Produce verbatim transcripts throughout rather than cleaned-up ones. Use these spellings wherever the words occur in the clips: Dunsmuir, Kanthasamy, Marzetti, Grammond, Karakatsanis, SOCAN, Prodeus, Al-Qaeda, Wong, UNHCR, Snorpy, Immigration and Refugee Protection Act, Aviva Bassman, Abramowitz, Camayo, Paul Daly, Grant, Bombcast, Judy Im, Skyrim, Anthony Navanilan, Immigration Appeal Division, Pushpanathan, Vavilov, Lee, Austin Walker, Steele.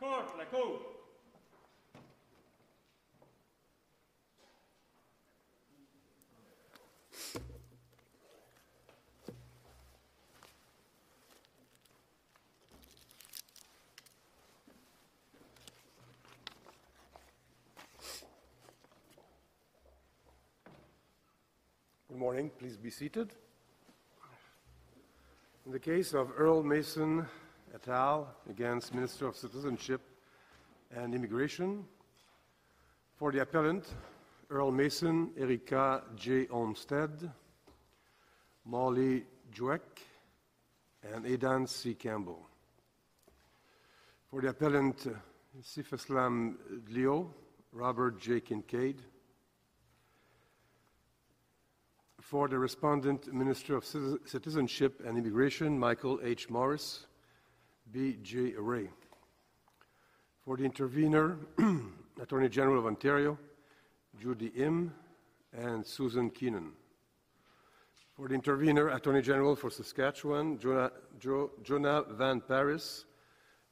Court, la Cour. Good morning. Please be seated. In the case of Earl Mason et al. Against Minister of Citizenship and Immigration, for the appellant, Earl Mason, Erika J. Olmsted, Molly Dweck, and Aidan C. Campbell. For the appellant, Sifislam Dlio, Robert J. Kincaid. For the respondent, Minister of Citizenship and Immigration, Michael H. Morris, B J. Ray. For the intervener, Attorney General of Ontario, Judy Im, and Susan Keenan. For the intervener, Attorney General for Saskatchewan, Jonah, jo, Jonah Van Parys,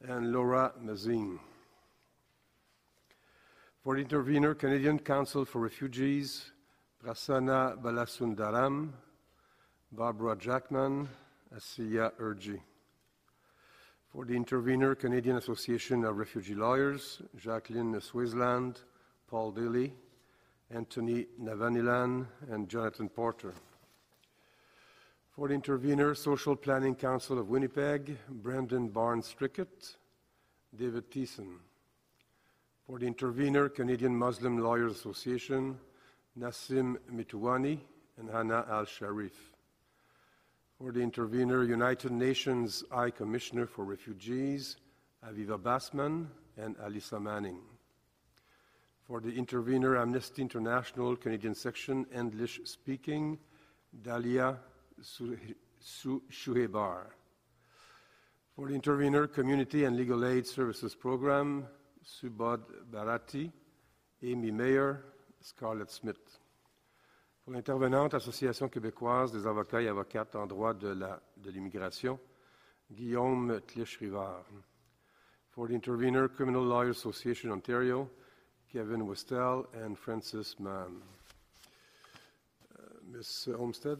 and Laura Mazin. For the intervener, Canadian Council for Refugees, Prasanna Balasundaram, Barbara Jackman, Asiya Urji. For the intervener, Canadian Association of Refugee Lawyers, Jacqueline Swaisland, Paul Daly, Anthony Navanilan, and Jonathan Porter. For the intervener, Social Planning Council of Winnipeg, Brandon Barnes-Trickett, David Thiessen. For the intervener, Canadian Muslim Lawyers Association, Nasim Mithoowani and Hannah Al-Sharif. For the intervener, United Nations High Commissioner for Refugees, Aviva Bassman and Alyssa Manning. For the intervener, Amnesty International Canadian Section, English Speaking, Dalia Shuhebar. For the intervener, Community and Legal Aid Services Program, Subodh Bharati, Amy Mayer, Scarlett Smith. Pour l'intervenante, Association québécoise des avocats et avocates en droit de l'immigration, Guillaume Cliche-Rivard. For the intervener, Criminal Lawyers Association Ontario, Kevin Westell and Francis Mann. Uh, Miz Olmsted.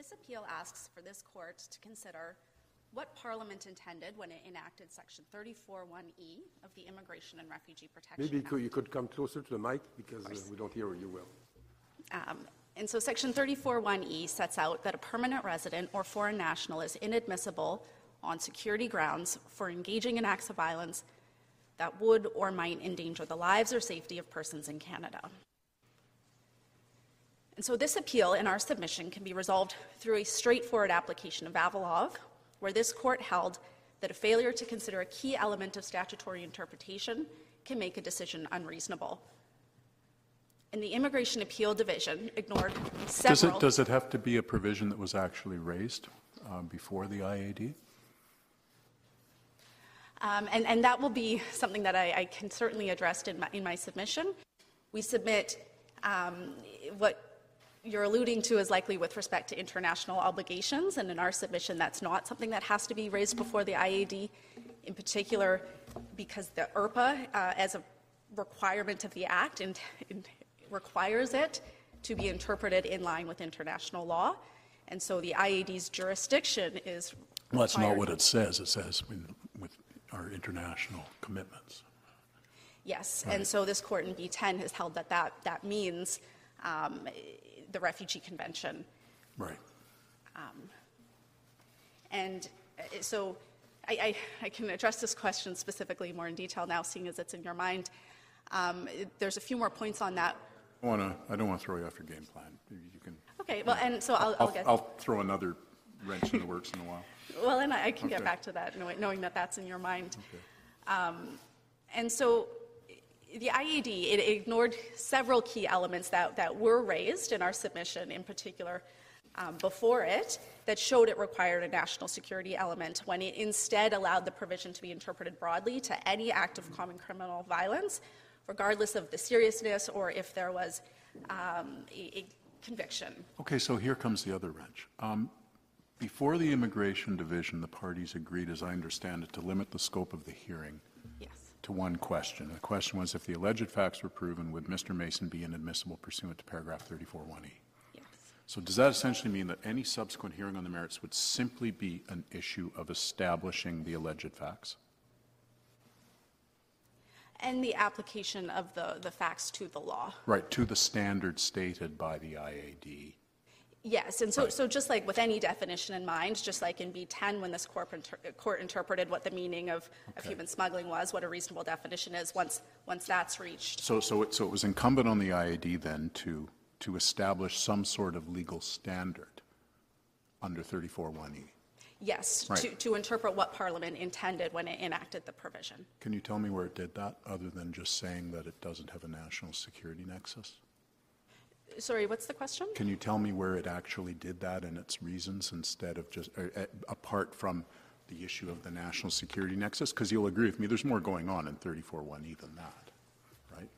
This appeal asks for this court to consider what Parliament intended when it enacted Section thirty-four one E of the Immigration and Refugee Protection Act. Maybe you could, you could come closer to the mic because uh, we don't hear you well. Um, and so Section thirty-four one E sets out that a permanent resident or foreign national is inadmissible on security grounds for engaging in acts of violence that would or might endanger the lives or safety of persons in Canada. And so this appeal in our submission can be resolved through a straightforward application of Vavilov, where this court held that a failure to consider a key element of statutory interpretation can make a decision unreasonable. And the Immigration Appeal Division ignored several... Does it, does it have to be a provision that was actually raised uh, before the I A D? Um, and, and that will be something that I, I can certainly address in my, in my submission. We submit um, what... you're alluding to is likely with respect to international obligations, and in our submission that's not something that has to be raised before the I A D, in particular because the I R P A uh, as a requirement of the Act and, and requires it to be interpreted in line with international law, and so the I A D's jurisdiction is required. Well, that's not what it says. It says with our international commitments. Yes, right. And so this court in B ten has held that that, that means um, the Refugee Convention. Right. Um, and so I, I, I can address this question specifically more in detail now, seeing as it's in your mind. Um, it, there's a few more points on that. I, wanna, I don't want to throw you off your game plan. You can. Okay, well, and so I'll, I'll, I'll, get I'll throw another wrench in the works in a while. Well, and I, I can okay. get back to that, knowing, knowing that that's in your mind. Okay. Um, and so the I E D, it ignored several key elements that, that were raised in our submission, in particular um, before it, that showed it required a national security element, when it instead allowed the provision to be interpreted broadly to any act of common criminal violence, regardless of the seriousness or if there was um, a, a conviction. Okay, so here comes the other wrench. Um, before the Immigration Division, the parties agreed, as I understand it, to limit the scope of the hearing. Yes. To one question. The question was, if the alleged facts were proven, would Mister Mason be inadmissible pursuant to paragraph thirty-four one E? Yes. So does that essentially mean that any subsequent hearing on the merits would simply be an issue of establishing the alleged facts? And the application of the, the facts to the law. Right, to the standard stated by the I A D. Yes, and so, right. So just like with any definition in mind, just like in B ten, when this court, inter court interpreted what the meaning of, okay. of human smuggling was, what a reasonable definition is, once once that's reached. So so it, so it was incumbent on the I A D then to, to establish some sort of legal standard under thirty-four one E? Yes, right. to, to interpret what Parliament intended when it enacted the provision. Can you tell me where it did that, other than just saying that it doesn't have a national security nexus? Sorry, what's the question? Can you tell me where it actually did that and its reasons, instead of just, uh, apart from the issue of the national security nexus? Because you'll agree with me, there's more going on in thirty-four one E than that, right?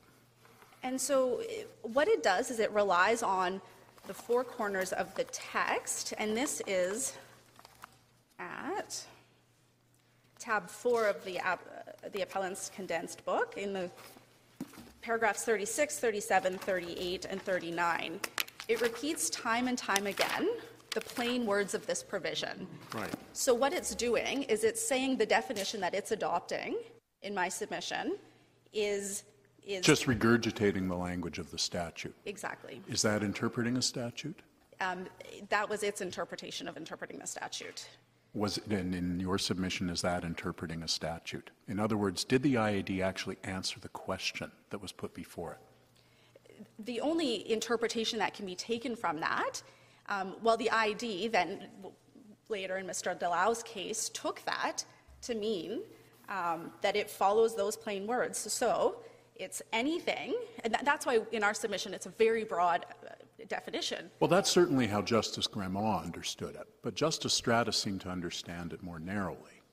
And so it, what it does is it relies on the four corners of the text, and this is at tab four of the, uh, the appellant's condensed book in the paragraphs thirty-six, thirty-seven, thirty-eight, and thirty-nine. It repeats time and time again the plain words of this provision. Right. So what it's doing is it's saying the definition that it's adopting in my submission is... is just regurgitating the language of the statute. Exactly. Is that interpreting a statute? Um, that was its interpretation of interpreting the statute. Was it, and in your submission, is that interpreting a statute? In other words, did the I A D actually answer the question that was put before it? The only interpretation that can be taken from that, um, well, the I A D then later in Mister Dlio's case took that to mean um, that it follows those plain words. So it's anything, and that, that's why in our submission it's a very broad definition. Well, that's certainly how Justice Gramaud understood it, but Justice Stratas seemed to understand it more narrowly.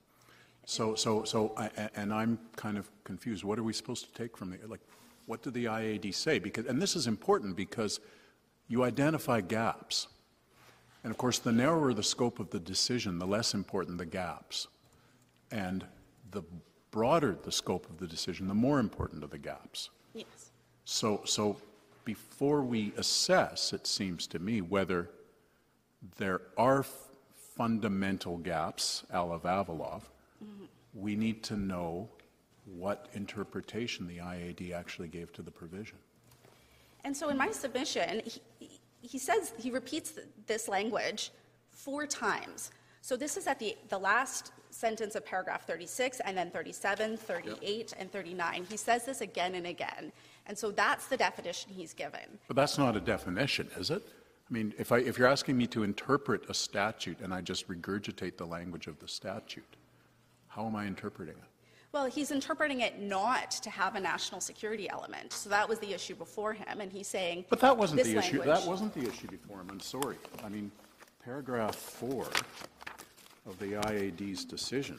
So, so, so, I, and I'm kind of confused. What are we supposed to take from the, like, what did the I A D say? Because, and this is important because you identify gaps, and of course, the narrower the scope of the decision, the less important the gaps, and the broader the scope of the decision, the more important are the gaps. Yes. So, so. Before we assess, it seems to me, whether there are f fundamental gaps, a la Vavilov, mm-hmm. we need to know what interpretation the I A D actually gave to the provision. And so in my submission, he, he says, he repeats th this language four times. So this is at the, the last sentence of paragraph thirty-six, and then thirty-seven, thirty-eight, yep. and thirty-nine. He says this again and again. And so that's the definition he's given. But that's not a definition, is it? I mean, if, I, if you're asking me to interpret a statute and I just regurgitate the language of the statute, how am I interpreting it? Well, he's interpreting it not to have a national security element. So that was the issue before him, and he's saying But that wasn't the issue. That wasn't the issue before him. I'm sorry. I mean, paragraph four of the I A D's decision,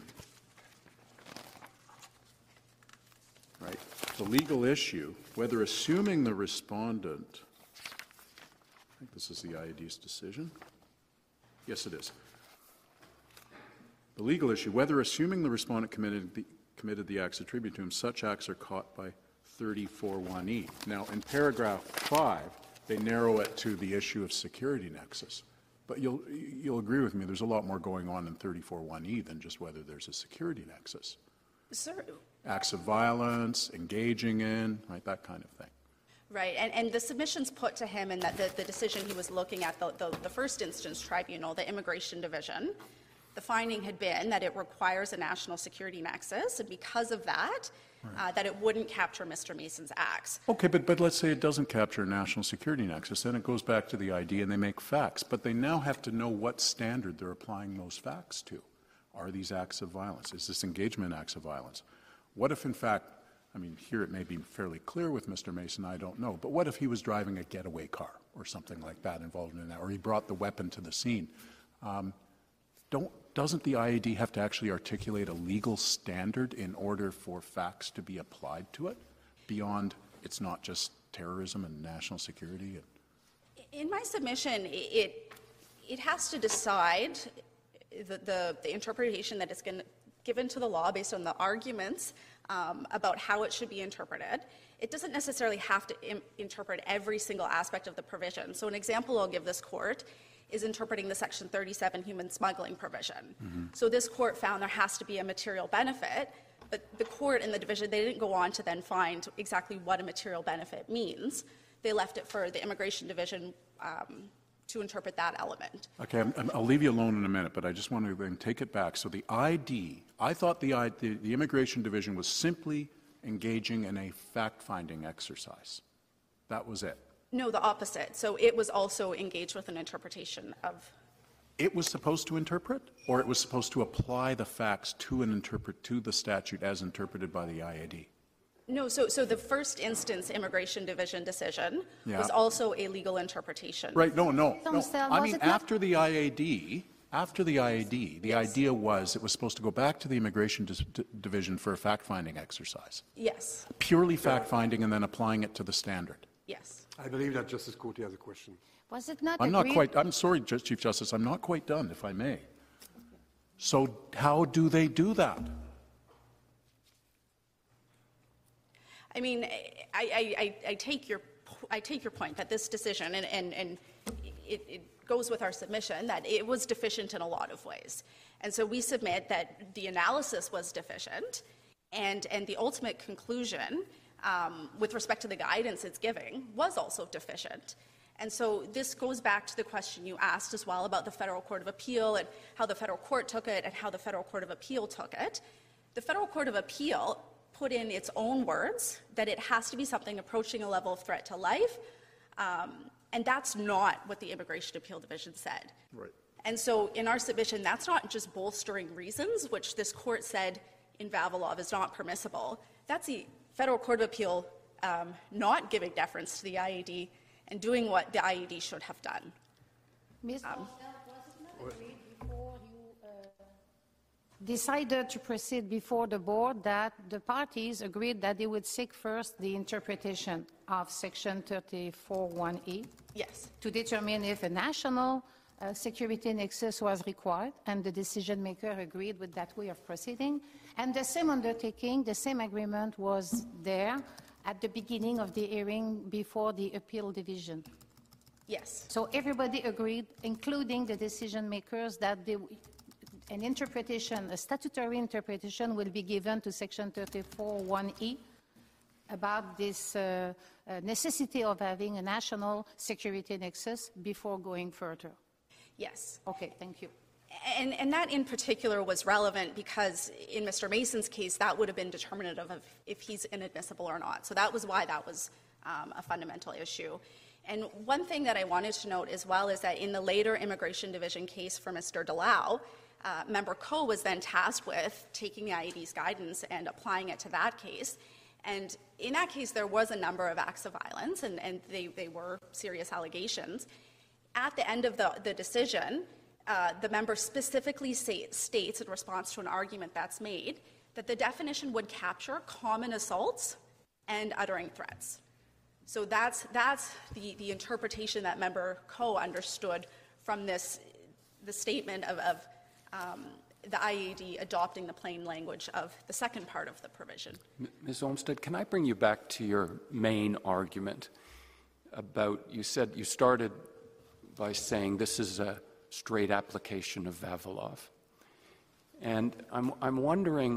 right? The legal issue, whether assuming the respondent, I think this is the I A D's decision. Yes, it is. The legal issue, whether assuming the respondent committed the, committed the acts attributed to him, such acts are caught by thirty-four one E. Now, in paragraph five, they narrow it to the issue of security nexus. But you'll, you'll agree with me, there's a lot more going on in thirty-four one E than just whether there's a security nexus. Sir, acts of violence, engaging in, right, that kind of thing. Right, and, and the submissions put to him, and that the, the decision he was looking at, the, the, the first instance tribunal, the Immigration Division, the finding had been that it requires a national security nexus, and because of that, right. uh, that it wouldn't capture Mister Mason's acts. Okay, but, but let's say it doesn't capture a national security nexus, then it goes back to the I D and they make facts, but they now have to know what standard they're applying those facts to. Are these acts of violence? Is this engagement acts of violence? What if, in fact, I mean, here it may be fairly clear with Mister Mason, I don't know, but what if he was driving a getaway car or something like that involved in that, or he brought the weapon to the scene? Um, don't, doesn't the I A D have to actually articulate a legal standard in order for facts to be applied to it beyond it's not just terrorism and national security? And in my submission, it, it has to decide the, the, the interpretation that is going to given to the law based on the arguments um, about how it should be interpreted. It doesn't necessarily have to im- interpret every single aspect of the provision. So an example I'll give this court is interpreting the Section thirty-seven human smuggling provision. Mm-hmm. So this court found there has to be a material benefit, but the court and the division, they didn't go on to then find exactly what a material benefit means. They left it for the Immigration Division um, to interpret that element. Okay, I'm, I'm, I'll leave you alone in a minute, but I just want to then take it back. So the I D, I thought the, I, the, the Immigration Division was simply engaging in a fact-finding exercise. That was it. No, the opposite. So it was also engaged with an interpretation of... It was supposed to interpret, or it was supposed to apply the facts to an interpret to the statute as interpreted by the I A D? No, so so the first instance Immigration Division decision yeah. was also a legal interpretation. Right, no, no, no. I mean, after the I A D, after the I A D, the yes. idea was it was supposed to go back to the Immigration D- Division for a fact-finding exercise. Yes. Purely fact-finding and then applying it to the standard. Yes. I believe that Justice Courtier has a question. Was it not I'm agreed- not quite, I'm sorry, Chief Justice, I'm not quite done, if I may. So how do they do that? I mean, I, I, I, take your, I take your point that this decision, and, and, and it, it goes with our submission, that it was deficient in a lot of ways. And so we submit that the analysis was deficient, and, and the ultimate conclusion um, with respect to the guidance it's giving was also deficient. And so this goes back to the question you asked as well about the Federal Court of Appeal and how the Federal Court took it and how the Federal Court of Appeal took it. The Federal Court of Appeal put in its own words that it has to be something approaching a level of threat to life, um, and that's not what the Immigration Appeal Division said. Right. And so in our submission, that's not just bolstering reasons, which this court said in Vavilov is not permissible. That's the Federal Court of Appeal um, not giving deference to the I A D and doing what the I A D should have done. Miz Um, decided to proceed before the board that the parties agreed that they would seek first the interpretation of Section thirty-four one E yes. to determine if a national uh, security nexus was required, and the decision maker agreed with that way of proceeding. And the same undertaking, the same agreement was there at the beginning of the hearing before the appeal division. Yes. So everybody agreed, including the decision makers, that they an interpretation, a statutory interpretation will be given to Section thirty-four one E about this uh, uh, necessity of having a national security nexus before going further. Yes. Okay, thank you. And, and that in particular was relevant because in Mister Mason's case, that would have been determinative of if he's inadmissible or not. So that was why that was um, a fundamental issue. And one thing that I wanted to note as well is that in the later Immigration Division case for Mister Dlio, Uh, Member Koh was then tasked with taking the I A D's guidance and applying it to that case. And in that case, there was a number of acts of violence, and, and they, they were serious allegations. At the end of the, the decision, uh, the member specifically say, states in response to an argument that's made that the definition would capture common assaults and uttering threats. So that's, that's the, the interpretation that Member Koh understood from this, the statement of, of Um, the I A D adopting the plain language of the second part of the provision. Miz Olmsted, can I bring you back to your main argument about, you said you started by saying this is a straight application of Vavilov. And I'm, I'm wondering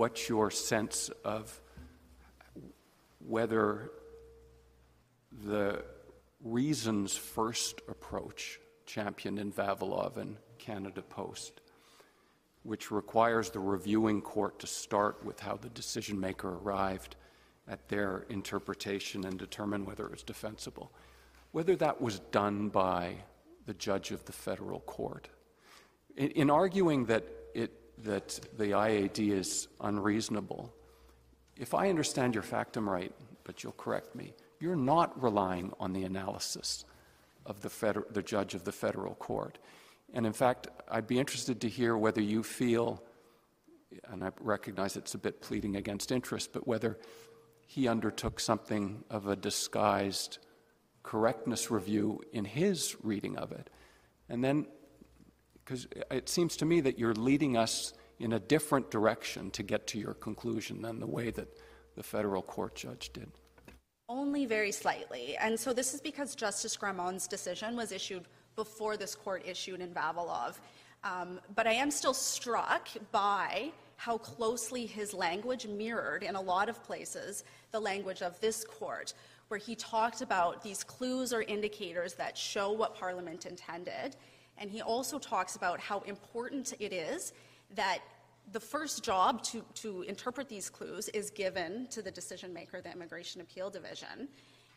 what your sense of whether the reasons first approach championed in Vavilov and Canada Post, which requires the reviewing court to start with how the decision maker arrived at their interpretation and determine whether it was defensible, whether that was done by the judge of the federal court. In, in arguing that it that the I A D is unreasonable, if I understand your factum right, but you'll correct me, you're not relying on the analysis of the, feder- the judge of the federal court. And in fact, I'd be interested to hear whether you feel, and I recognize it's a bit pleading against interest, but whether he undertook something of a disguised correctness review in his reading of it. And then, because it seems to me that you're leading us in a different direction to get to your conclusion than the way that the federal court judge did. Only very slightly. And so this is because Justice Gramon's decision was issued before this court issued in Vavilov. Um, but I am still struck by how closely his language mirrored, in a lot of places, the language of this court, where he talked about these clues or indicators that show what Parliament intended. And he also talks about how important it is that the first job to, to interpret these clues is given to the decision maker, the Immigration Appeal Division.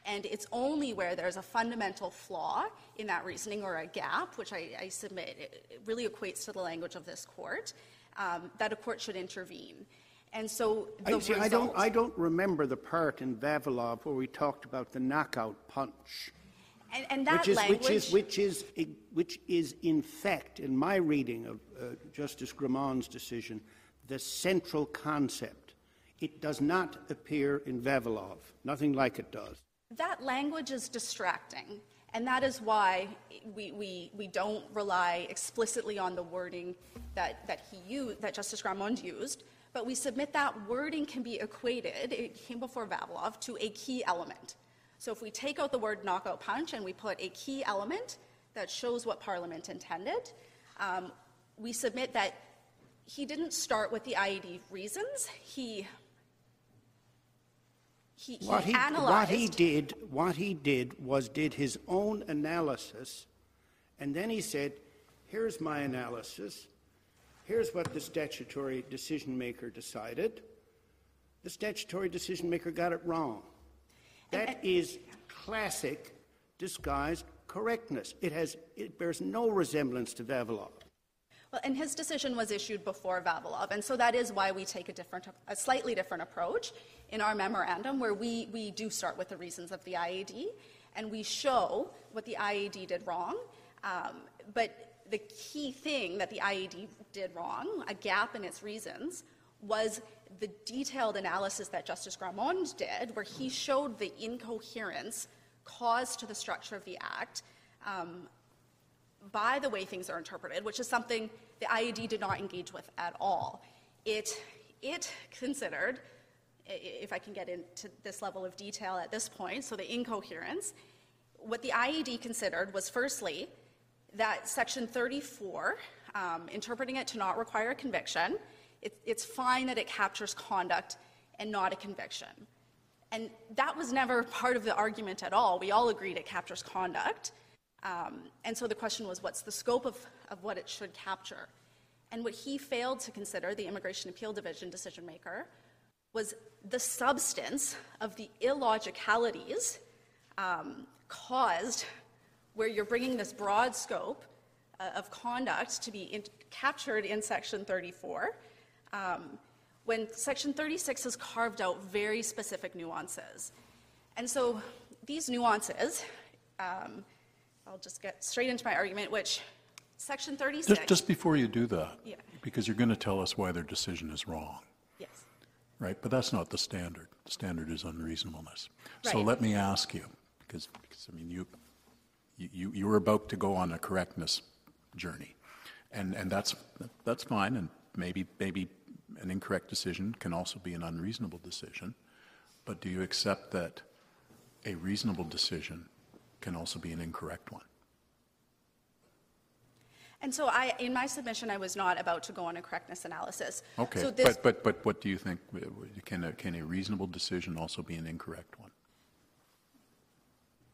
And it's only where there's a fundamental flaw in that reasoning or a gap, which I, I submit it, it really equates to the language of this court, um, that a court should intervene. And so the I, see, result, I, don't, I don't remember the part in Vavilov where we talked about the knockout punch. And, and that which is, language... Which is, which, is, which, is, which is, in fact, in my reading of uh, Justice Gramon's decision, the central concept. It does not appear in Vavilov. Nothing like it does. That language is distracting, and that is why we, we, we don't rely explicitly on the wording that, that, he used, that Justice Gramond used, but we submit that wording can be equated, it came before Vavilov, to a key element. So if we take out the word knockout punch and we put a key element that shows what Parliament intended, um, we submit that he didn't start with the I E D reasons. He... He, he what, he, what he did, what he did was did his own analysis, and then he said, "Here's my analysis. Here's what the statutory decision maker decided. The statutory decision maker got it wrong." That and, and, is classic disguised correctness. It has it bears no resemblance to Vavilov. Well, and his decision was issued before Vavilov, and so that is why we take a different, a slightly different approach in our memorandum, where we, we do start with the reasons of the I A D, and we show what the I A D did wrong. Um, but the key thing that the I A D did wrong, a gap in its reasons, was the detailed analysis that Justice Gramond did, where he showed the incoherence caused to the structure of the Act um, by the way things are interpreted, which is something the I A D did not engage with at all. It, it considered, if I can get into this level of detail at this point, so the incoherence, what the I E D considered was, firstly, that Section thirty-four, um, interpreting it to not require a conviction, it, it's fine that it captures conduct and not a conviction. And that was never part of the argument at all. We all agreed it captures conduct. Um, and so the question was, what's the scope of, of what it should capture? And what he failed to consider, the Immigration Appeal Division decision maker, was the substance of the illogicalities um, caused where you're bringing this broad scope uh, of conduct to be in, captured in Section thirty-four, um, when Section thirty-six has carved out very specific nuances. And so these nuances, um, I'll just get straight into my argument, which Section thirty-six... Just, just before you do that, yeah. Because you're going to tell us why their decision is wrong. Yes. Right, but that's not the standard. The standard is unreasonableness. Right. So let me ask you, because, because I mean, you, you you were about to go on a correctness journey, and and that's that's fine, and maybe maybe an incorrect decision can also be an unreasonable decision, but do you accept that a reasonable decision can also be an incorrect one? And so I, in my submission, I was not about to go on a correctness analysis. Okay, so this but, but, but what do you think, can a, can a reasonable decision also be an incorrect one?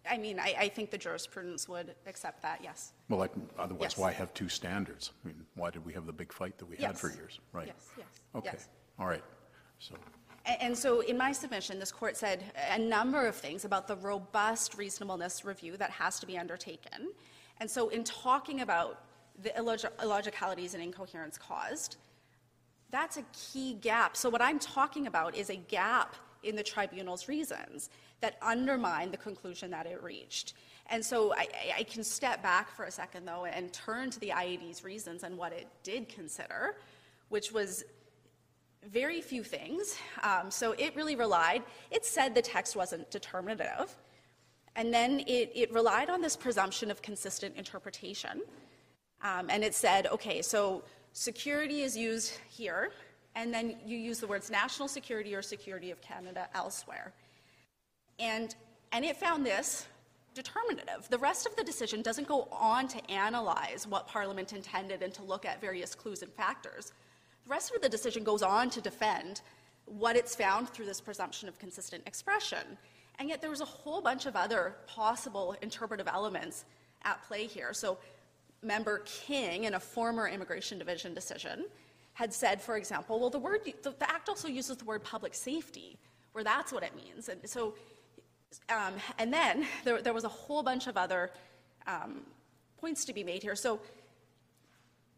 I mean, I, I think the jurisprudence would accept that, yes. Well, like, otherwise, yes. Why have two standards? I mean, why did we have the big fight that we yes. had for years, right? Yes, yes, okay, yes. All right, so. And, and so in my submission, this court said a number of things about the robust reasonableness review that has to be undertaken. And so in talking about the illog- illogicalities and incoherence caused, That's a key gap. So what I'm talking about is a gap in the tribunal's reasons that undermine the conclusion that it reached. And so I, I can step back for a second, though, and turn to the I A D's reasons and what it did consider, which was very few things. Um, so it really relied, it said the text wasn't determinative, and then it, it relied on this presumption of consistent interpretation. Um, and it said, okay, so security is used here, and then you use the words national security or security of Canada elsewhere. And, and it found this determinative. The rest of the decision doesn't go on to analyze what Parliament intended and to look at various clues and factors. The rest of the decision goes on to defend what it's found through this presumption of consistent expression. And yet there was a whole bunch of other possible interpretive elements at play here. So Member King, in a former Immigration Division decision, had said, for example, well, the word, the, the Act also uses the word public safety, where that's what it means. And so, um, and then there, there was a whole bunch of other um, points to be made here. So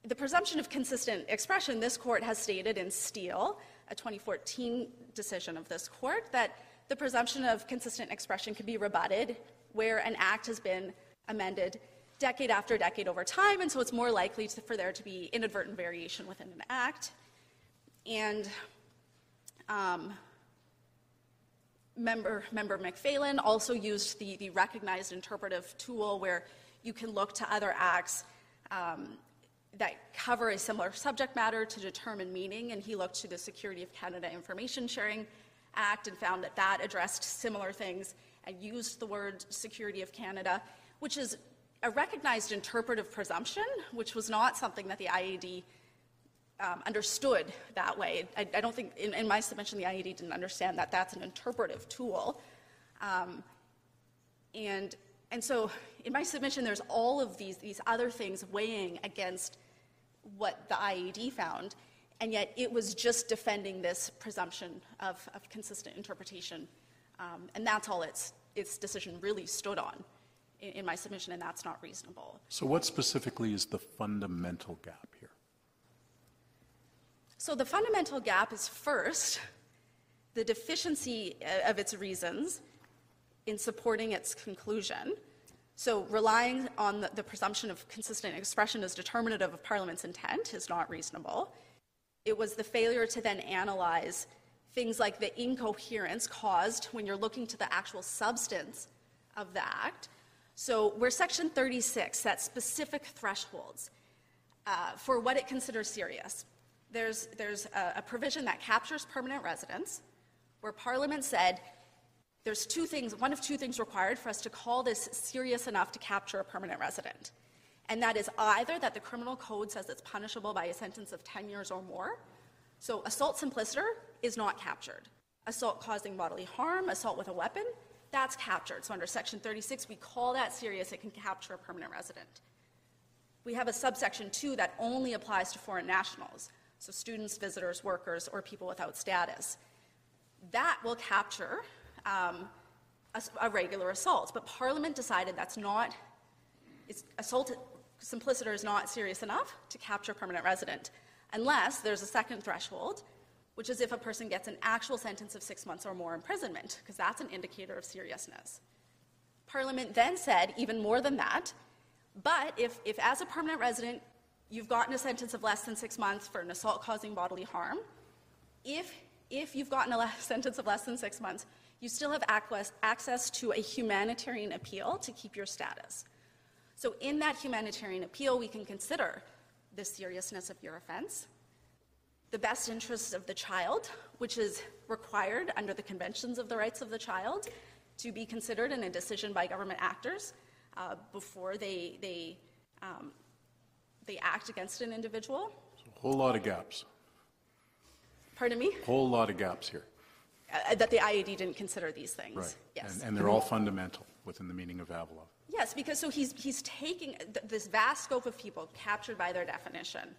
the presumption of consistent expression, this court has stated in Steele, a twenty fourteen decision of this court, that the presumption of consistent expression can be rebutted where an act has been amended decade after decade over time, and so it's more likely to, for there to be inadvertent variation within an act. And um, member, member McPhalen also used the, the recognized interpretive tool where you can look to other acts um, that cover a similar subject matter to determine meaning, and he looked to the Security of Canada Information Sharing Act and found that that addressed similar things and used the word Security of Canada, which is a recognized interpretive presumption, which was not something that the I A D um, understood that way. I, I don't think, in, in my submission, the I A D didn't understand that that's an interpretive tool. Um, and, and so in my submission, there's all of these, these other things weighing against what the I A D found, and yet it was just defending this presumption of, of consistent interpretation, um, and that's all its, its decision really stood on in, in my submission, and that's not reasonable. So what specifically is the fundamental gap here? So the fundamental gap is, first, the deficiency of its reasons in supporting its conclusion. So relying on the, the presumption of consistent expression as determinative of Parliament's intent is not reasonable. It was the failure to then analyze things like the incoherence caused when you're looking to the actual substance of the Act. So where Section thirty-six sets specific thresholds uh, for what it considers serious, there's, there's a, a provision that captures permanent residence where Parliament said there's two things, one of two things required for us to call this serious enough to capture a permanent resident. And that is either that the criminal code says it's punishable by a sentence of ten years or more. So assault simpliciter is not captured. Assault causing bodily harm, assault with a weapon, that's captured. So under Section thirty-six, we call that serious. It can capture a permanent resident. We have a subsection two that only applies to foreign nationals, so students, visitors, workers, or people without status. That will capture um, a, a regular assault, but Parliament decided that's not, it's assault simpliciter is not serious enough to capture a permanent resident, unless there's a second threshold, which is if a person gets an actual sentence of six months or more imprisonment, because that's an indicator of seriousness. Parliament then said even more than that, but if, if as a permanent resident you've gotten a sentence of less than six months for an assault causing bodily harm, if, if you've gotten a sentence of less than six months, you still have access to a humanitarian appeal to keep your status. So in that humanitarian appeal, we can consider the seriousness of your offense, the best interests of the child, which is required under the Conventions of the Rights of the Child to be considered in a decision by government actors uh, before they, they, um, they act against an individual. So a whole lot of gaps. Pardon me? A whole lot of gaps here. Uh, that the I A D didn't consider these things. Right. Yes. And, and they're all fundamental within the meaning of Vavilov. Yes, because so he's, he's taking th this vast scope of people captured by their definition.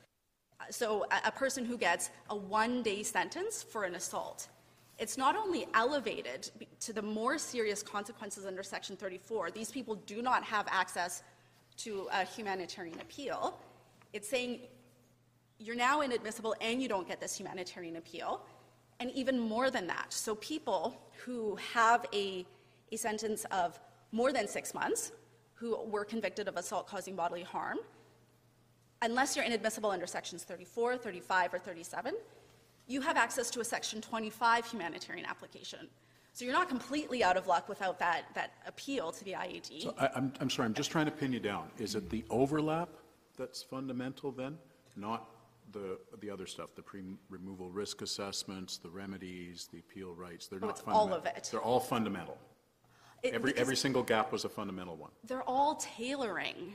So a, a person who gets a one-day sentence for an assault, it's not only elevated to the more serious consequences under Section thirty-four. These people do not have access to a humanitarian appeal. It's saying you're now inadmissible and you don't get this humanitarian appeal. And even more than that, so people who have a, a sentence of more than six months, who were convicted of assault causing bodily harm, unless you're inadmissible under sections thirty-four, thirty-five, or thirty-seven, you have access to a section twenty-five humanitarian application. So you're not completely out of luck without that, that appeal to the I A D. So I, I'm, I'm sorry, I'm just trying to pin you down. Is it the overlap that's fundamental then, not the the other stuff, the pre-removal risk assessments, the remedies, the appeal rights? They're oh, not fundamental. All of it. They're all fundamental. It, every every single gap was a fundamental one. They're all tailoring.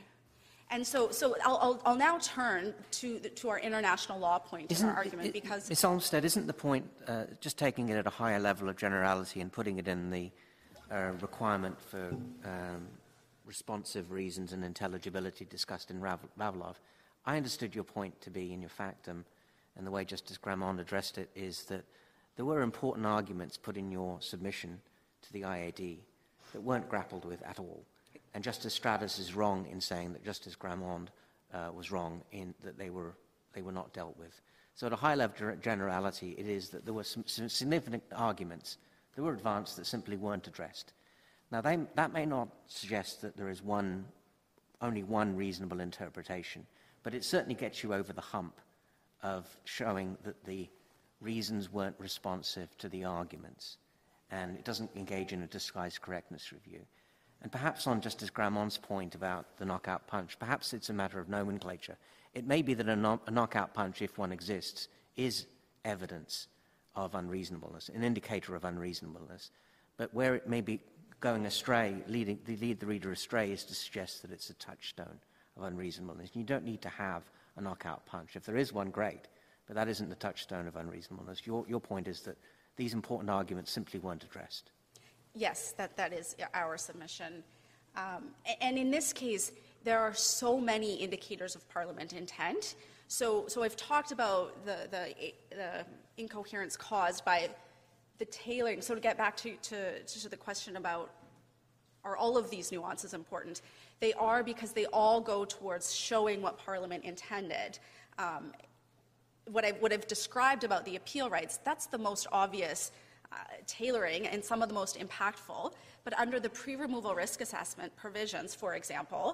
And so, so I'll, I'll, I'll now turn to the, to our international law point in our argument it, because... Miz Olmsted, isn't the point, uh, just taking it at a higher level of generality and putting it in the uh, requirement for um, responsive reasons and intelligibility discussed in Vavilov? I understood your point to be, in your factum, and the way Justice Grammond addressed it, is that there were important arguments put in your submission to the I A D that weren't grappled with at all. And Justice Stratas is wrong in saying that Justice Grammond uh, was wrong in that they were, they were not dealt with. So at a high level of generality, it is that there were some, some significant arguments that were advanced that simply weren't addressed. Now, they, that may not suggest that there is one, only one reasonable interpretation, but it certainly gets you over the hump of showing that the reasons weren't responsive to the arguments, and it doesn't engage in a disguised correctness review. And perhaps on Justice Grammond's point about the knockout punch, perhaps it's a matter of nomenclature. It may be that a, no a knockout punch, if one exists, is evidence of unreasonableness, an indicator of unreasonableness. But where it may be going astray, leading, lead the reader astray, is to suggest that it's a touchstone of unreasonableness. You don't need to have a knockout punch. If there is one, great, but that isn't the touchstone of unreasonableness. Your, your point is that these important arguments simply weren't addressed. Yes, that, that is our submission. Um, and in this case, there are so many indicators of Parliament intent. So, so I've talked about the, the, the incoherence caused by the tailoring. So to get back to, to, to the question about, are all of these nuances important? They are, because they all go towards showing what Parliament intended. Um, what, I, what I've described about the appeal rights, that's the most obvious Uh, tailoring and some of the most impactful, but under the pre-removal risk assessment provisions, for example,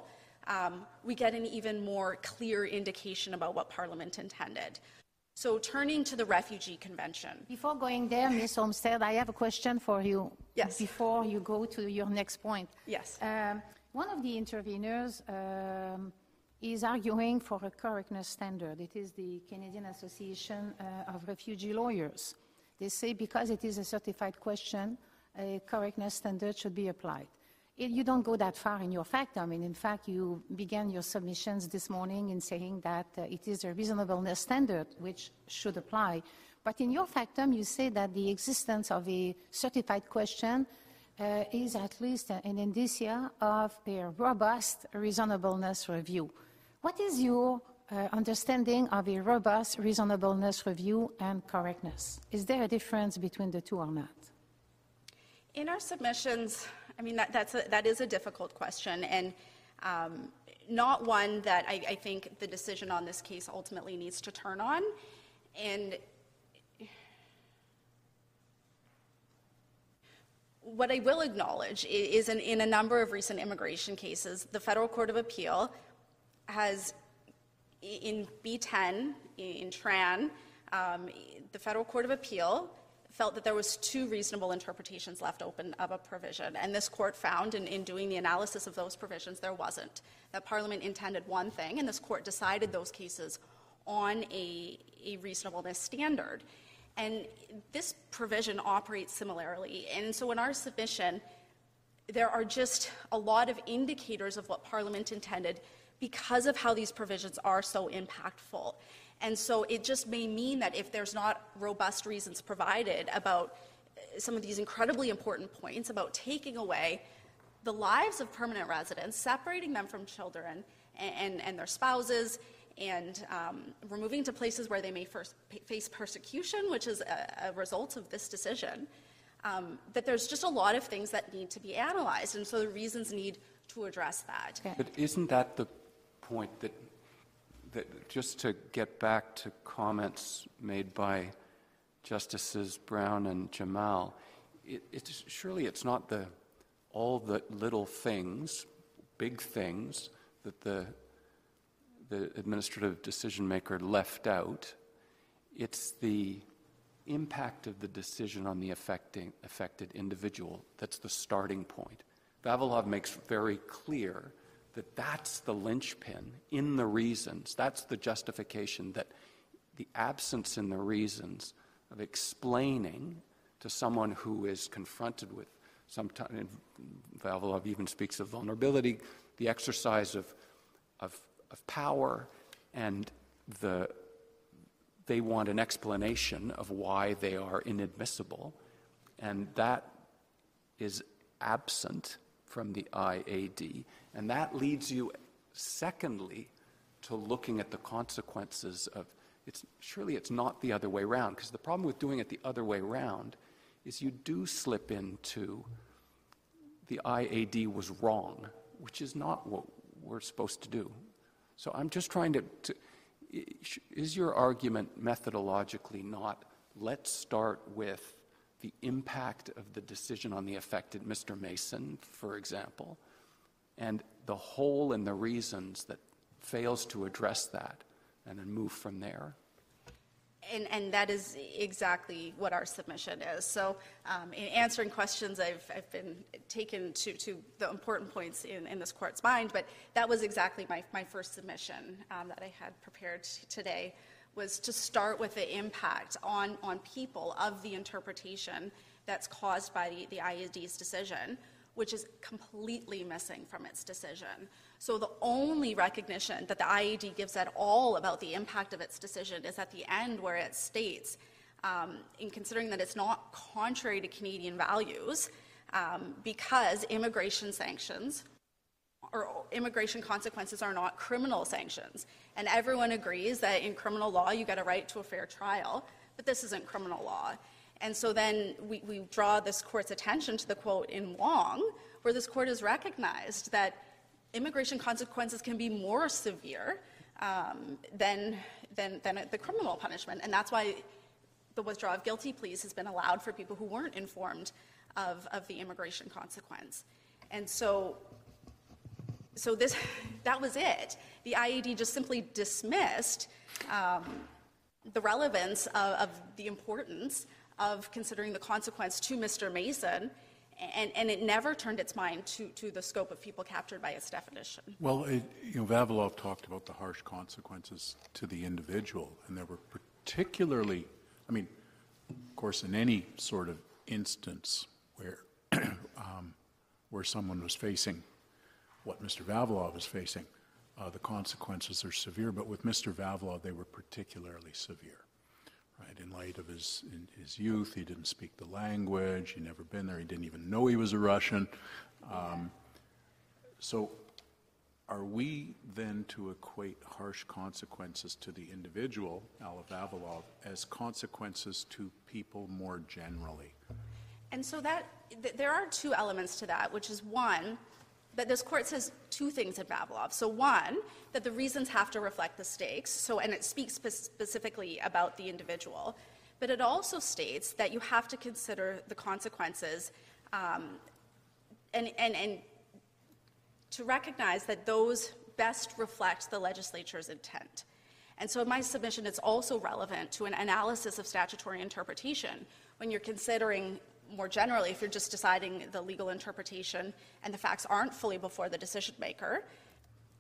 um, we get an even more clear indication about what Parliament intended. So turning to the Refugee Convention. Before going there, Miz Olmsted, I have a question for you. Yes. Before you go to your next point. Yes. Um, one of the interveners um, is arguing for a correctness standard. It is the Canadian Association uh, of Refugee Lawyers. They say because it is a certified question, a correctness standard should be applied. It, you don't go that far in your fact. I mean, in fact, you began your submissions this morning in saying that uh, it is a reasonableness standard which should apply. But in your factum, you say that the existence of a certified question uh, is at least an indicia of a robust reasonableness review. What is your Uh, understanding of a robust reasonableness review and correctness? Is there a difference between the two or not? In our submissions, I mean, that, that's a, that is a difficult question, and um, not one that I, I think the decision on this case ultimately needs to turn on. And what I will acknowledge is in, in a number of recent immigration cases, the Federal Court of Appeal has, in B ten, in Tran, um, the Federal Court of Appeal felt that there was two reasonable interpretations left open of a provision, and this court found in, in doing the analysis of those provisions there wasn't. That Parliament intended one thing, and this court decided those cases on a, a reasonableness standard. And this provision operates similarly, and so in our submission, there are just a lot of indicators of what Parliament intended because of how these provisions are so impactful. And so it just may mean that if there's not robust reasons provided about some of these incredibly important points about taking away the lives of permanent residents, separating them from children and, and, and their spouses, and um, removing to places where they may first face persecution, which is a, a result of this decision, um, that there's just a lot of things that need to be analyzed. And so the reasons need to address that. Okay. But isn't that the point that that just to get back to comments made by Justices Brown and Jamal, it, it's, surely it's not the all the little things, big things, that the the administrative decision maker left out. It's the impact of the decision on the affecting, affected individual. That's the starting point. Vavilov makes very clear that that's the linchpin in the reasons. That's the justification, that the absence in the reasons of explaining to someone who is confronted with, sometimes Vavilov even speaks of vulnerability, the exercise of, of, of power, and the they want an explanation of why they are inadmissible, and that is absent from the I A D. And that leads you, secondly, to looking at the consequences of, it's, surely it's not the other way around, because the problem with doing it the other way around is you do slip into the I A D was wrong, which is not what we're supposed to do. So I'm just trying to, to is your argument methodologically not, let's start with the impact of the decision on the affected Mister Mason, for example, and the whole and the reasons that fails to address that, and then move from there? And, and that is exactly what our submission is. So um, in answering questions, I've, I've been taken to, to the important points in, in this court's mind, but that was exactly my, my first submission um, that I had prepared today, was to start with the impact on, on people of the interpretation that's caused by the, the I A D's decision, which is completely missing from its decision. So the only recognition that the I A D gives at all about the impact of its decision is at the end, where it states, um, in considering that it's not contrary to Canadian values, um, because immigration sanctions or immigration consequences are not criminal sanctions. And everyone agrees that in criminal law, you get a right to a fair trial, but this isn't criminal law. And so then we, we draw this court's attention to the quote in Wong, where this court has recognized that immigration consequences can be more severe um, than, than, than the criminal punishment. And that's why the withdrawal of guilty pleas has been allowed for people who weren't informed of, of the immigration consequence. And so, so this, that was it. The I A D just simply dismissed um, the relevance of, of the importance of considering the consequence to Mister Mason, and, and it never turned its mind to, to the scope of people captured by its definition. Well, it, you know, Vavilov talked about the harsh consequences to the individual, and there were particularly, I mean, of course, in any sort of instance where, um, where someone was facing what Mister Vavilov was facing, uh, the consequences are severe, but with Mister Vavilov, they were particularly severe. Right, in light of his in his youth, he didn't speak the language, he'd never been there, he didn't even know he was a Russian. Um, so are we then to equate harsh consequences to the individual, Alla Vavilov, as consequences to people more generally? And so that th there are two elements to that, which is one, that this court says two things at Vavilov. So one, that the reasons have to reflect the stakes, so, and it speaks spe specifically about the individual, but it also states that you have to consider the consequences um, and, and, and to recognize that those best reflect the legislature's intent. And so in my submission, it's also relevant to an analysis of statutory interpretation when you're considering more generally, if you're just deciding the legal interpretation and the facts aren't fully before the decision maker,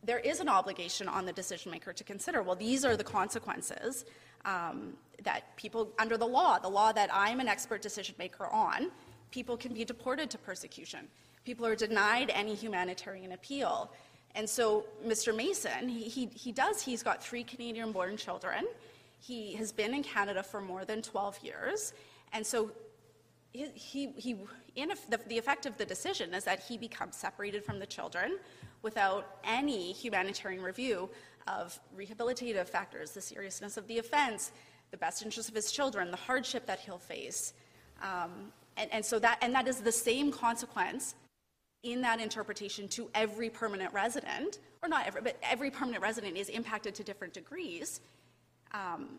there is an obligation on the decision maker to consider, well, these are the consequences um, that people under the law, the law that I'm an expert decision maker on, people can be deported to persecution. People are denied any humanitarian appeal. And so Mister Mason, he, he, he does, he's got three Canadian-born children. He has been in Canada for more than twelve years. And so He, he, he, in a, the, the effect of the decision is that he becomes separated from the children without any humanitarian review of rehabilitative factors, the seriousness of the offense, the best interest of his children, the hardship that he'll face. Um, and, and so that, and that is the same consequence in that interpretation to every permanent resident, or not every, but every permanent resident is impacted to different degrees um,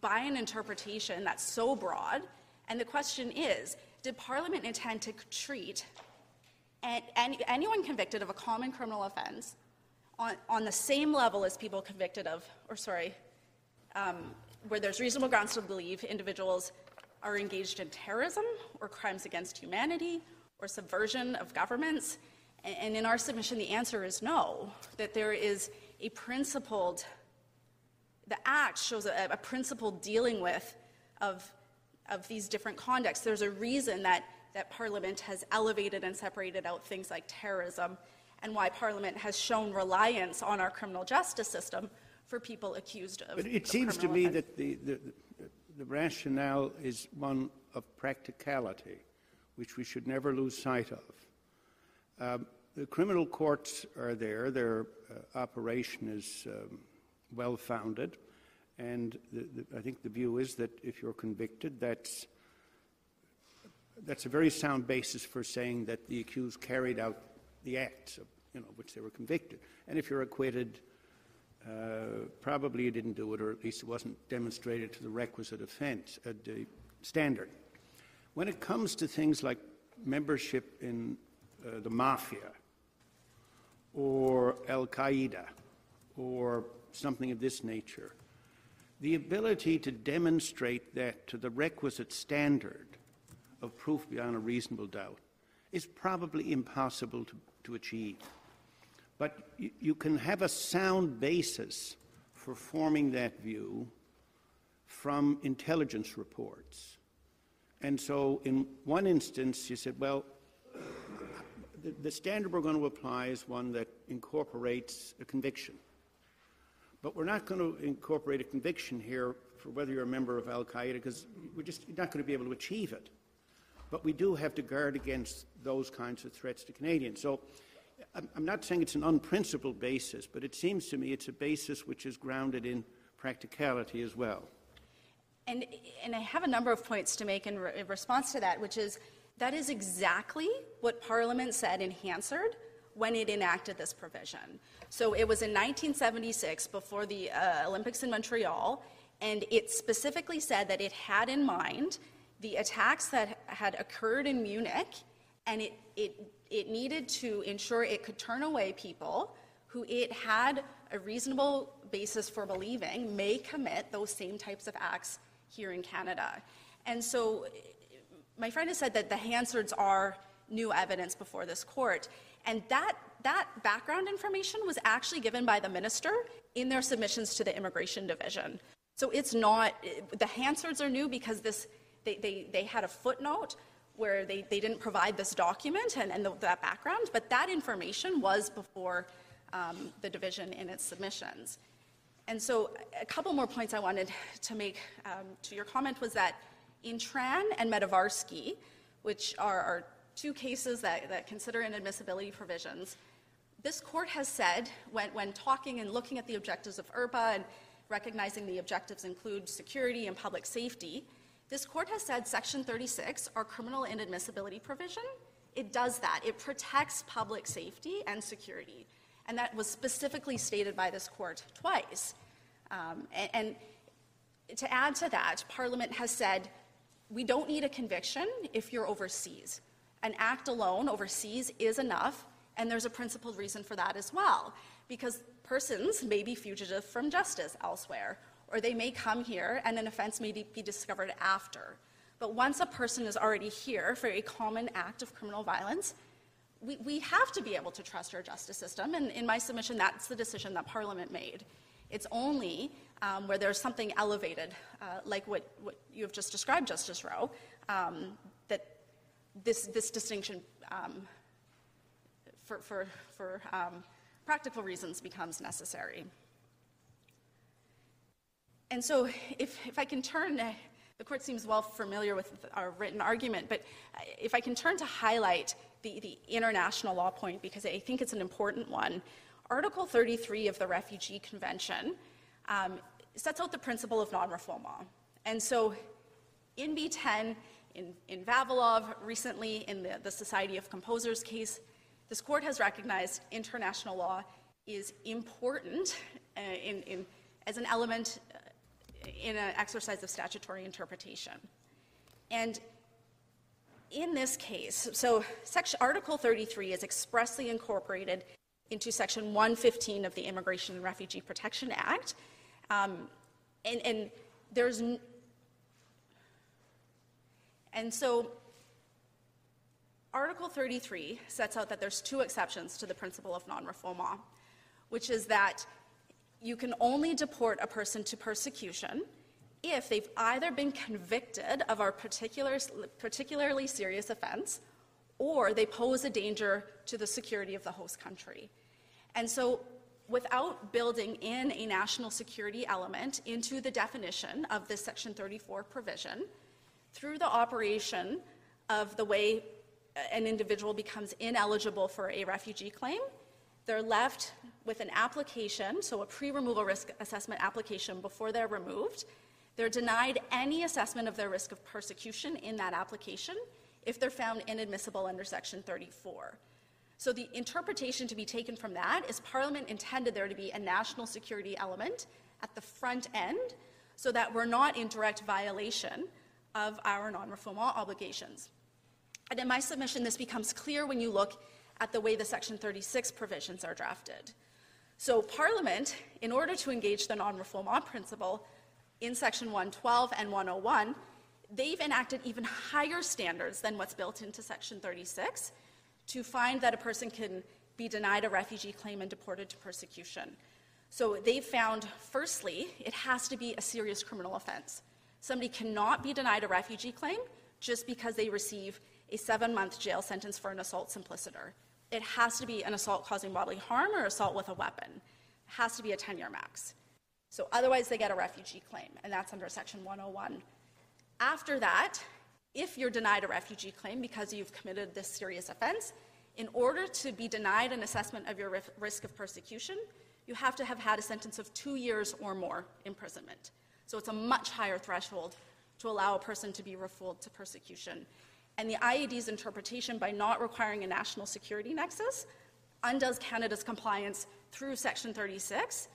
by an interpretation that's so broad. And the question is, did Parliament intend to treat an, an, anyone convicted of a common criminal offence on, on the same level as people convicted of, or sorry, um, where there's reasonable grounds to believe individuals are engaged in terrorism or crimes against humanity or subversion of governments? And in our submission, the answer is no, that there is a principled, the Act shows a, a principled dealing with of, of these different contexts. There's a reason that, that Parliament has elevated and separated out things like terrorism, and why Parliament has shown reliance on our criminal justice system for people accused of. But it seems to me that the, the, the rationale is one of practicality, which we should never lose sight of. Um, the criminal courts are there. Their uh, operation is um, well-founded. And the, the, I think the view is that if you're convicted, that's, that's a very sound basis for saying that the accused carried out the acts of, you know, which they were convicted. And if you're acquitted, uh, probably you didn't do it, or at least it wasn't demonstrated to the requisite offense, uh, the standard. When it comes to things like membership in uh, the mafia or Al-Qaeda or something of this nature, the ability to demonstrate that to the requisite standard of proof beyond a reasonable doubt is probably impossible to, to achieve. But you, you can have a sound basis for forming that view from intelligence reports. And so in one instance, you said, well, the, the standard we're going to apply is one that incorporates a conviction. But we're not going to incorporate a conviction here for whether you're a member of Al-Qaeda, because we're just not going to be able to achieve it. But we do have to guard against those kinds of threats to Canadians. So I'm, I'm not saying it's an unprincipled basis, but it seems to me it's a basis which is grounded in practicality as well. And, and I have a number of points to make in, re in response to that, which is that is exactly what Parliament said in Hansard when it enacted this provision. So it was in nineteen seventy-six, before the uh, Olympics in Montreal, and it specifically said that it had in mind the attacks that had occurred in Munich, and it, it, it needed to ensure it could turn away people who it had a reasonable basis for believing may commit those same types of acts here in Canada. And so my friend has said that the Hansards are new evidence before this court, and that, that background information was actually given by the minister in their submissions to the Immigration Division. So it's not, the Hansards are new because this, they, they, they had a footnote where they, they didn't provide this document and, and the, that background, but that information was before um, the division in its submissions. And so a couple more points I wanted to make um, to your comment was that in Tran and Medovarsky, which are, are two cases that, that consider inadmissibility provisions, this court has said when, when talking and looking at the objectives of I R P A and recognizing the objectives include security and public safety, this court has said Section thirty-six, our criminal inadmissibility provision, it does that. It protects public safety and security. And that was specifically stated by this court twice. Um, and, and to add to that, Parliament has said, we don't need a conviction if you're overseas. An act alone overseas is enough, and there's a principled reason for that as well, because persons may be fugitive from justice elsewhere, or they may come here and an offense may be discovered after. But once a person is already here for a common act of criminal violence, We, we have to be able to trust our justice system, and in my submission, that's the decision that Parliament made. It's only um, where there's something elevated, uh, like what, what you have just described, Justice Rowe, um, that this, this distinction, um, for, for, for um, practical reasons, becomes necessary. And so, if, if I can turn, uh, the Court seems well familiar with our written argument, but if I can turn to highlight The, the international law point, because I think it's an important one. Article thirty-three of the Refugee Convention um, sets out the principle of non-refoulement. And so in B ten, In, in Vavilov, recently in the, the Society of Composers case, this court has recognized international law is important uh, in, in, as an element in an exercise of statutory interpretation. And in this case, so section, Article thirty-three is expressly incorporated into Section one fifteen of the Immigration and Refugee Protection Act. Um, and, and there's, n and so Article thirty-three sets out that there's two exceptions to the principle of non-refoulement, which is that you can only deport a person to persecution if they've either been convicted of a particular, particularly serious offense or they pose a danger to the security of the host country. And so without building in a national security element into the definition of this Section thirty-four provision, through the operation of the way an individual becomes ineligible for a refugee claim, they're left with an application, so a pre-removal risk assessment application before they're removed. They're denied any assessment of their risk of persecution in that application if they're found inadmissible under Section thirty-four. So the interpretation to be taken from that is Parliament intended there to be a national security element at the front end so that we're not in direct violation of our non-refoulement obligations. And in my submission, this becomes clear when you look at the way the Section thirty-six provisions are drafted. So Parliament, in order to engage the non-refoulement principle in Section one twelve and one oh one, they've enacted even higher standards than what's built into Section thirty-six to find that a person can be denied a refugee claim and deported to persecution. So they found, firstly, it has to be a serious criminal offense. Somebody cannot be denied a refugee claim just because they receive a seven-month jail sentence for an assault simpliciter. It has to be an assault causing bodily harm or assault with a weapon. It has to be a ten-year max. So otherwise, they get a refugee claim, and that's under Section one oh one. After that, if you're denied a refugee claim because you've committed this serious offense, in order to be denied an assessment of your risk of persecution, you have to have had a sentence of two years or more imprisonment. So it's a much higher threshold to allow a person to be refouled to persecution. And the I A D's interpretation, by not requiring a national security nexus, undoes Canada's compliance through Section thirty-six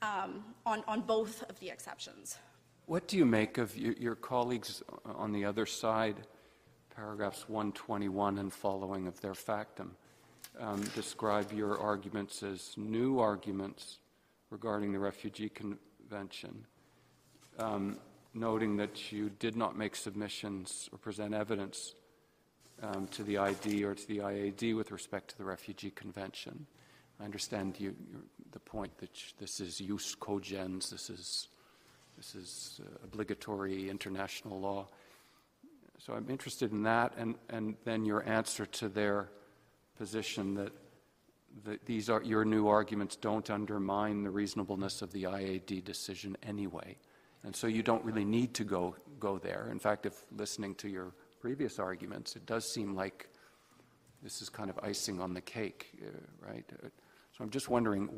um, on, on both of the exceptions. What do you make of your, your colleagues on the other side, paragraphs one twenty-one and following of their factum, um, describe your arguments as new arguments regarding the Refugee Convention, um, noting that you did not make submissions or present evidence um, to the I D or to the I A D with respect to the Refugee Convention? I understand you, the point that this is jus cogens, this is This is uh, obligatory international law. So I'm interested in that, and, and then your answer to their position that, that these are your new arguments don't undermine the reasonableness of the I A D decision anyway. And so you don't really need to go, go there. In fact, if listening to your previous arguments, it does seem like this is kind of icing on the cake, uh, right? So I'm just wondering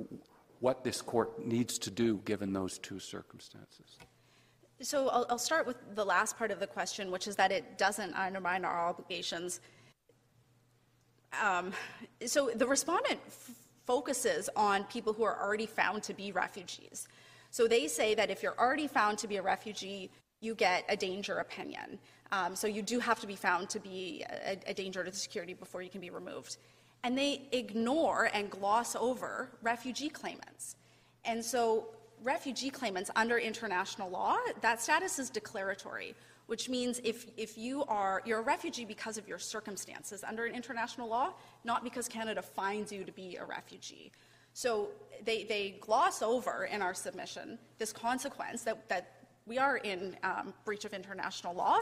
what this court needs to do given those two circumstances. So I'll, I'll start with the last part of the question, which is that it doesn't undermine our obligations. Um, so the respondent f focuses on people who are already found to be refugees. So they say that if you're already found to be a refugee, you get a danger opinion. Um, so you do have to be found to be a, a danger to the security before you can be removed. And they ignore and gloss over refugee claimants. And so refugee claimants under international law, that status is declaratory, which means if, if you are, you're a refugee because of your circumstances under an international law, not because Canada finds you to be a refugee. So they, they gloss over in our submission this consequence that, that we are in um, breach of international law.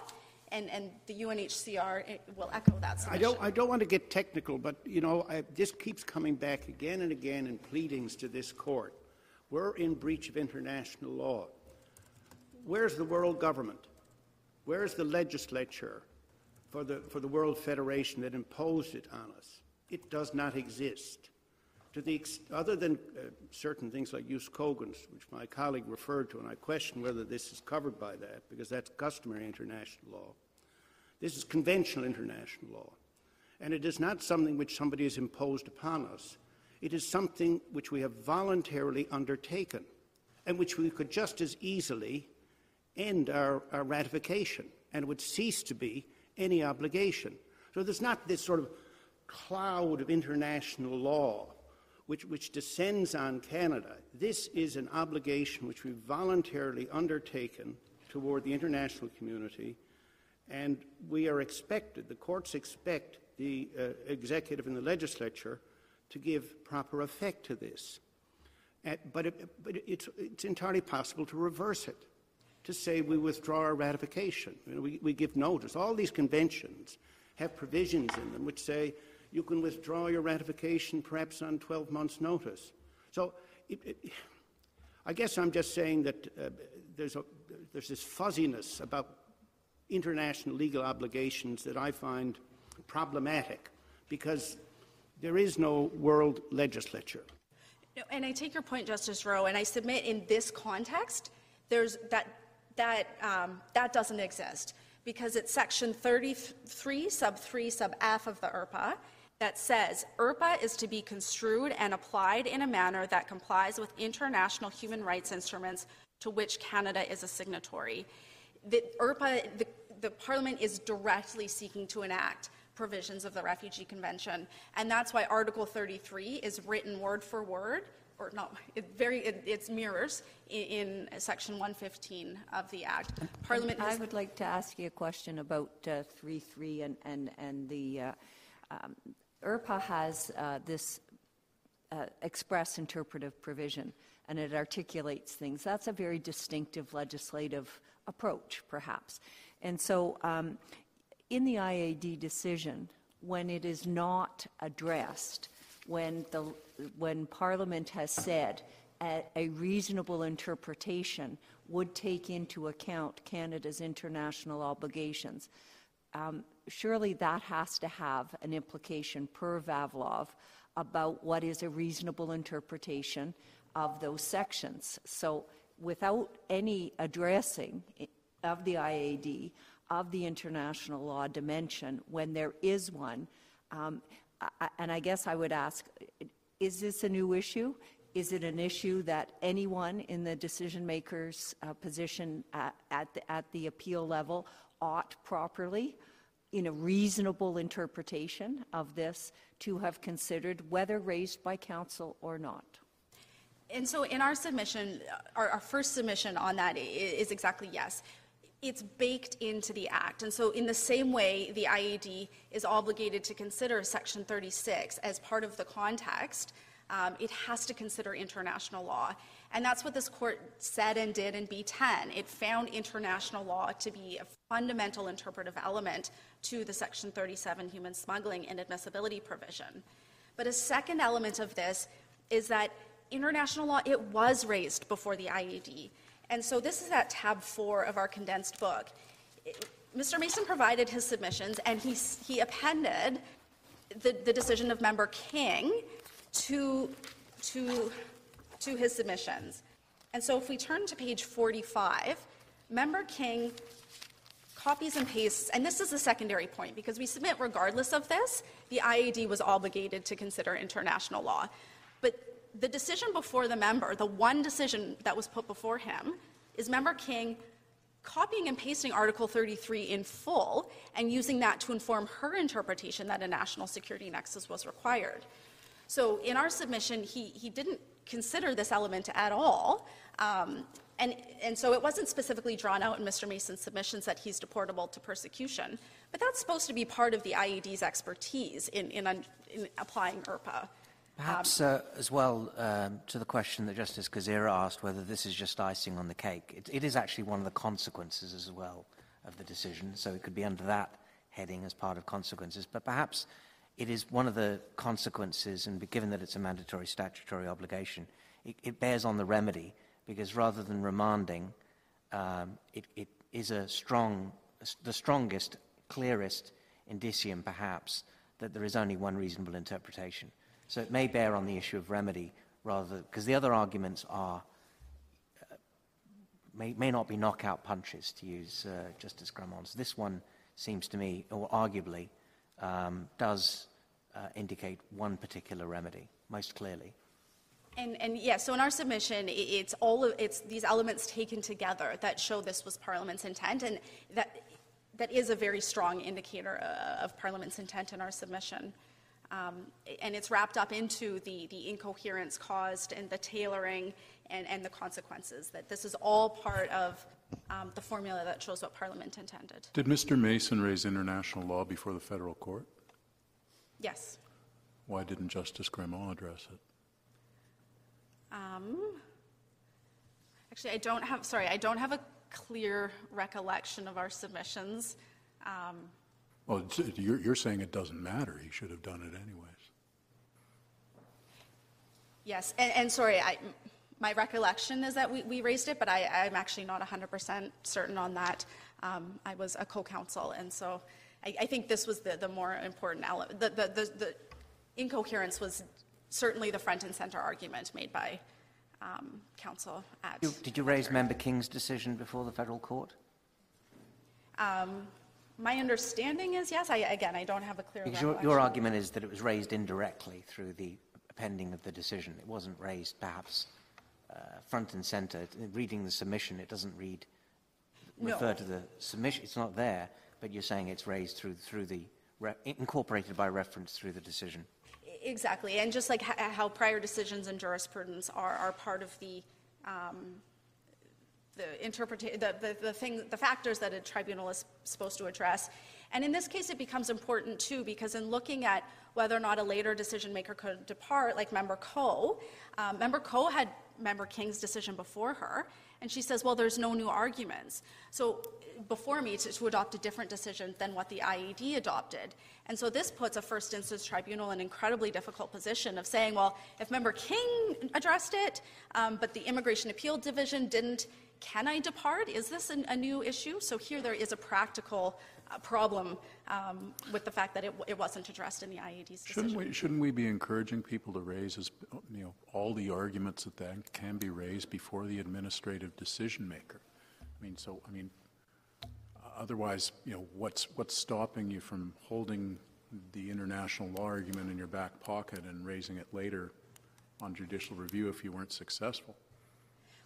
And, and the U N H C R will echo that submission. I don't, I don't want to get technical, but, you know, I, this keeps coming back again and again in pleadings to this court. We're in breach of international law. Where's the world government? Where's the legislature for the, for the World Federation that imposed it on us? It does not exist. To the ex other than uh, certain things like jus cogens, which my colleague referred to, and I question whether this is covered by that, because that's customary international law. This is conventional international law, and it is not something which somebody has imposed upon us. It is something which we have voluntarily undertaken and which we could just as easily end our, our ratification, and it would cease to be any obligation. So there's not this sort of cloud of international law which, which descends on Canada. This is an obligation which we've voluntarily undertaken toward the international community, and we are expected, the courts expect the uh, executive and the legislature to give proper effect to this. At, but it, but it's, it's entirely possible to reverse it, to say we withdraw our ratification, you know, we, we give notice. All these conventions have provisions in them which say you can withdraw your ratification perhaps on twelve months' notice. So it, it, I guess I'm just saying that uh, there's, a, there's this fuzziness about international legal obligations that I find problematic, because there is no world legislature. No, and I take your point, Justice Rowe, and I submit in this context, there's that, that, um, that doesn't exist, because it's section thirty-three, sub three, sub F of the I R P A that says I R P A is to be construed and applied in a manner that complies with international human rights instruments to which Canada is a signatory. The I R P A, the, the Parliament is directly seeking to enact provisions of the Refugee Convention, and that's why Article thirty-three is written word for word, or not, it very, it, it's mirrors in, in Section one fifteen of the Act. Parliament. I would like to ask you a question about thirty-three uh, and, and, and the uh, um, I R P A has uh, this uh, express interpretive provision, and it articulates things. That's a very distinctive legislative approach, perhaps. And so um, in the I A D decision, when it is not addressed, when, the, when Parliament has said a, a reasonable interpretation would take into account Canada's international obligations, um, surely that has to have an implication per Vavilov about what is a reasonable interpretation of those sections. So without any addressing of the I A D, of the international law dimension, when there is one, um, I, and I guess I would ask, is this a new issue? Is it an issue that anyone in the decision-maker's uh, position at, at, the, at the appeal level ought properly, in a reasonable interpretation of this, to have considered, whether raised by counsel or not? And so in our submission, our, our first submission on that is exactly yes. It's baked into the Act. And so in the same way, the I A D is obligated to consider Section thirty-six as part of the context, um, it has to consider international law. And that's what this court said and did in B ten. It found international law to be a fundamental interpretive element to the Section thirty-seven human smuggling and admissibility provision. But a second element of this is that international law, it was raised before the I A D. And so this is at tab four of our condensed book. Mister Mason provided his submissions, and he, he appended the, the decision of Member King to, to, to his submissions. And so if we turn to page forty-five, Member King copies and pastes, and this is the secondary point, because we submit regardless of this, the I A D was obligated to consider international law. But the decision before the member, the one decision that was put before him, is Member King copying and pasting Article thirty-three in full and using that to inform her interpretation that a national security nexus was required. So in our submission, he, he didn't consider this element at all, um, and, and so it wasn't specifically drawn out in Mister Mason's submissions that he's deportable to persecution, but that's supposed to be part of the I A D's expertise in, in, in applying I R P A. Perhaps uh, as well um, to the question that Justice Kazira asked, whether this is just icing on the cake. It, it is actually one of the consequences as well of the decision, so it could be under that heading as part of consequences. But perhaps it is one of the consequences, and given that it's a mandatory statutory obligation, it, it bears on the remedy, because rather than remanding, um, it, it is a strong, the strongest, clearest indicium perhaps that there is only one reasonable interpretation. So it may bear on the issue of remedy, rather, because the other arguments are uh, may, may not be knockout punches, to use uh, Justice Grammont. So this one seems to me, or arguably, um, does uh, indicate one particular remedy most clearly. And, and yes, yeah, so in our submission, it's all of, it's these elements taken together that show this was Parliament's intent, and that that is a very strong indicator of Parliament's intent in our submission. Um, and it's wrapped up into the, the incoherence caused and the tailoring and, and the consequences, that this is all part of um, the formula that shows what Parliament intended. Did Mister Mason raise international law before the federal court? Yes. Why didn't Justice Grimmauld address it? Um, actually, I don't have, sorry, I don't have a clear recollection of our submissions. Um, well, it's, you're, you're saying it doesn't matter. He should have done it anyways. Yes, and, and sorry, I, my recollection is that we, we raised it, but I, I'm actually not one hundred percent certain on that. Um, I was a co-counsel, and so I, I think this was the, the more important element. The, the, the, the incoherence was certainly the front and center argument made by um, counsel at... Did you, did you raise Member King's decision before the federal court? Um, my understanding is yes. I, again, I don't have a clear... Your, your argument is that it was raised indirectly through the appending of the decision. It wasn't raised, perhaps, uh, front and center. Reading the submission, it doesn't read... refer no. to the submission. It's not there, but you're saying it's raised through, through the... Re, incorporated by reference through the decision. Exactly, and just like how prior decisions in jurisprudence are, are part of the um, the interpretation, the, the the thing, the factors that a tribunal is supposed to address, and in this case it becomes important too, because in looking at whether or not a later decision maker could depart, like Member Coe, um, Member Coe had Member King's decision before her, and she says, well, there's no new arguments. So before me to, to adopt a different decision than what the I E D adopted. And so this puts a first instance tribunal in an incredibly difficult position of saying, well, if Member King addressed it, um, but the Immigration Appeal Division didn't, can I depart? Is this an, a new issue? So here there is a practical uh, problem um, with the fact that it, it wasn't addressed in the I E D's decision. Shouldn't we, shouldn't we be encouraging people to raise as, you know, all the arguments that then can be raised before the administrative decision maker? I mean, so, I mean, otherwise, you know, what's what's stopping you from holding the international law argument in your back pocket and raising it later on judicial review if you weren't successful?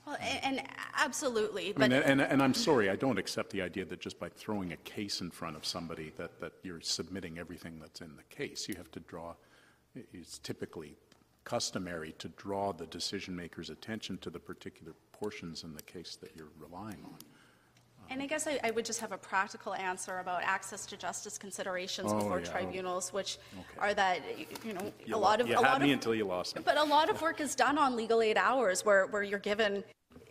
Well, and, and absolutely. But I mean, and, and I'm sorry, I don't accept the idea that just by throwing a case in front of somebody that, that you're submitting everything that's in the case. You have to draw, it's typically customary to draw the decision maker's attention to the particular portions in the case that you're relying on. And I guess I, I would just have a practical answer about access to justice considerations oh, before yeah, tribunals, which okay. are that, you know, you a lot of... You a had lot me of, until you lost me. But a lot of work is done on legal aid hours where, where you're given,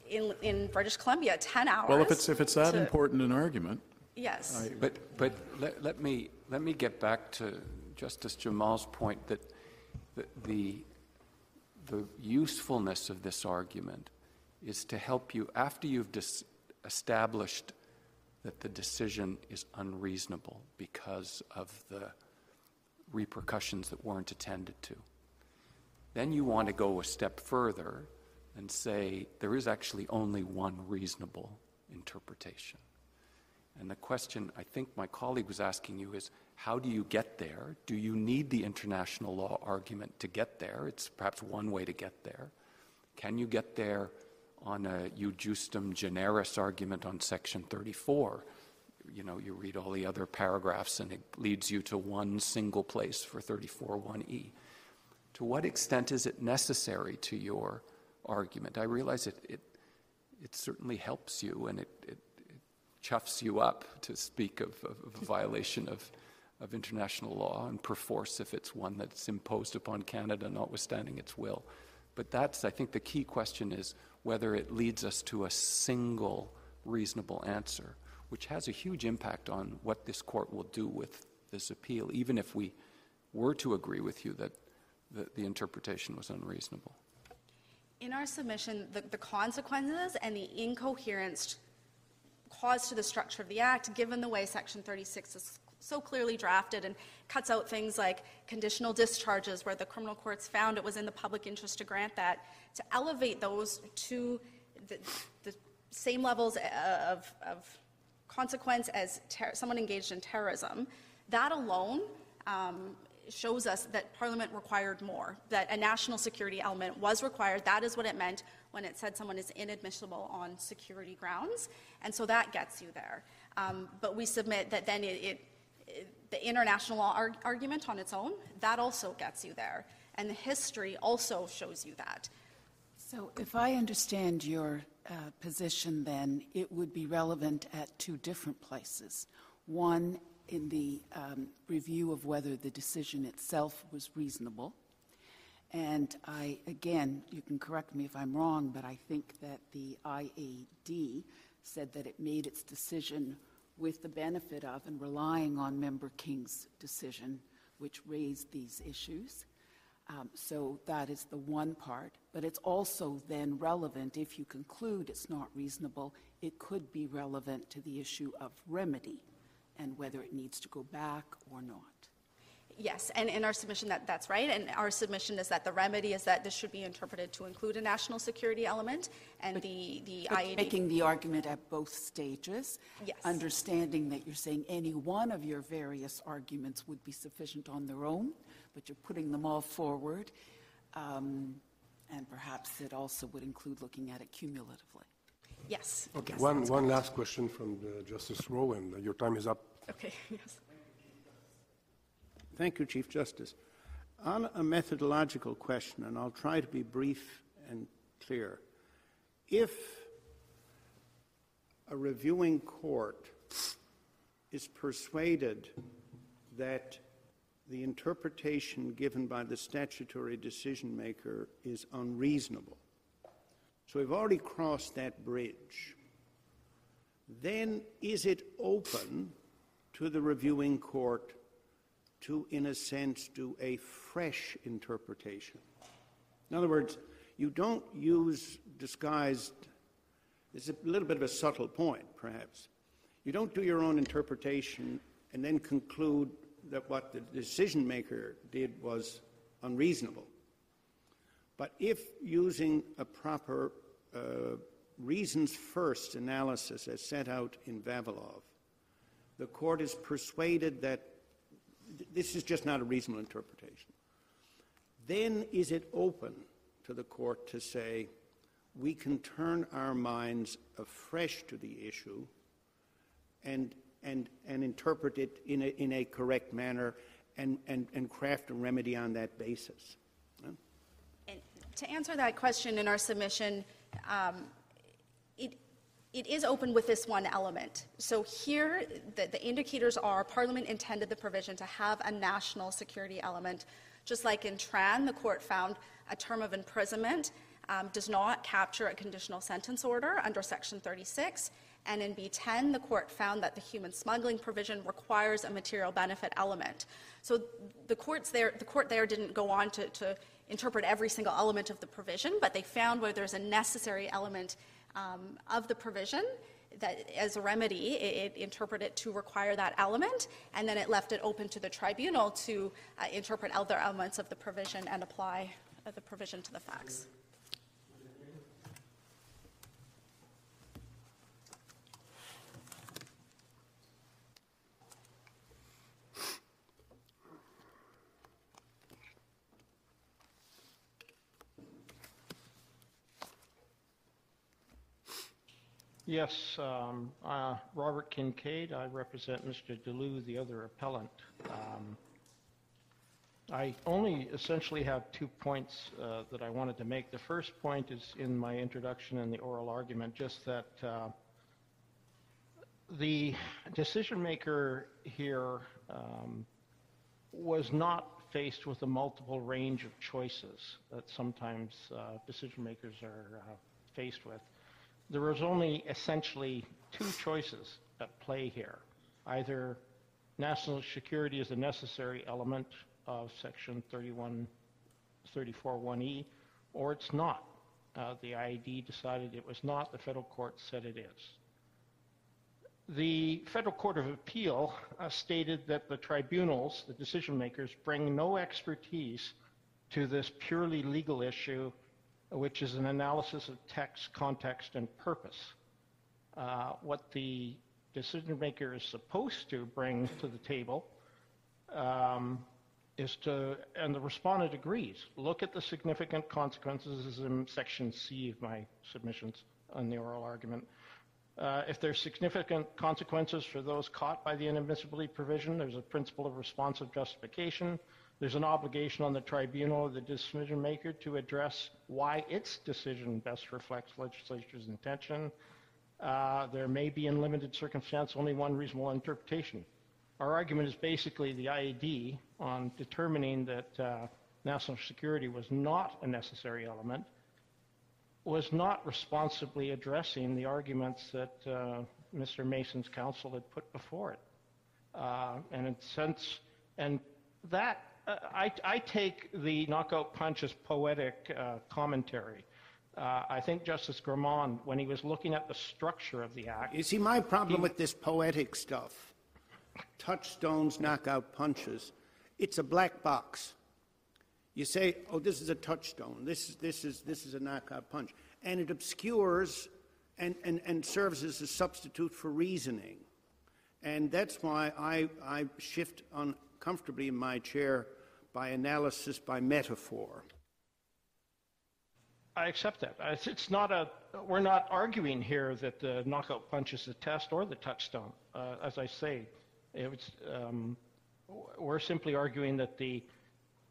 in, in British Columbia, ten hours. Well, if it's, if it's that to, important an argument... Yes. I, but but let, let, me, let me get back to Justice Jamal's point that the, the, the usefulness of this argument is to help you after you've decided established that the decision is unreasonable because of the repercussions that weren't attended to. Then you want to go a step further and say there is actually only one reasonable interpretation. And the question I think my colleague was asking you is, how do you get there? Do you need the international law argument to get there? It's perhaps one way to get there. Can you get there on a eu justum generis argument on section thirty-four? You know, you read all the other paragraphs and it leads you to one single place for thirty-four one E. To what extent is it necessary to your argument? I realize it it, it certainly helps you and it, it, it chuffs you up to speak of, of, of a violation of, of international law, and perforce if it's one that's imposed upon Canada notwithstanding its will. But that's, I think the key question is whether it leads us to a single reasonable answer, which has a huge impact on what this court will do with this appeal, even if we were to agree with you that the, the interpretation was unreasonable. In our submission, the, the consequences and the incoherence caused to the structure of the Act, given the way Section thirty-six is so clearly drafted and cuts out things like conditional discharges where the criminal courts found it was in the public interest to grant that, to elevate those to the, the same levels of, of consequence as ter- someone engaged in terrorism, that alone um, shows us that Parliament required more, that a national security element was required. That is what it meant when it said someone is inadmissible on security grounds, and so that gets you there. Um, but we submit that then it, it, it, the international law arg- argument on its own, that also gets you there, and the history also shows you that. So if I understand your uh, position, then it would be relevant at two different places. One, in the um, review of whether the decision itself was reasonable. And I, again, you can correct me if I'm wrong, but I think that the I A D said that it made its decision with the benefit of and relying on Member King's decision, which raised these issues. Um, so that is the one part. But it's also then relevant, if you conclude it's not reasonable, it could be relevant to the issue of remedy and whether it needs to go back or not. Yes, and in our submission, that, that's right. And our submission is that the remedy is that this should be interpreted to include a national security element, and but, the, the but I A D... making the argument at both stages, yes. Understanding that you're saying any one of your various arguments would be sufficient on their own, but you're putting them all forward, um, and perhaps it also would include looking at it cumulatively. Yes. Okay. Yes, one one last question from uh, Justice Rowan. Your time is up. Okay. Yes. Thank you, Chief Justice. On a methodological question, and I'll try to be brief and clear. If a reviewing court is persuaded that the interpretation given by the statutory decision maker is unreasonable, so we've already crossed that bridge. Then is it open to the reviewing court to, in a sense, do a fresh interpretation? In other words, you don't use disguised, it's a little bit of a subtle point, perhaps. You don't do your own interpretation and then conclude that what the decision maker did was unreasonable. But if using a proper uh, reasons first analysis as set out in Vavilov, the court is persuaded that th- this is just not a reasonable interpretation, then is it open to the court to say, we can turn our minds afresh to the issue and, and, and interpret it in a, in a correct manner and, and, and craft a remedy on that basis? Huh? To answer that question in our submission, um, it, it is open with this one element. So here, the, the indicators are Parliament intended the provision to have a national security element. Just like in Tran, the court found a term of imprisonment um, does not capture a conditional sentence order under Section thirty-six. And in B ten, the court found that the human smuggling provision requires a material benefit element. So the, courts there, the court there didn't go on to, to interpret every single element of the provision, but they found where there's a necessary element um, of the provision that as a remedy, it, it interpreted to require that element, and then it left it open to the tribunal to uh, interpret other elements of the provision and apply uh, the provision to the facts. Yes, um, uh, Robert Kincaid. I represent Mister Dlio, the other appellant. Um, I only essentially have two points uh, that I wanted to make. The first point is in my introduction and the oral argument, just that uh, the decision maker here um, was not faced with a multiple range of choices that sometimes uh, decision makers are uh, faced with. There was only essentially two choices at play here. Either national security is a necessary element of Section thirty-one, thirty-four one E, or it's not. Uh, the I A D decided it was not. The federal court said it is. The Federal Court of Appeal uh, stated that the tribunals, the decision makers, bring no expertise to this purely legal issue, which is an analysis of text, context, and purpose. Uh, what the decision maker is supposed to bring to the table um, is to, and the respondent agrees, look at the significant consequences in section C of my submissions on the oral argument. Uh, if there's significant consequences for those caught by the inadmissibility provision, there's a principle of responsive justification. There's an obligation on the tribunal or the decision maker to address why its decision best reflects legislature's intention. Uh, there may be, in limited circumstance, only one reasonable interpretation. Our argument is basically the I A D on determining that uh, national security was not a necessary element, was not responsibly addressing the arguments that uh, Mister Mason's counsel had put before it. Uh, and in sense, and that, uh, I, I take the knockout punch as poetic uh, commentary. Uh, I think Justice Grammond, when he was looking at the structure of the act... You see, my problem he, with this poetic stuff, touchstones, knockout punches, it's a black box. You say, oh, this is a touchstone, this is, this is, this is a knockout punch, and it obscures and, and, and serves as a substitute for reasoning. And that's why I, I shift uncomfortably in my chair by analysis, by metaphor. I accept that. It's not a, we're not arguing here that the knockout punch is the test or the touchstone. Uh, as I say, it's, um, we're simply arguing that the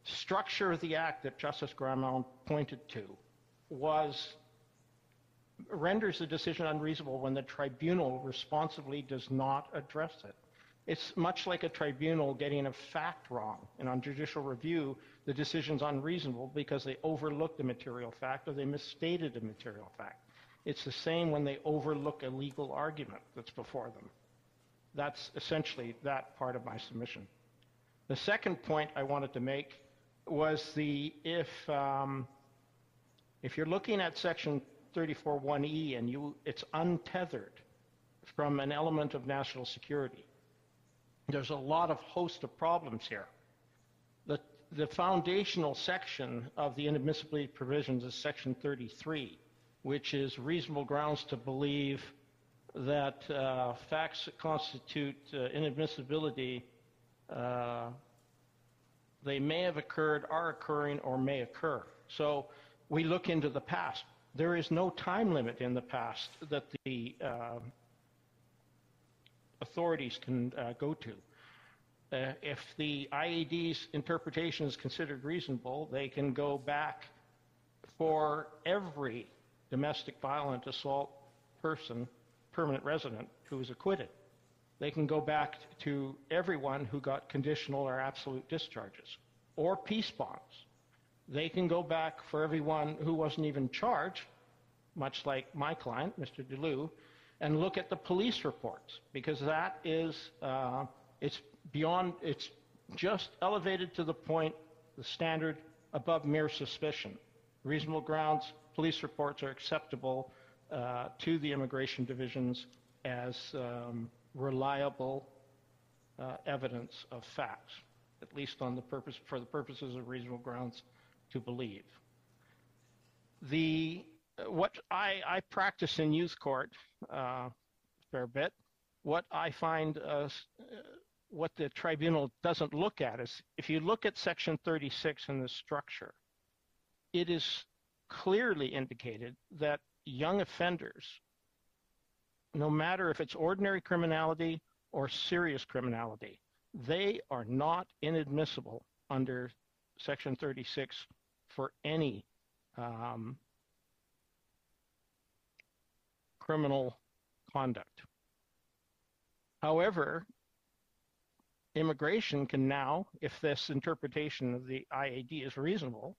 structure of the act that Justice Grammond pointed to was renders the decision unreasonable when the tribunal responsibly does not address it. It's much like a tribunal getting a fact wrong, and on judicial review, the decision's unreasonable because they overlooked a material fact or they misstated a material fact. It's the same when they overlook a legal argument that's before them. That's essentially that part of my submission. The second point I wanted to make was the if um, if you're looking at section thirty-four one E and you it's untethered from an element of national security, there's a lot of host of problems here. The the foundational section of the inadmissibility provisions is section thirty-three, which is reasonable grounds to believe that uh, facts that constitute uh, inadmissibility. Uh, they may have occurred, are occurring, or may occur. So we look into the past. There is no time limit in the past that the uh, authorities can uh, go to. Uh, if the I A D's interpretation is considered reasonable, they can go back for every domestic violent assault person, permanent resident, who is acquitted. They can go back to everyone who got conditional or absolute discharges or peace bonds. They can go back for everyone who wasn't even charged, much like my client, Mister Dlio, and look at the police reports, because that is, uh, it's beyond, it's just elevated to the point, the standard above mere suspicion. Reasonable grounds, police reports are acceptable uh, to the immigration divisions as um, reliable uh, evidence of facts, at least on the purpose, for the purposes of reasonable grounds to believe. The, what I, I practice in youth court uh, a fair bit. What I find, uh, what the tribunal doesn't look at is, if you look at section thirty-six in the structure, it is clearly indicated that young offenders, no matter if it's ordinary criminality or serious criminality, they are not inadmissible under section thirty-six for any um, criminal conduct. However, immigration can now, if this interpretation of the I A D is reasonable,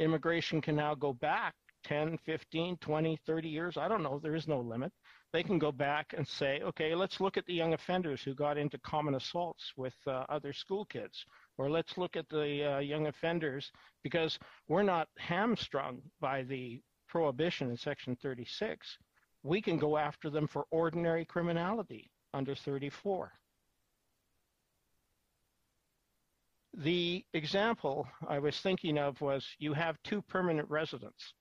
immigration can now go back ten, fifteen, twenty, thirty years, I don't know, there is no limit. They can go back and say, okay, let's look at the young offenders who got into common assaults with uh, other school kids, or let's look at the uh, young offenders, because we're not hamstrung by the prohibition in section thirty-six. We can go after them for ordinary criminality under thirty-four. The example I was thinking of was you have two permanent residents.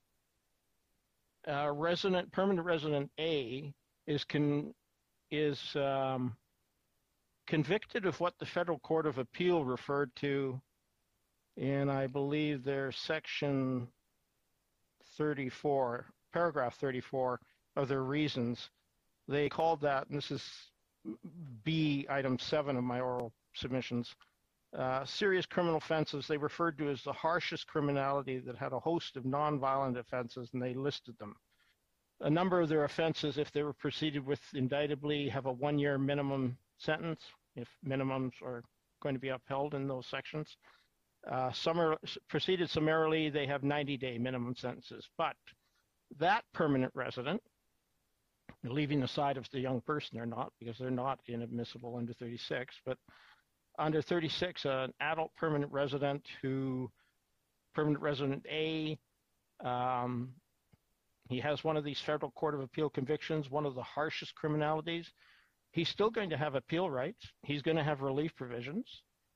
Uh, resident, permanent resident A is con, is um, convicted of what the Federal Court of Appeal referred to in, I believe, their section thirty-four, paragraph thirty-four of their reasons. They called that, and this is B, item seven of my oral submissions, uh, serious criminal offenses they referred to as the harshest criminality that had a host of nonviolent offenses, and they listed them. A number of their offenses, if they were proceeded with indictably, have a one-year minimum sentence, if minimums are going to be upheld in those sections. Uh, some are proceeded summarily, they have ninety-day minimum sentences. But that permanent resident, leaving aside if the young person or not, because they're not inadmissible under thirty-six, but under thirty-six, uh, an adult permanent resident who, permanent resident A, um, he has one of these Federal Court of Appeal convictions, one of the harshest criminalities. He's still going to have appeal rights. He's going to have relief provisions.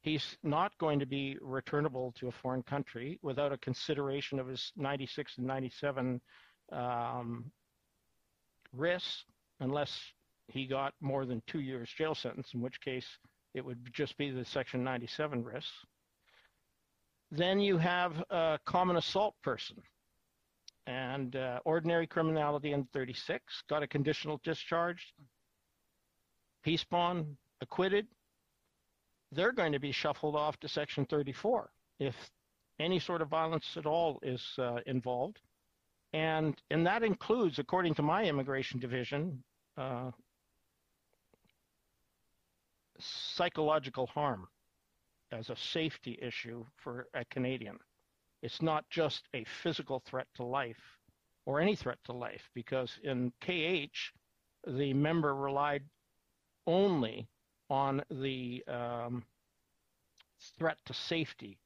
He's not going to be returnable to a foreign country without a consideration of his ninety-six and ninety-seven um, risks, unless he got more than two years jail sentence, in which case it would just be the section ninety-seven risks. Then you have a common assault person. And uh, ordinary criminality in thirty-six, got a conditional discharge, peace bond, acquitted. They're going to be shuffled off to section thirty-four if any sort of violence at all is uh, involved. And, and that includes, according to my immigration division, uh, psychological harm as a safety issue for a Canadian. It's not just a physical threat to life or any threat to life, because in K H, the member relied only on the um, threat to safety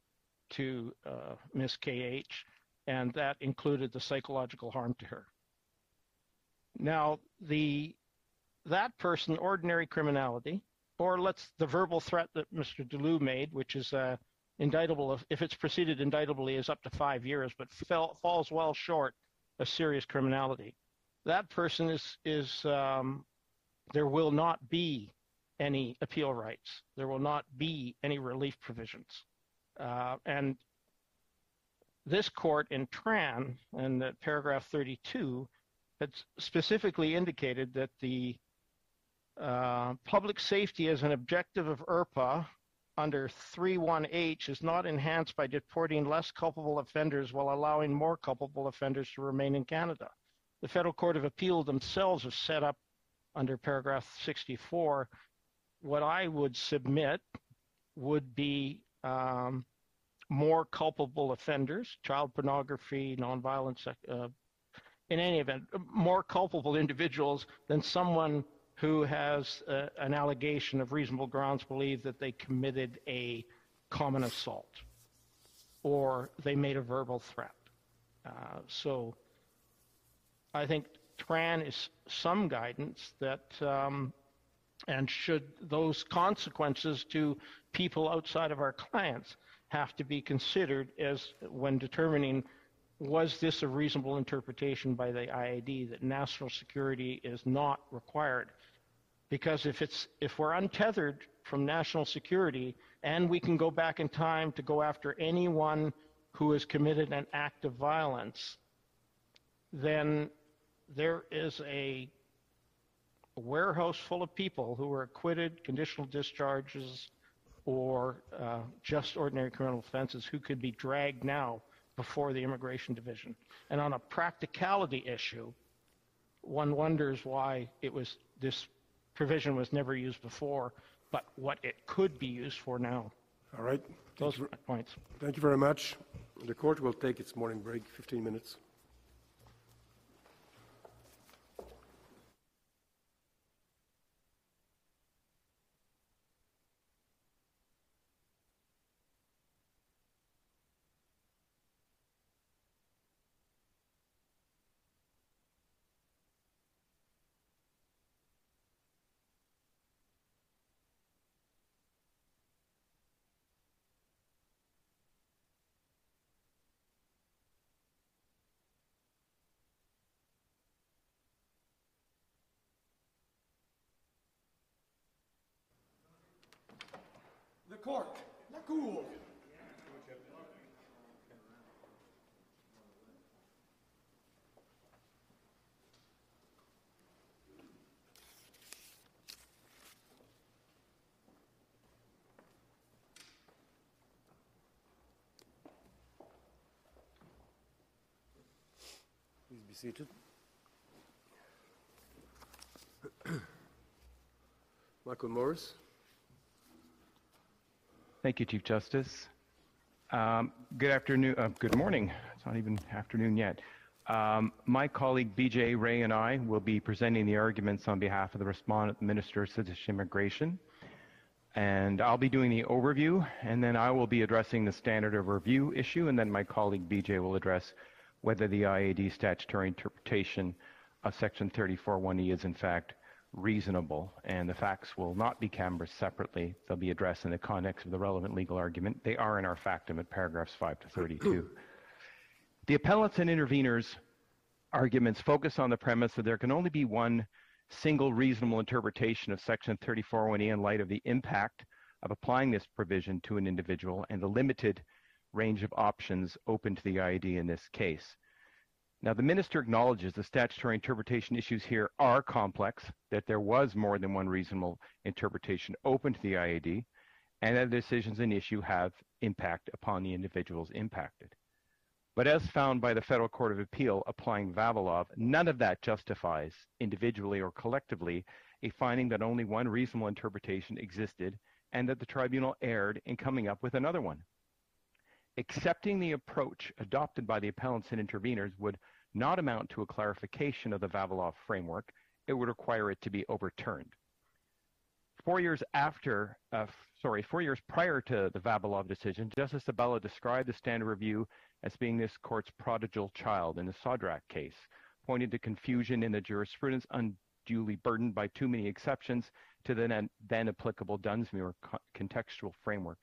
to uh, Miss K H, and that included the psychological harm to her. Now, the that person, ordinary criminality, or let's the verbal threat that Mister Dlio made, which is a uh, indictable, if it's proceeded indictably, is up to five years, but fell, falls well short of serious criminality. That person is, is um, there will not be any appeal rights. There will not be any relief provisions. Uh, and this court in Tran, in the paragraph thirty-two, had specifically indicated that the uh, public safety as an objective of I R P A under three one H is not enhanced by deporting less culpable offenders while allowing more culpable offenders to remain in Canada. The Federal Court of Appeal themselves have set up under paragraph sixty-four, what I would submit would be um, more culpable offenders, child pornography, nonviolent, uh, in any event, more culpable individuals than someone who has uh, an allegation of reasonable grounds to believe that they committed a common assault or they made a verbal threat. Uh, so I think Tran is some guidance that, um, and should those consequences to people outside of our clients have to be considered as when determining was this a reasonable interpretation by the I A D that national security is not required? Because if it's if we're untethered from national security and we can go back in time to go after anyone who has committed an act of violence, then there is a warehouse full of people who were acquitted, conditional discharges, or uh, just ordinary criminal offenses who could be dragged now before the immigration division. And on a practicality issue, one wonders why it was this provision was never used before, but what it could be used for now. All right. Those are my points. Thank you very much. The court will take its morning break, fifteen minutes. Cork, La Cour. Please be seated. Michael Morris. Thank you, Chief Justice. Um, good afternoon, uh, good morning. It's not even afternoon yet. Um, my colleague B J Ray and I will be presenting the arguments on behalf of the Respondent Minister of Citizenship Immigration. And I'll be doing the overview, and then I will be addressing the standard of review issue, and then my colleague B J will address whether the I A D statutory interpretation of Section thirty-four one E is in fact reasonable, and the facts will not be canvassed separately. They'll be addressed in the context of the relevant legal argument. They are in our factum at paragraphs five to thirty-two. The appellants and interveners' arguments focus on the premise that there can only be one single reasonable interpretation of Section thirty-four one E in light of the impact of applying this provision to an individual and the limited range of options open to the I A D in this case. Now, the minister acknowledges the statutory interpretation issues here are complex, that there was more than one reasonable interpretation open to the I A D, and that the decisions in issue have impact upon the individuals impacted. But as found by the Federal Court of Appeal applying Vavilov, none of that justifies, individually or collectively, a finding that only one reasonable interpretation existed and that the tribunal erred in coming up with another one. Accepting the approach adopted by the appellants and interveners would not amount to a clarification of the Vavilov framework. It would require it to be overturned. Four years after, uh, sorry, four years prior to the Vavilov decision, Justice Abella described the standard review as being this court's prodigal child in the Sodrak case, pointed to confusion in the jurisprudence unduly burdened by too many exceptions to the then, then applicable Dunsmuir co- contextual framework.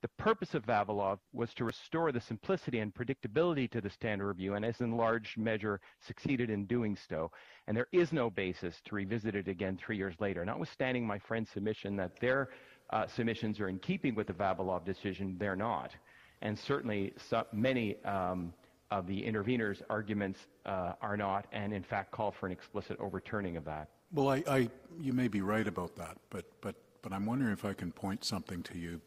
The purpose of Vavilov was to restore the simplicity and predictability to the standard review, and has in large measure succeeded in doing so. And there is no basis to revisit it again three years later. Notwithstanding my friend's submission that their uh, submissions are in keeping with the Vavilov decision, they're not. And certainly so many um, of the interveners' arguments uh, are not, and in fact call for an explicit overturning of that. Well, I, I, you may be right about that, but, but, but I'm wondering if I can point something to you.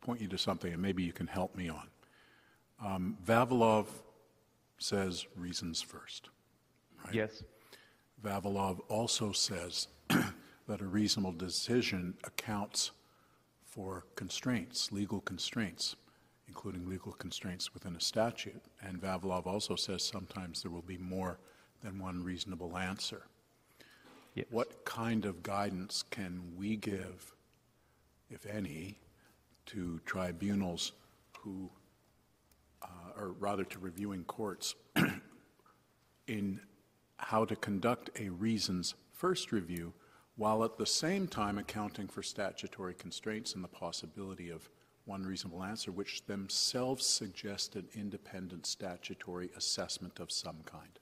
point you to something and maybe you can help me on. Um, Vavilov says reasons first, right? Yes. Vavilov also says that a reasonable decision accounts for constraints, legal constraints, including legal constraints within a statute. And Vavilov also says sometimes there will be more than one reasonable answer. Yes. What kind of guidance can we give, if any, to tribunals who, uh, or rather to reviewing courts, in how to conduct a reasons first review while at the same time accounting for statutory constraints and the possibility of one reasonable answer, which themselves suggest an independent statutory assessment of some kind?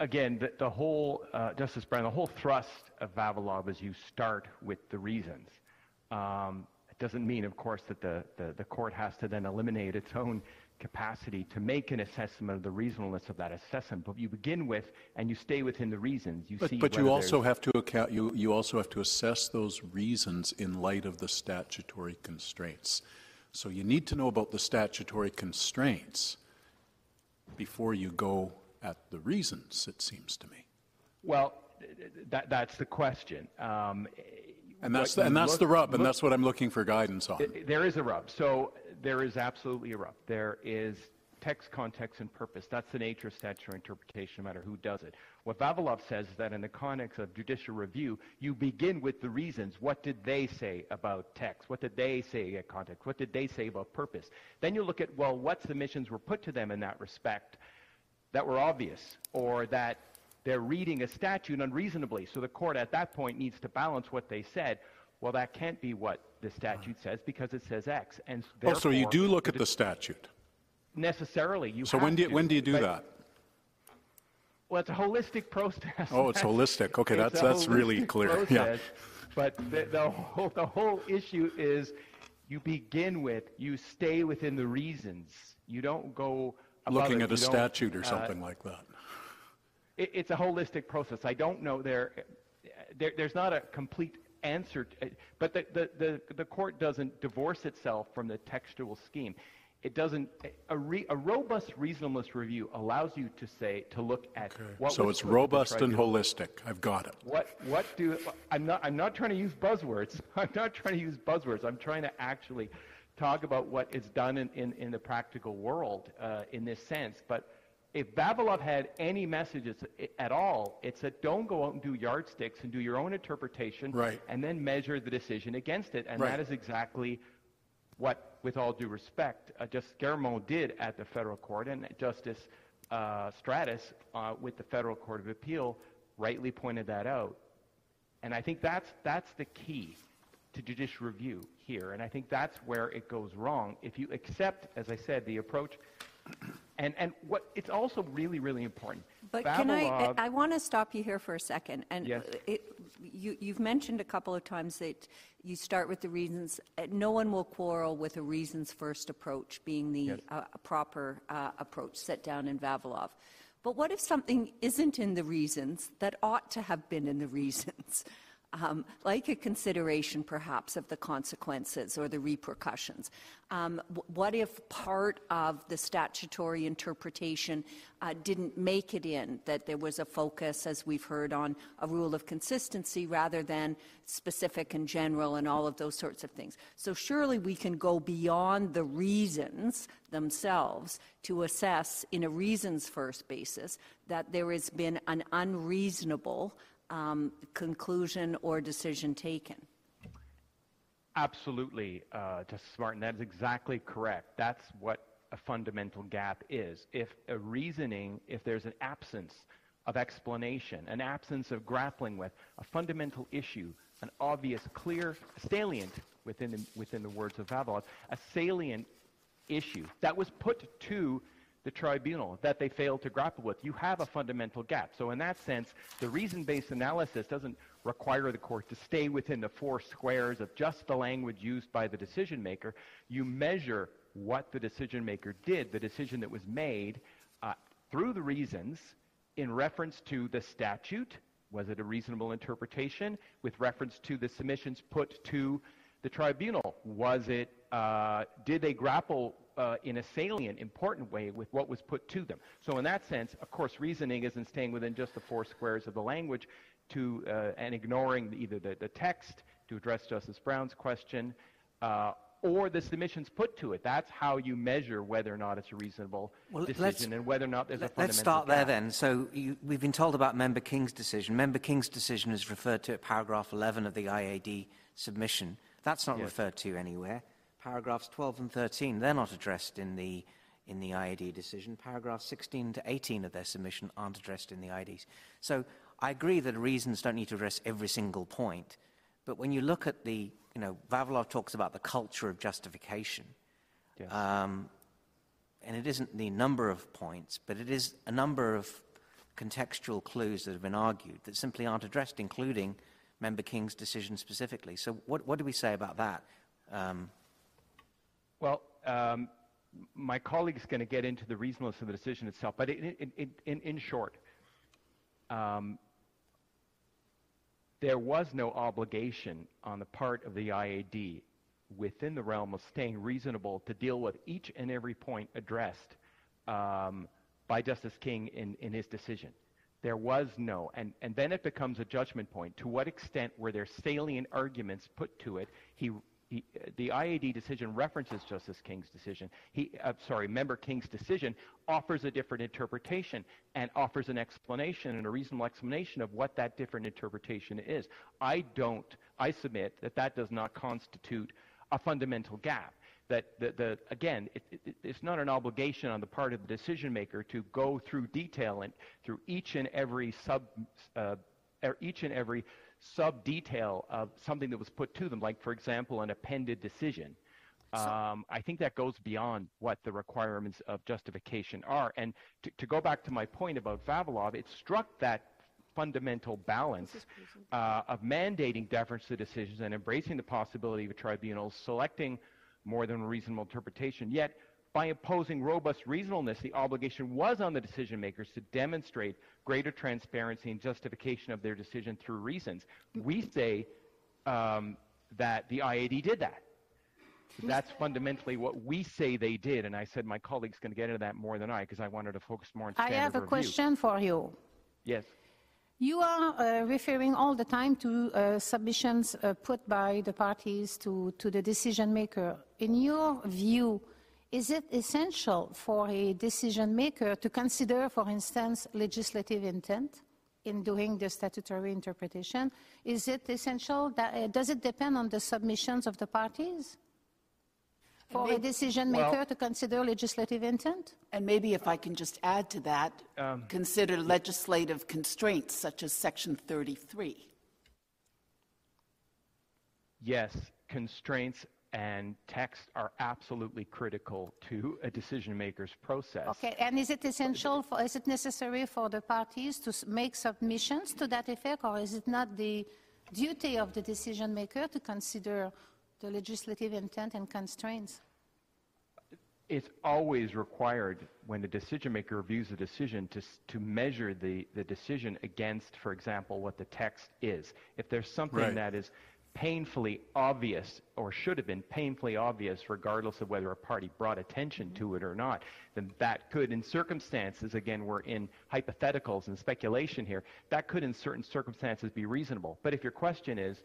Again, the, the whole, uh, Justice Brown, the whole thrust of Vavilov is you start with the reasons. Um, it doesn't mean, of course, that the, the, the court has to then eliminate its own capacity to make an assessment of the reasonableness of that assessment. But you begin with, and you stay within the reasons. You but, see but you also have to account. You you also have to assess those reasons in light of the statutory constraints. So you need to know about the statutory constraints before you go at the reasons. It seems to me. Well, that that's the question. Um, And that's, the, and that's look, the rub, and look, that's what I'm looking for guidance on. There is a rub. So there is absolutely a rub. There is text, context, and purpose. That's the nature of statutory interpretation, no matter who does it. What Vavilov says is that in the context of judicial review, you begin with the reasons. What did they say about text? What did they say about context? What did they say about purpose? Then you look at, well, what submissions were put to them in that respect that were obvious, or that they're reading a statute unreasonably. So the court at that point needs to balance what they said. Well, that can't be what the statute says because it says X. And oh, so you do look at the statute? Necessarily. You so when do you, when do you do but, that? Well, it's a holistic process. Oh, it's holistic. Okay, that's that's really clear. Process. Yeah. But the, the whole the whole issue is, you begin with, you stay within the reasons. You don't go above looking it. at you a statute or something uh, like that. It, it's a holistic process. I don't know there. There there's not a complete answer, to, but the, the the the court doesn't divorce itself from the textual scheme. It doesn't. A, re, a robust reasonableness review allows you to say to look at okay. what. So it's robust and holistic. I've got it. What what do I'm not I'm not trying to use buzzwords. I'm not trying to use buzzwords. I'm trying to actually talk about what is done in in, in the practical world uh, in this sense. But if Vavilov had any messages at all, it's that don't go out and do yardsticks and do your own interpretation, right. and then measure the decision against it. And right. that is exactly what, with all due respect, uh, Justice Garamond did at the federal court, and Justice uh, Stratas uh, with the Federal Court of Appeal rightly pointed that out. And I think that's that's the key to judicial review here, and I think that's where it goes wrong. If you accept, as I said, the approach, and and what it's also really really important. But Vavilov, can I? I want to stop you here for a second. And yes. it, you, you've mentioned a couple of times that you start with the reasons. No one will quarrel with a reasons-first approach being the yes. uh, proper uh, approach set down in Vavilov. But what if something isn't in the reasons that ought to have been in the reasons, um, like a consideration perhaps of the consequences or the repercussions? Um, what if part of the statutory interpretation uh, didn't make it in, that there was a focus, as we've heard, on a rule of consistency rather than specific and general and all of those sorts of things? So surely we can go beyond the reasons themselves to assess in a reasons-first basis that there has been an unreasonable um, conclusion or decision taken. Absolutely, uh, Justice Martin, that is exactly correct. That's what a fundamental gap is. If a reasoning, if there's an absence of explanation, an absence of grappling with a fundamental issue, an obvious, clear, salient, within the, within the words of Vavilov, a salient issue that was put to the tribunal that they failed to grapple with, you have a fundamental gap. So in that sense, the reason-based analysis doesn't require the court to stay within the four squares of just the language used by the decision-maker. You measure what the decision-maker did, the decision that was made, uh, through the reasons in reference to the statute. Was it a reasonable interpretation? With reference to the submissions put to the tribunal, was it, uh, did they grapple Uh, in a salient, important way with what was put to them? So in that sense, of course, reasoning isn't staying within just the four squares of the language to uh, and ignoring either the, the text, to address Justice Brown's question, uh, or the submissions put to it. That's how you measure whether or not it's a reasonable well, decision and whether or not there's a fundamental. Let's start gap. there then. So you, we've been told about Member King's decision. Member King's decision is referred to at paragraph eleven of the I A D submission. That's not yes. referred to anywhere. Paragraphs twelve and thirteen, they're not addressed in the, in the I A D decision. Paragraphs sixteen to eighteen of their submission aren't addressed in the I A Ds. So I agree that reasons don't need to address every single point, but when you look at the, you know, Vavilov talks about the culture of justification, yes. um, and it isn't the number of points, but it is a number of contextual clues that have been argued that simply aren't addressed, including Member King's decision specifically. So what, what do we say about that? Um, Well, um, my colleague's going to get into the reasonableness of the decision itself, but it, it, it, in, in short, um, there was no obligation on the part of the I A D within the realm of staying reasonable to deal with each and every point addressed um, by Justice King in, in his decision. There was no, and, and then it becomes a judgment point. To what extent were there salient arguments put to it? He He, the I A D decision references Justice King's decision. He, uh, sorry, Member King's decision offers a different interpretation and offers an explanation and a reasonable explanation of what that different interpretation is. I don't, I submit that that does not constitute a fundamental gap. That, the, the, again, it, it, it's not an obligation on the part of the decision maker to go through detail and through each and every sub, uh, er, each and every sub-detail of something that was put to them, like, for example, an appended decision. Um, I think that goes beyond what the requirements of justification are. And to, to go back to my point about Vavilov, it struck that fundamental balance uh, of mandating deference to decisions and embracing the possibility of tribunals selecting more than reasonable interpretation. Yet, by imposing robust reasonableness, the obligation was on the decision makers to demonstrate greater transparency and justification of their decision through reasons. We say um, that the I A D did that. That's fundamentally what we say they did, and I said my colleague's going to get into that more than I, because I wanted to focus more on standard review. I have a question for you. Yes. You are uh, referring all the time to uh, submissions uh, put by the parties to, to the decision maker. In your view, is it essential for a decision maker to consider, for instance, legislative intent in doing the statutory interpretation? Is it essential that, uh, does it depend on the submissions of the parties? For maybe, a decision maker well, to consider legislative intent? And maybe if I can just add to that, um, consider legislative constraints such as Section thirty-three. Yes, constraints and text are absolutely critical to a decision maker's process. Okay, and is it essential, for, is it necessary for the parties to make submissions to that effect, or is it not the duty of the decision maker to consider the legislative intent and constraints? It's always required when the decision maker reviews a decision to, to measure the, the decision against, for example, what the text is. If there's something right. that is painfully obvious or should have been painfully obvious regardless of whether a party brought attention to it or not, then that could, in circumstances, again we're in hypotheticals and speculation here, that could in certain circumstances be reasonable. But if your question is,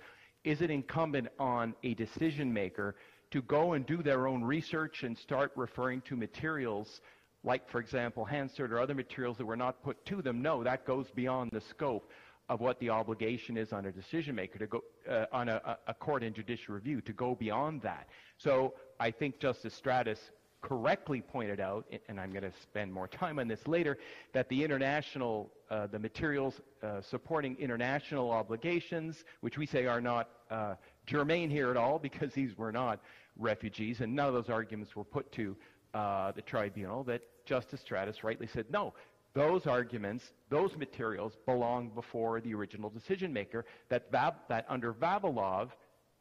is it incumbent on a decision maker to go and do their own research and start referring to materials like, for example, Hansard or other materials that were not put to them? No, that goes beyond the scope of what the obligation is on a decision maker to go uh, on a, a court and judicial review to go beyond that. So I think Justice Stratas correctly pointed out, and I'm going to spend more time on this later, that the international, uh, the materials uh, supporting international obligations, which we say are not uh, germane here at all because these were not refugees, and none of those arguments were put to uh, the tribunal, that Justice Stratas rightly said, no, those arguments, those materials belong before the original decision maker, that, Vav that under Vavilov,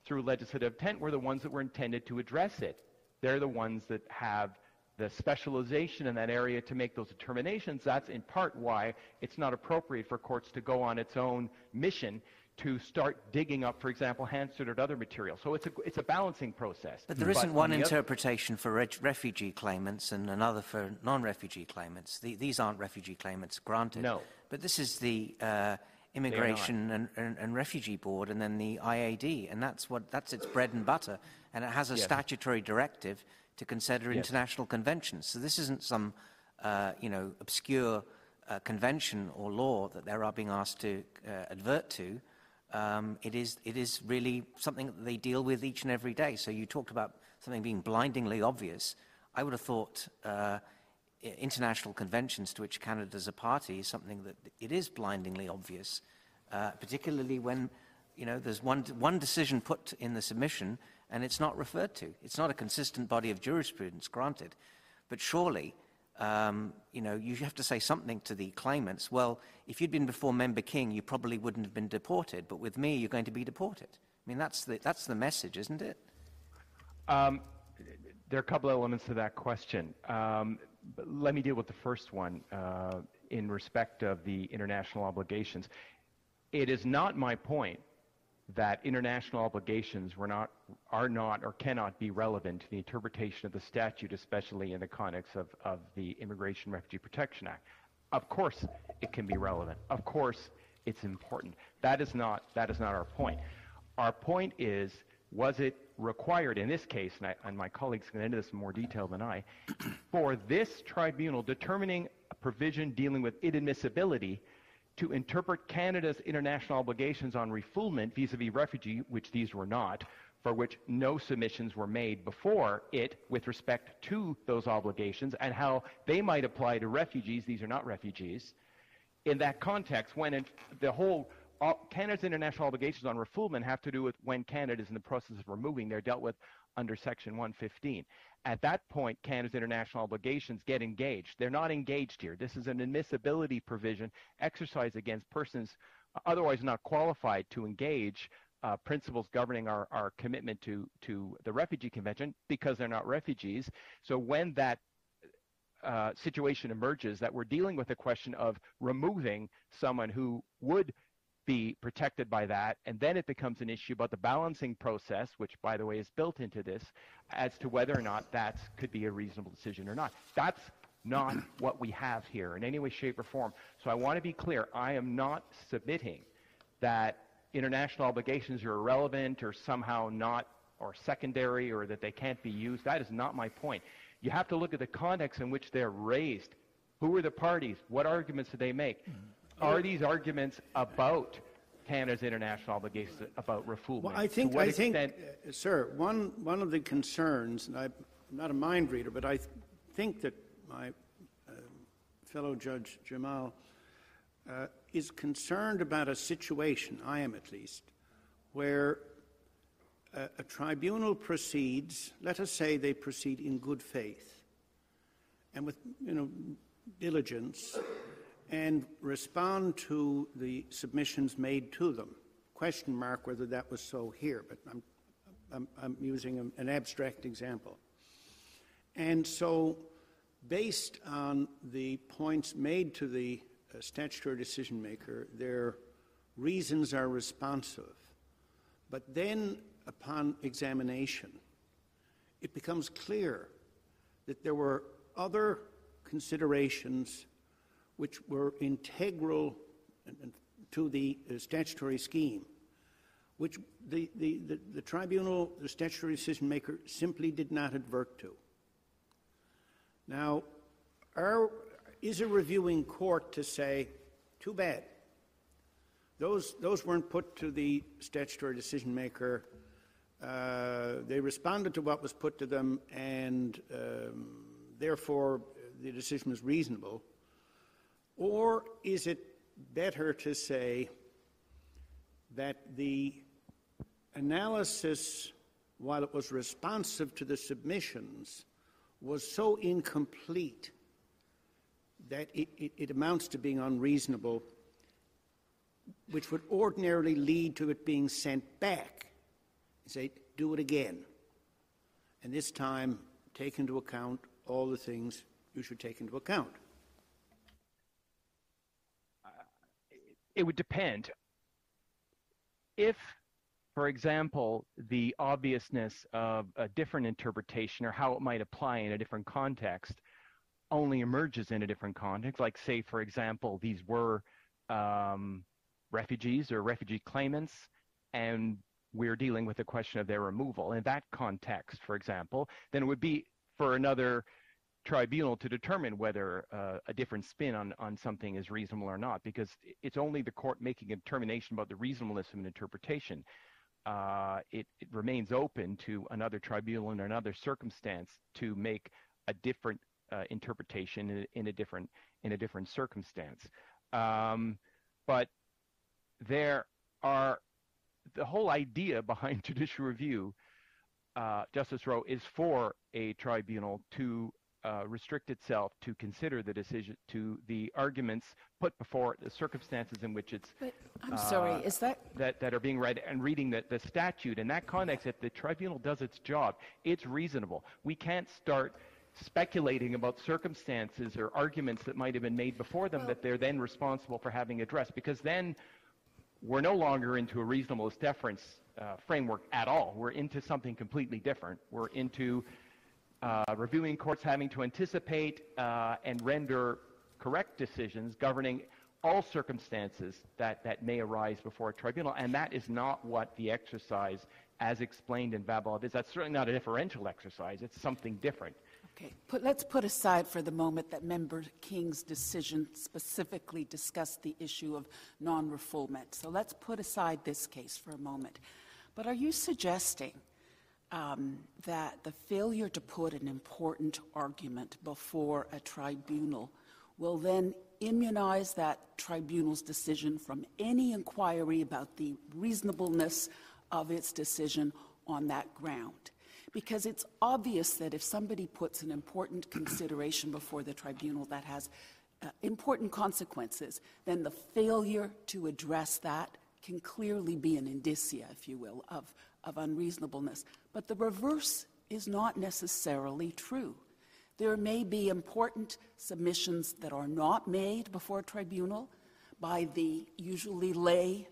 through legislative intent, were the ones that were intended to address it. They're the ones that have the specialization in that area to make those determinations. That's in part why it's not appropriate for courts to go on its own mission to start digging up, for example, Hansard or other material. So it's a, it's a balancing process. But there isn't but one interpretation for re refugee claimants and another for non-refugee claimants. The, these aren't refugee claimants, granted. No. But this is the uh, Immigration and, and, and Refugee Board and then the I A D, and that's, what, that's its bread and butter. And it has a yes. statutory directive to consider yes. international conventions. So this isn't some, uh, you know, obscure uh, convention or law that they're being asked to uh, advert to. Um, it is, it is really something that they deal with each and every day. So you talked about something being blindingly obvious. I would have thought uh, international conventions to which Canada's a party is something that it is blindingly obvious, uh, particularly when, you know, there's one, one decision put in the submission and it's not referred to. It's not a consistent body of jurisprudence, granted. But surely, um, you know, you have to say something to the claimants. Well, if you'd been before Member King, you probably wouldn't have been deported. But with me, you're going to be deported. I mean, that's the, that's the message, isn't it? Um, there are a couple elements to that question. Um, but let me deal with the first one uh, in respect of the international obligations. It is not my point that international obligations were not, are not or cannot be relevant to the interpretation of the statute, especially in the context of, of the Immigration and Refugee Protection Act. Of course it can be relevant. Of course it's important. That is not, that is not our point. Our point is, was it required in this case, and, I, and my colleagues can get into this in more detail than I, for this tribunal determining a provision dealing with inadmissibility to interpret Canada's international obligations on refoulement vis-a-vis refugee, which these were not, for which no submissions were made before it with respect to those obligations and how they might apply to refugees, these are not refugees, in that context when in the whole, all, Canada's international obligations on refoulement have to do with when Canada is in the process of removing, they're dealt with under Section one fifteen. At that point, Canada's international obligations get engaged. They're not engaged here. This is an admissibility provision exercised against persons otherwise not qualified to engage uh, principles governing our, our commitment to, to the Refugee Convention because they're not refugees. So when that uh, situation emerges that we're dealing with a question of removing someone who would be protected by that, and then it becomes an issue about the balancing process, which, by the way, is built into this, as to whether or not that could be a reasonable decision or not. That's not what we have here in any way, shape, or form. So I want to be clear. I am not submitting that international obligations are irrelevant or somehow not or secondary or that they can't be used. That is not my point. You have to look at the context in which they're raised. Who are the parties? What arguments do they make? Mm-hmm. Are these arguments about Canada's international obligations, about refoulement? Well, I think, I think uh, sir, one, one of the concerns, and I'm not a mind reader, but I th think that my uh, fellow Judge Jamal uh, is concerned about a situation, I am at least, where a, a tribunal proceeds, let us say they proceed in good faith and with, you know, diligence, and respond to the submissions made to them. Question mark whether that was so here, but I'm, I'm, I'm using a, an abstract example. And so, based on the points made to the uh, statutory decision maker, their reasons are responsive. But then, upon examination, it becomes clear that there were other considerations which were integral to the statutory scheme, which the, the, the, the tribunal, the statutory decision maker, simply did not advert to. Now, our, is a reviewing court to say, too bad, those, those weren't put to the statutory decision maker, uh, they responded to what was put to them, and um, therefore the decision was reasonable? Or is it better to say that the analysis, while it was responsive to the submissions, was so incomplete that it, it, it amounts to being unreasonable, which would ordinarily lead to it being sent back and say, do it again. And this time, take into account all the things you should take into account. It would depend. If, for example, the obviousness of a different interpretation or how it might apply in a different context only emerges in a different context, like say, for example, these were um, refugees or refugee claimants, and we're dealing with the question of their removal. In that context, for example, then it would be for another tribunal to determine whether uh, a different spin on, on something is reasonable or not, because it's only the court making a determination about the reasonableness of an interpretation. Uh, it, it remains open to another tribunal in another circumstance to make a different uh, interpretation in, in a different in a different circumstance. Um, but there are the whole idea behind judicial review, uh, Justice Rowe, is for a tribunal to Uh, restrict itself to consider the decision to the arguments put before the circumstances in which it's. But I'm uh, sorry, is that that that are being read and reading the the statute in that context? If the tribunal does its job, it's reasonable. We can't start speculating about circumstances or arguments that might have been made before them well, that they're then responsible for having addressed, because then we're no longer into a reasonableness deference uh, framework at all. We're into something completely different. We're into Uh, reviewing courts having to anticipate uh, and render correct decisions governing all circumstances that, that may arise before a tribunal, and that is not what the exercise, as explained in Vavilov, is. That's certainly not a differential exercise. It's something different. Okay. Put, let's put aside for the moment that Member King's decision specifically discussed the issue of non-refoulement. So let's put aside this case for a moment. But are you suggesting Um, that the failure to put an important argument before a tribunal will then immunize that tribunal's decision from any inquiry about the reasonableness of its decision on that ground? because it's obvious that if somebody puts an important consideration before the tribunal that has uh, important consequences, then the failure to address that can clearly be an indicia, if you will, of, of unreasonableness. But the reverse is not necessarily true. There may be important submissions that are not made before a tribunal by the usually lay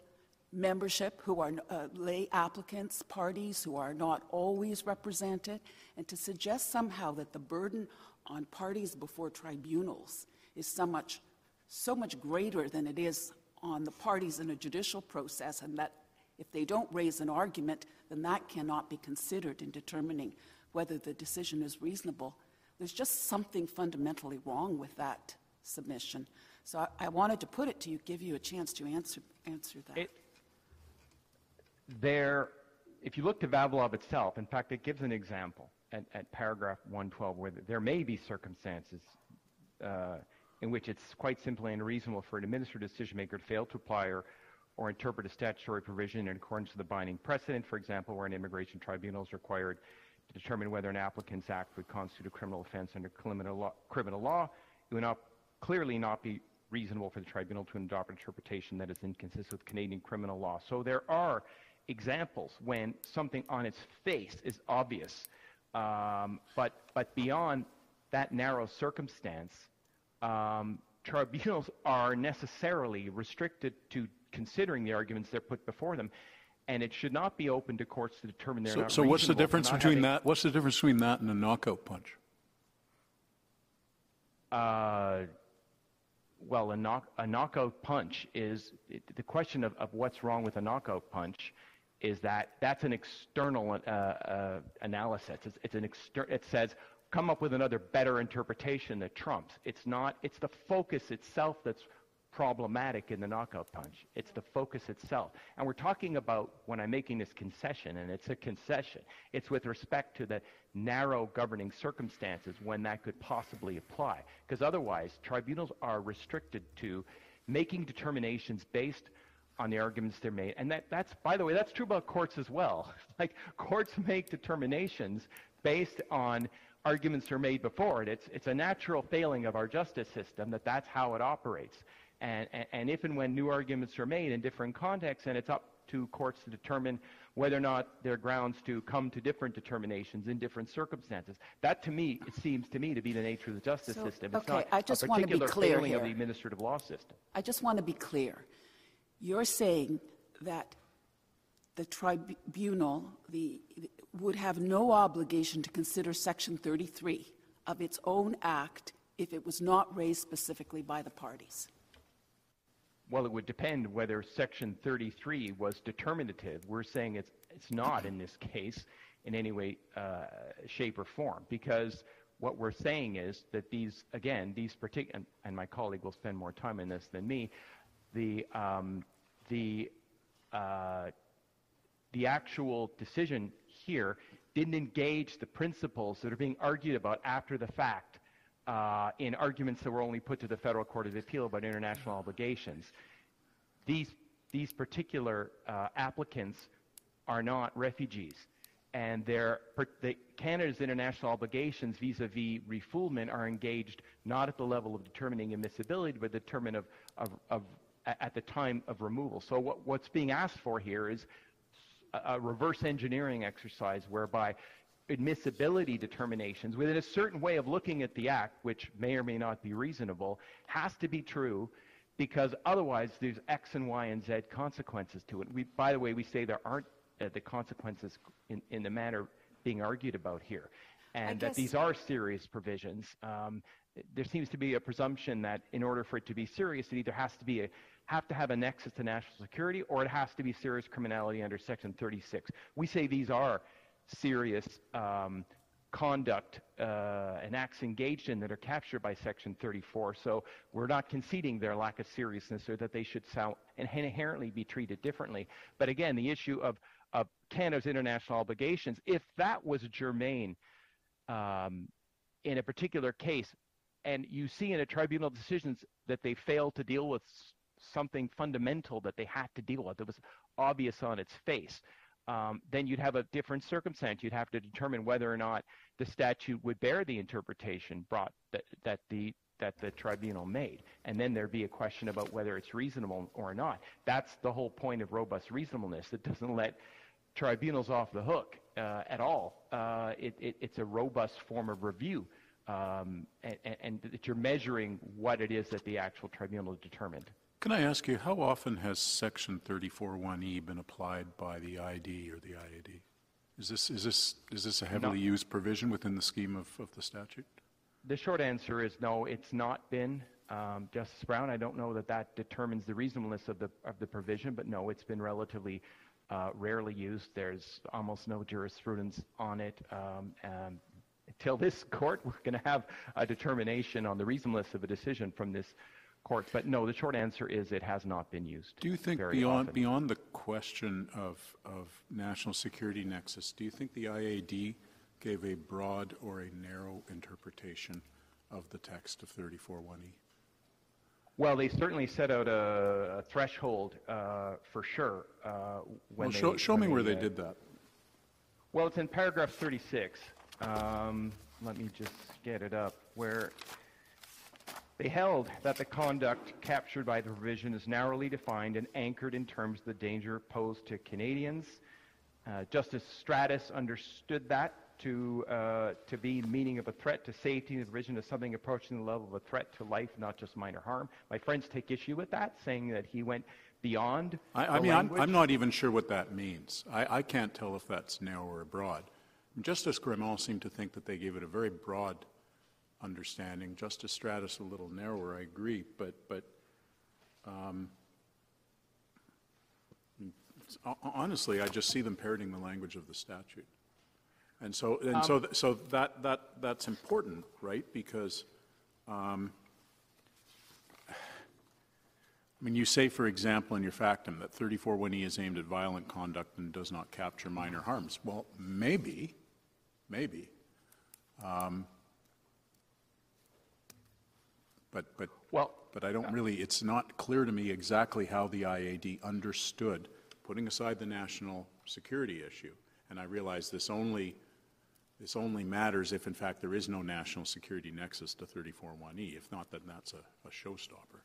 membership, who are uh, lay applicants, parties who are not always represented, and to suggest somehow that the burden on parties before tribunals is so much, so much greater than it is on the parties in a judicial process, and that if they don't raise an argument, then that cannot be considered in determining whether the decision is reasonable. There's just something fundamentally wrong with that submission. So I, I wanted to put it to you, give you a chance to answer, answer that. It, there, if you look to Vavilov itself, in fact, it gives an example at, at paragraph one twelve, where there may be circumstances uh, in which it's quite simply unreasonable for an administrative decision maker to fail to apply or, or interpret a statutory provision in accordance with the binding precedent, for example, where an immigration tribunal is required to determine whether an applicant's act would constitute a criminal offense under criminal law. Criminal law. It would not, clearly not be reasonable for the tribunal to adopt an interpretation that is inconsistent with Canadian criminal law. So there are examples when something on its face is obvious, um, but, but beyond that narrow circumstance, um, tribunals are necessarily restricted to considering the arguments they're put before them, and it should not be open to courts to determine they're so, not so reasonable. So what's the difference between that? What's the difference between that and a knockout punch? Uh, well, a, knock, a knockout punch is it, the question of, of what's wrong with a knockout punch is that that's an external uh, uh, analysis. It's, it's an exter- it says come up with another better interpretation that trumps. It's not. It's the focus itself that's problematic in the knockout punch. It's the focus itself. And we're talking about, when I'm making this concession, and it's a concession, it's with respect to the narrow governing circumstances when that could possibly apply. Because otherwise, tribunals are restricted to making determinations based on the arguments they're made. And that, that's, by the way, that's true about courts as well. Like, courts make determinations based on arguments are made before it. It's, it's a natural failing of our justice system that that's how it operates. And, and, and if and when new arguments are made in different contexts, and it's up to courts to determine whether or not there are grounds to come to different determinations in different circumstances. That, to me, it seems to me to be the nature of the justice so, system. It's okay, not I just a particular want to be clear failing here. Of the administrative law system. I just want to be clear. You're saying that the tribunal the, would have no obligation to consider Section thirty-three of its own act if it was not raised specifically by the parties. Well, it would depend whether Section thirty-three was determinative. We're saying it's, it's not in this case in any way, uh, shape, or form, because what we're saying is that these, again, these particular, and, and my colleague will spend more time in this than me, the, um, the, uh, the actual decision here didn't engage the principles that are being argued about after the fact. Uh, in arguments that were only put to the Federal Court of Appeal about international obligations. These, these particular uh, applicants are not refugees, and their, the, Canada's international obligations vis-a-vis refoulement are engaged not at the level of determining admissibility, but the determinant of, of, of, at the time of removal. So what, what's being asked for here is a, a reverse engineering exercise whereby admissibility determinations within a certain way of looking at the act, which may or may not be reasonable, has to be true, because otherwise there's X and Y and Z consequences to it. We, by the way, we say there aren't uh, the consequences in, in the manner being argued about here, and that these are serious provisions. Um, there seems to be a presumption that in order for it to be serious, it either has to be a have to have a nexus to national security, or it has to be serious criminality under Section thirty-six. We say these are serious um, conduct uh, and acts engaged in that are captured by Section thirty-four. So we're not conceding their lack of seriousness or that they should sound and inherently be treated differently. But again, the issue of, of Canada's international obligations, if that was germane um, in a particular case, and you see in a tribunal decisions that they fail to deal with something fundamental that they had to deal with that was obvious on its face, um, then you'd have a different circumstance. You'd have to determine whether or not the statute would bear the interpretation brought that, that the that the tribunal made, and then there'd be a question about whether it's reasonable or not. That's the whole point of robust reasonableness. That doesn't let tribunals off the hook uh, at all. Uh, it, it, it's a robust form of review, um, and, and that you're measuring what it is that the actual tribunal determined. Can I ask you, how often has Section thirty-four one E been applied by the I D or the I A D? Is this, is this, is this a heavily no. used provision within the scheme of, of the statute? The short answer is no, it's not been. Um, Justice Brown, I don't know that that determines the reasonableness of the of the provision, but no, it's been relatively uh, rarely used. There's almost no jurisprudence on it. Um, and until this court, we're going to have a determination on the reasonableness of a decision from this court. But no, the short answer is it has not been used. Do you think beyond often. beyond the question of of national security nexus, do you think the I A D gave a broad or a narrow interpretation of the text of thirty-four one E? Well, they certainly set out a, a threshold uh, for sure. Uh, when well, show, they, show when me they, where they uh, did that. Well, it's in paragraph thirty-six. Um, let me just get it up, where they held that the conduct captured by the provision is narrowly defined and anchored in terms of the danger posed to Canadians. Uh, Justice Stratas understood that to uh, to be meaning of a threat to safety and the provision of something approaching the level of a threat to life, not just minor harm. My friends take issue with that, saying that he went beyond I, I mean, I'm, I'm not even sure what that means. I, I can't tell if that's narrow or broad. Justice Grimmauld seemed to think that they gave it a very broad understanding. Justice Stratas a little narrower, I agree, but, but um, honestly, I just see them parroting the language of the statute. And so, and um, so, th so that that that's important, right? Because, um, I mean, you say, for example, in your factum that thirty-four one E is aimed at violent conduct and does not capture minor harms. Well, maybe, maybe, um, but but well, but I don't really. It's not clear to me exactly how the I A D understood, putting aside the national security issue. And I realize this only. This only matters if, in fact, there is no national security nexus to thirty-four one E. If not, then that's a, a showstopper.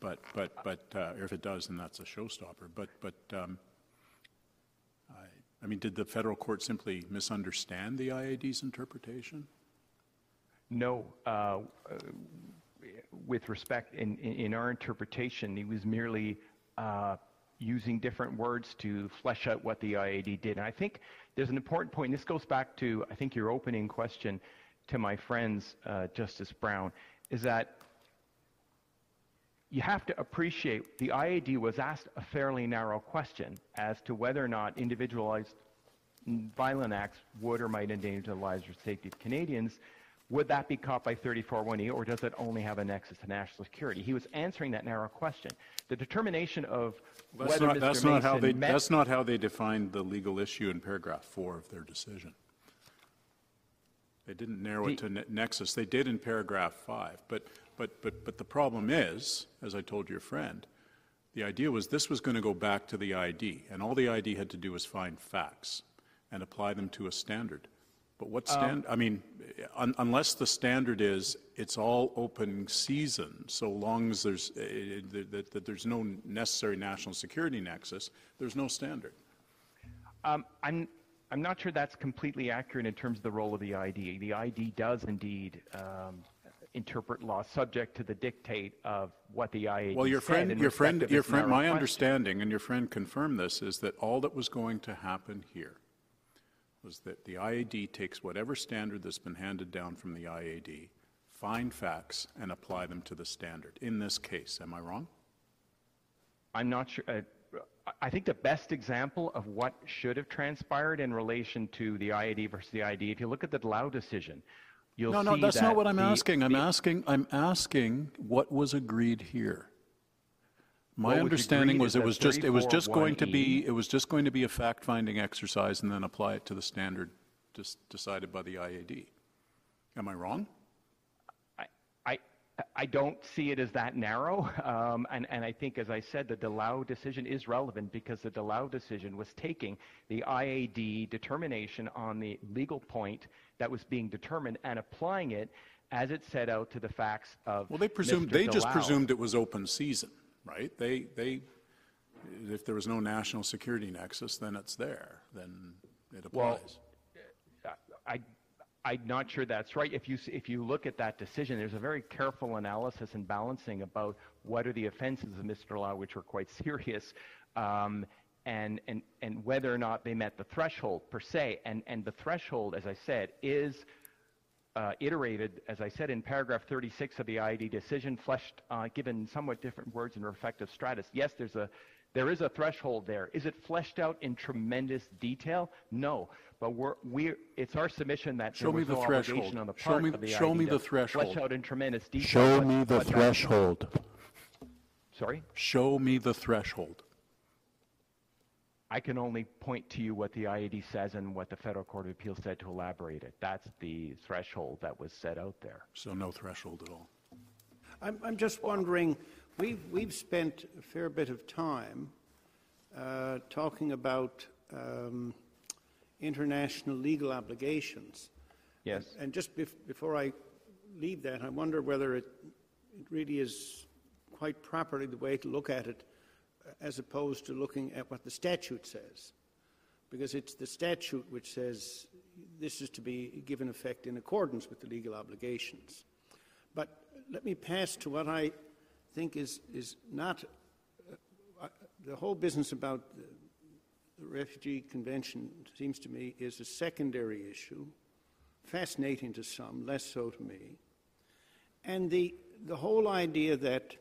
But, but, but, uh, or if it does, then that's a showstopper. But, but, um, I, I mean, did the federal court simply misunderstand the I A D's interpretation? No. Uh, with respect, in, in our interpretation, it was merely uh, using different words to flesh out what the I A D did. And I think there's an important point. This goes back to, I think, your opening question to my friends, uh, Justice Brown, is that you have to appreciate the I A D was asked a fairly narrow question as to whether or not individualized violent acts would or might endanger the lives or safety of Canadians. Would that be caught by thirty-four one E, or does it only have a nexus to national security? He was answering that narrow question. The determination of that's whether not, Mister That's Mason not how they. Met that's not how they defined the legal issue in paragraph four of their decision. They didn't narrow the, it to ne nexus. They did in paragraph five. But but but but the problem is, as I told your friend, the idea was this was going to go back to the I D, and all the I D had to do was find facts and apply them to a standard. But what stand? Um, I mean, un unless the standard is it's all open season, so long as there's uh, that th th there's no necessary national security nexus, there's no standard. Um, I'm I'm not sure that's completely accurate in terms of the role of the I D. The I D does indeed um, interpret law subject to the dictate of what the I A D. Well, your friend, your friend, your friend. My question. understanding, and your friend confirmed this, is that all that was going to happen here was that the I A D takes whatever standard that's been handed down from the I A D, find facts, and apply them to the standard. In this case, am I wrong? I'm not sure. Uh, I think the best example of what should have transpired in relation to the I A D versus the I D, if you look at the Dlio decision, you'll no, see that... No, no, that's that not what I'm the, asking. I'm the, asking I'm asking what was agreed here. My understanding was it was just it was just going to be it was just going to be a fact-finding exercise and then apply it to the standard just decided by the I A D. Am I wrong? I I I don't see it as that narrow, um, and, and I think, as I said, the Dlio decision is relevant because the Dlio decision was taking the I A D determination on the legal point that was being determined and applying it as it set out to the facts of Well, they presumed Mister they Dlio. Just presumed it was open season, right? They, they, if there was no national security nexus, then it's there, then it applies. Well, I, I I'm not sure that's right. If you if you look at that decision, there's a very careful analysis and balancing about what are the offenses of Mister Dlio, which are quite serious, um, and and and whether or not they met the threshold per se. And and the threshold, as I said, is uh, iterated, as I said, in paragraph thirty-six of the I A D decision, fleshed, uh, given somewhat different words and reflective stratus. Yes, there's a there is a threshold there. Is it fleshed out in tremendous detail? No. But we're, we're, it's our submission that show there was me the no threshold. Obligation on the part show me, of the show I D me the threshold. Flesh out in tremendous detail. Show but, me the threshold. That, sorry? Show me the threshold. I can only point to you what the I A D says and what the Federal Court of Appeal said to elaborate it. That's the threshold that was set out there. So no threshold at all. I'm, I'm just wondering, we've, we've spent a fair bit of time uh, talking about um, international legal obligations. Yes. And, and just bef before I leave that, I wonder whether it, it really is quite properly the way to look at it as opposed to looking at what the statute says. Because it's the statute which says this is to be given effect in accordance with the legal obligations. But let me pass to what I think is, is not uh, uh, the whole business about the, The Refugee Convention, seems to me, is a secondary issue, fascinating to some, less so to me. And the, the whole idea that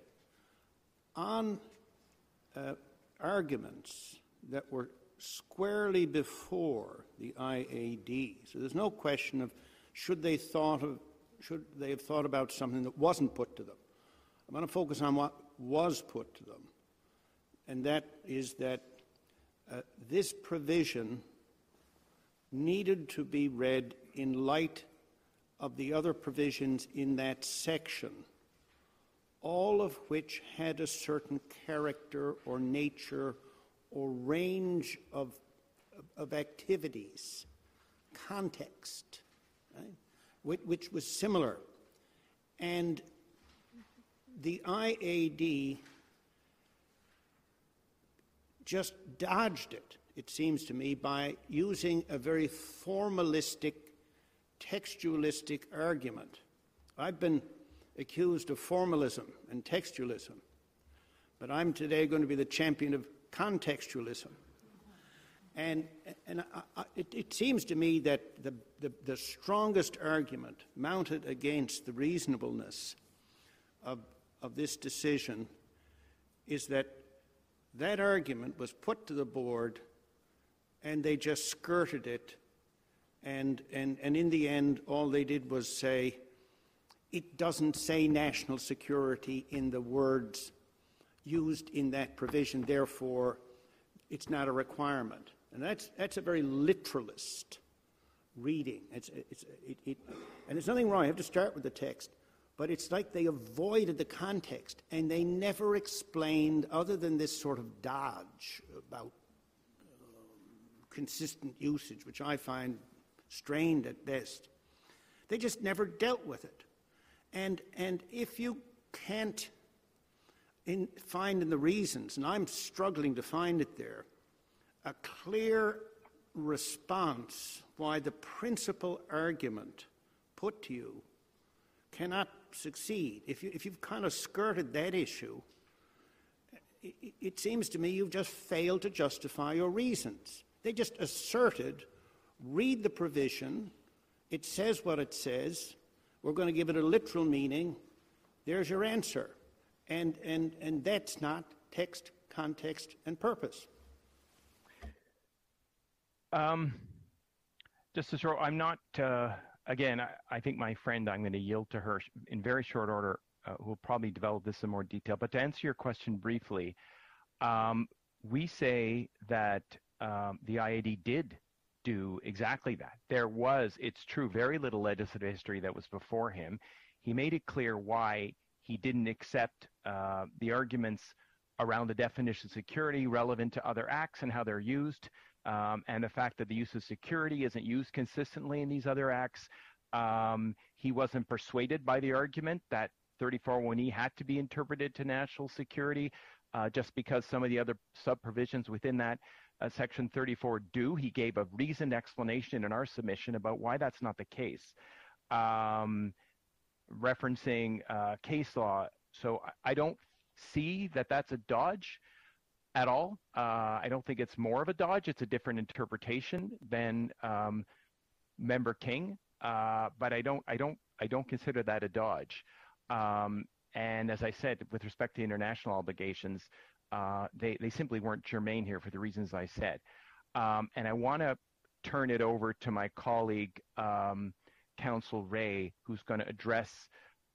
on uh, arguments that were squarely before the I A D, so there's no question of should they, thought of, should they have thought about something that wasn't put to them. I'm going to focus on what was put to them, and that is that Uh, this provision needed to be read in light of the other provisions in that section, all of which had a certain character or nature or range of, of activities, context, right, which, which was similar. And the I A D just dodged it, it seems to me, by using a very formalistic, textualistic argument. I've been accused of formalism and textualism, but I'm today going to be the champion of contextualism. And, and I, it, it seems to me that the, the, the strongest argument mounted against the reasonableness of, of this decision is that that argument was put to the board, and they just skirted it, and, and, and in the end, all they did was say, it doesn't say national security in the words used in that provision, therefore, it's not a requirement. And that's, that's a very literalist reading. It's, it's, it, it, and there's nothing wrong, I have to start with the text. But it's like they avoided the context, and they never explained, other than this sort of dodge about um, consistent usage, which I find strained at best. They just never dealt with it. And, and if you can't in, find in the reasons, and I'm struggling to find it there, a clear response why the principal argument put to you cannot succeed. If, you, if you've kind of skirted that issue, it, it seems to me you've just failed to justify your reasons. They just asserted, read the provision, it says what it says, we're going to give it a literal meaning, there's your answer. And, and, and that's not text, context, and purpose. Um, just to throw, I'm not... Uh... Again, I, I think my friend, I'm going to yield to her in very short order, uh, who will probably develop this in more detail. But to answer your question briefly, um, we say that um, the I A D did do exactly that. There was, it's true, very little legislative history that was before him. He made it clear why he didn't accept uh, the arguments around the definition of security relevant to other acts and how they're used, um, and the fact that the use of security isn't used consistently in these other acts. Um, he wasn't persuaded by the argument that thirty-four oh one E had to be interpreted to national security uh, just because some of the other sub-provisions within that uh, Section thirty-four do. He gave a reasoned explanation in our submission about why that's not the case, um, referencing uh, case law. So I don't see that that's a dodge at all. Uh, I don't think it's more of a dodge. It's a different interpretation than um, Member King, uh, but I don't, I don't, I don't consider that a dodge. Um, and as I said, with respect to international obligations, uh, they, they simply weren't germane here for the reasons I said. Um, and I want to turn it over to my colleague, um, Counsel Ray, who's going to address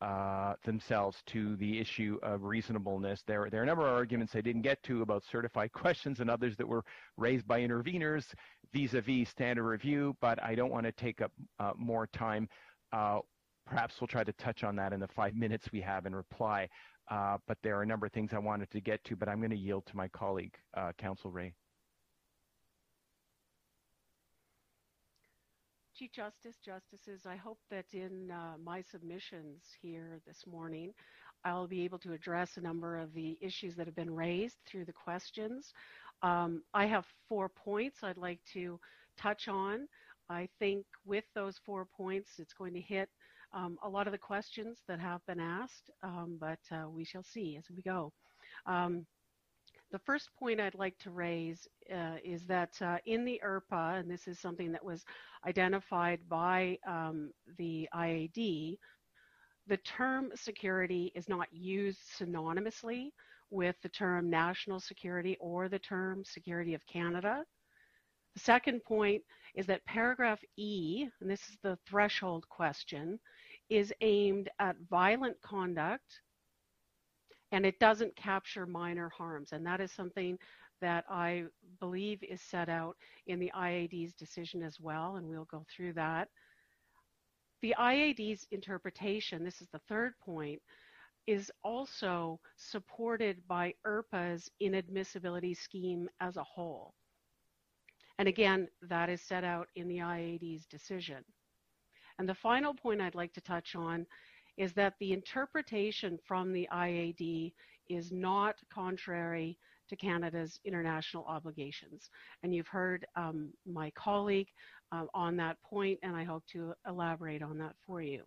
uh, themselves to the issue of reasonableness. There, there are a number of arguments I didn't get to about certified questions and others that were raised by interveners vis-a-vis standard review, but I don't want to take up uh, more time. Uh, Perhaps we'll try to touch on that in the five minutes we have in reply. Uh, but there are a number of things I wanted to get to, but I'm going to yield to my colleague, uh, Counsel Ray. Chief Justice, Justices, I hope that in uh, my submissions here this morning, I'll be able to address a number of the issues that have been raised through the questions. Um, I have four points I'd like to touch on. I think with those four points, it's going to hit Um, a lot of the questions that have been asked, um, but uh, we shall see as we go. Um, the first point I'd like to raise uh, is that uh, in the I R P A, and this is something that was identified by um, the I A D, the term security is not used synonymously with the term national security or the term security of Canada. The second point is that paragraph E, and this is the threshold question, is aimed at violent conduct, and it doesn't capture minor harms. And that is something that I believe is set out in the I A D's decision as well, and we'll go through that. The I A D's interpretation, this is the third point, is also supported by I R P A's inadmissibility scheme as a whole. And again, that is set out in the I A D's decision. And the final point I'd like to touch on is that the interpretation from the I A D is not contrary to Canada's international obligations. And you've heard um, my colleague uh, on that point, and I hope to elaborate on that for you.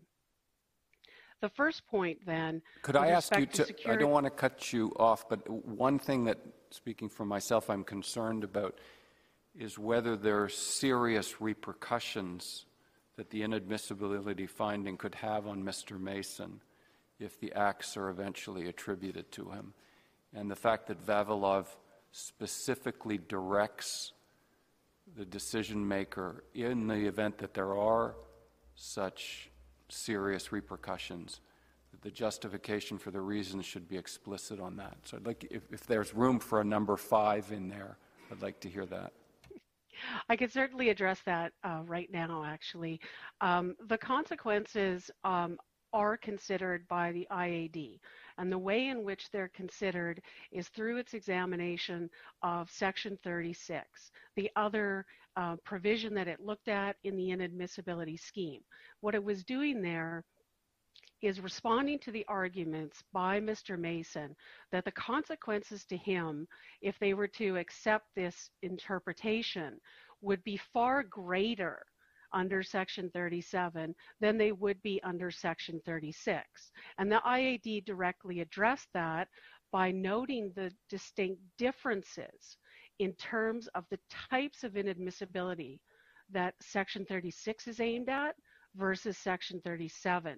The first point then, could I ask you to, I don't want to cut you off, but one thing that, speaking for myself, I'm concerned about is whether there are serious repercussions that the inadmissibility finding could have on Mister Mason if the acts are eventually attributed to him. And the fact that Vavilov specifically directs the decision maker in the event that there are such serious repercussions, that the justification for the reasons should be explicit on that. So I'd like, if, if there's room for a number five in there, I'd like to hear that. I could certainly address that uh, right now, actually. Um, the consequences um, are considered by the I A D, and the way in which they're considered is through its examination of Section thirty-six, the other uh, provision that it looked at in the inadmissibility scheme. What it was doing there is responding to the arguments by Mister Mason that the consequences to him, if they were to accept this interpretation, would be far greater under Section thirty-seven than they would be under Section thirty-six. And the I A D directly addressed that by noting the distinct differences in terms of the types of inadmissibility that Section thirty-six is aimed at versus Section thirty-seven.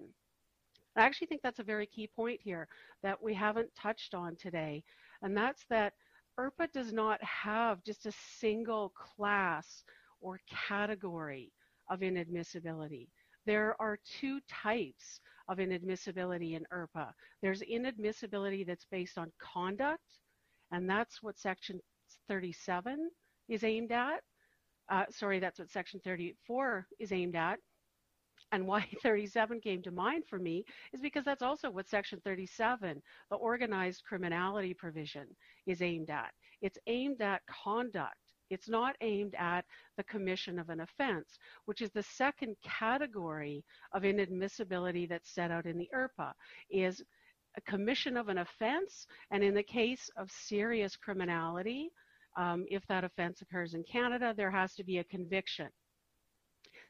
I actually think that's a very key point here that we haven't touched on today, and that's that I R P A does not have just a single class or category of inadmissibility. There are two types of inadmissibility in I R P A. There's inadmissibility that's based on conduct, and that's what Section thirty-seven is aimed at. Uh, sorry, that's what Section thirty-four is aimed at. and why thirty-seven came to mind for me is because that's also what Section thirty-seven, the organized criminality provision, is aimed at. It's aimed at conduct. It's not aimed at the commission of an offense, which is the second category of inadmissibility that's set out in the I R P A, is a commission of an offense, and in the case of serious criminality, um, if that offense occurs in Canada, there has to be a conviction.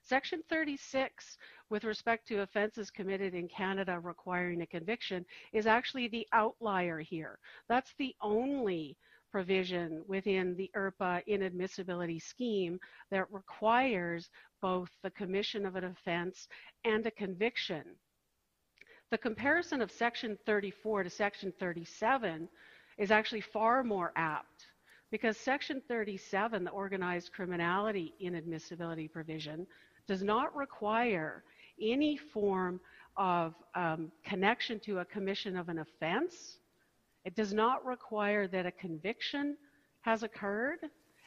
Section thirty-six, with respect to offenses committed in Canada requiring a conviction, is actually the outlier here. That's the only provision within the I R P A inadmissibility scheme that requires both the commission of an offense and a conviction. The comparison of Section thirty-four to Section thirty-seven is actually far more apt, because Section thirty-seven, the organized criminality inadmissibility provision, does not require any form of um, connection to a commission of an offense. It does not require that a conviction has occurred,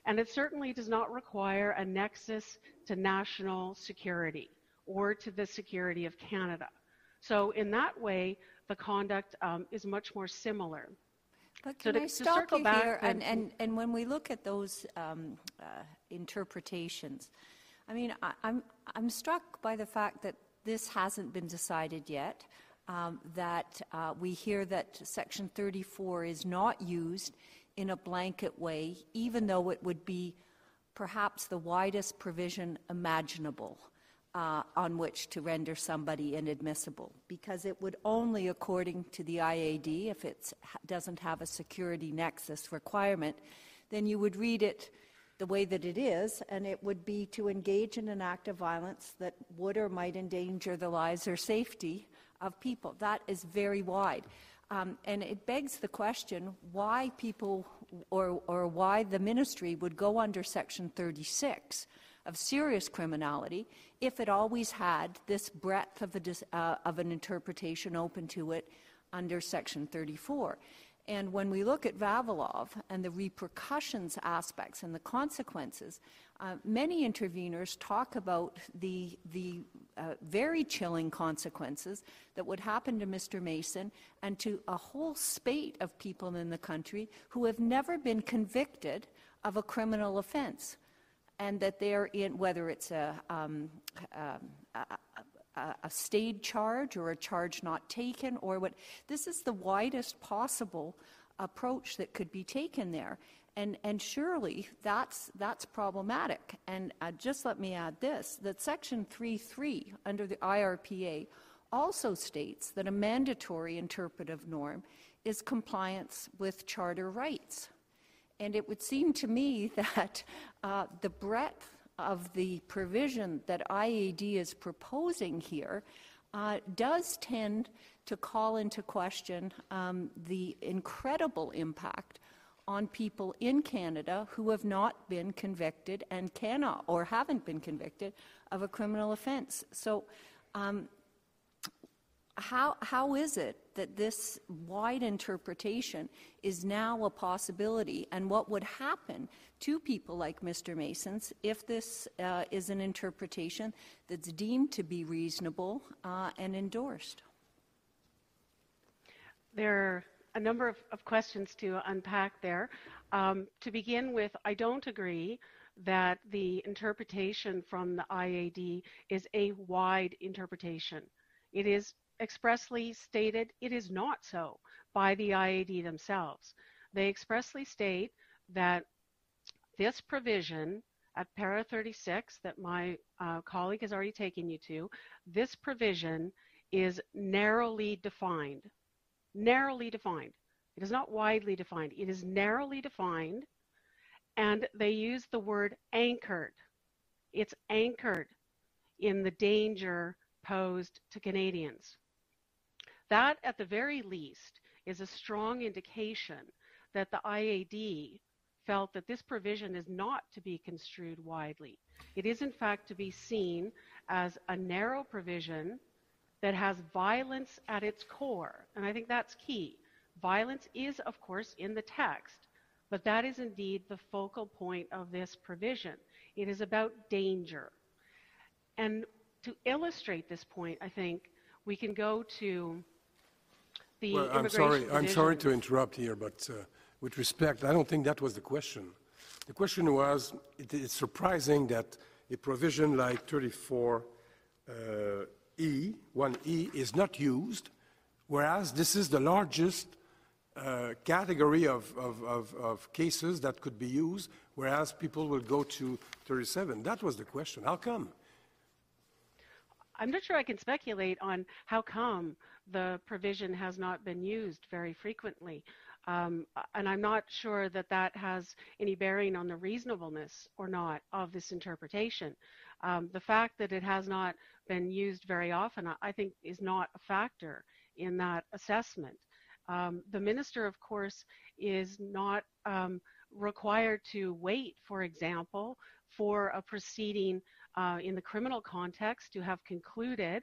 and it certainly does not require a nexus to national security or to the security of Canada. So in that way, the conduct um, is much more similar. But can so to, I stop to you here? And, and, and when we look at those um, uh, interpretations, I mean, I, I'm, I'm struck by the fact that this hasn't been decided yet. Um, that uh, we hear that Section thirty-four is not used in a blanket way, even though it would be perhaps the widest provision imaginable uh, on which to render somebody inadmissible, because it would only, according to the I A D, if it doesn't have a security nexus requirement, then you would read it the way that it is, and it would be to engage in an act of violence that would or might endanger the lives or safety of people. That is very wide. Um, and it begs the question why people or, or why the ministry would go under Section thirty-six of serious criminality if it always had this breadth of, a, uh, of an interpretation open to it under Section thirty-four. And when we look at Vavilov and the repercussions aspects and the consequences, uh, many interveners talk about the, the uh, very chilling consequences that would happen to Mister Mason and to a whole spate of people in the country who have never been convicted of a criminal offense, and that they're in, whether it's a, um, um, a Uh, a stayed charge or a charge not taken or what. This is the widest possible approach that could be taken there. And, and surely that's, that's problematic. And uh, just let me add this, that Section three point three under the I R P A also states that a mandatory interpretive norm is compliance with charter rights. And it would seem to me that uh, the breadth of the provision that I A D is proposing here uh, does tend to call into question um, the incredible impact on people in Canada who have not been convicted and cannot or haven't been convicted of a criminal offense. So um, how, how is it that this wide interpretation is now a possibility, and what would happen to people like Mister Mason's if this uh, is an interpretation that's deemed to be reasonable uh, and endorsed? There are a number of, of questions to unpack there. Um, to begin with, I don't agree that the interpretation from the I A D is a wide interpretation. It is expressly stated it is not so by the I A D themselves. They expressly state that this provision at para thirty-six that my uh, colleague has already taken you to, this provision is narrowly defined. Narrowly defined. It is not widely defined. It is narrowly defined, and they use the word anchored. It's anchored in the danger posed to Canadians. That, at the very least, is a strong indication that the I A D felt that this provision is not to be construed widely. It is, in fact, to be seen as a narrow provision that has violence at its core, and I think that's key. Violence is, of course, in the text, but that is indeed the focal point of this provision. It is about danger. And to illustrate this point, I think we can go to the well, I'm sorry, I'm sorry to interrupt here, but uh, with respect, I don't think that was the question. The question was, it, it's surprising that a provision like thirty-four E, uh, one E, is not used, whereas this is the largest uh, category of, of, of, of cases that could be used, whereas people will go to thirty-seven. That was the question. How come? I'm not sure I can speculate on how come the provision has not been used very frequently. Um, and I'm not sure that that has any bearing on the reasonableness or not of this interpretation. Um, the fact that it has not been used very often, I think, is not a factor in that assessment. Um, the minister, of course, is not um, required to wait, for example, for a proceeding Uh, in the criminal context to have concluded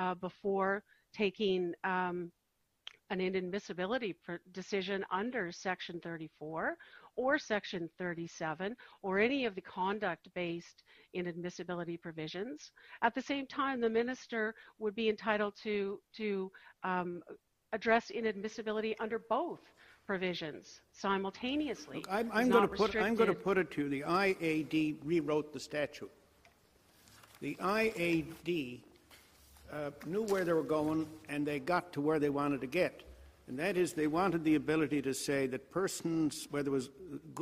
uh, before taking um, an inadmissibility decision under Section thirty-four or Section thirty-seven or any of the conduct-based inadmissibility provisions. At the same time, the minister would be entitled to, to um, address inadmissibility under both provisions simultaneously. Look, I'm, I'm going to put, I'm going to put it to you. The I A D rewrote the statute. The I A D uh, knew where they were going, and they got to where they wanted to get. And that is, they wanted the ability to say that persons, where there was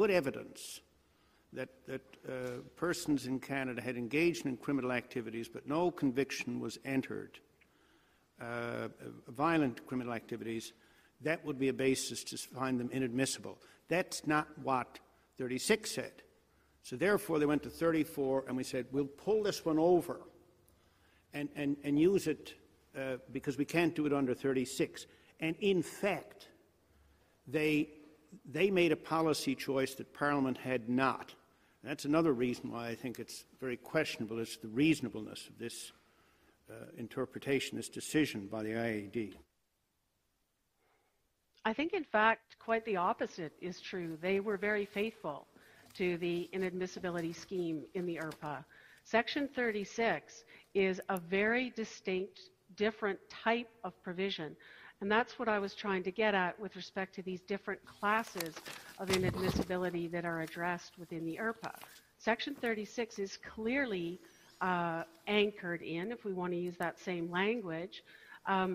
good evidence that, that uh, persons in Canada had engaged in criminal activities, but no conviction was entered, uh, violent criminal activities, that would be a basis to find them inadmissible. That's not what thirty-six said. So therefore, they went to thirty-four, and we said, we'll pull this one over and, and, and use it uh, because we can't do it under thirty-six. And in fact, they, they made a policy choice that Parliament had not. And that's another reason why I think it's very questionable as to the reasonableness of this uh, interpretation, this decision by the I A D. I think, in fact, quite the opposite is true. They were very faithful to the inadmissibility scheme in the I R P A. Section thirty-six is a very distinct, different type of provision. And that's what I was trying to get at with respect to these different classes of inadmissibility that are addressed within the I R P A. Section thirty-six is clearly uh, anchored in, if we want to use that same language, um,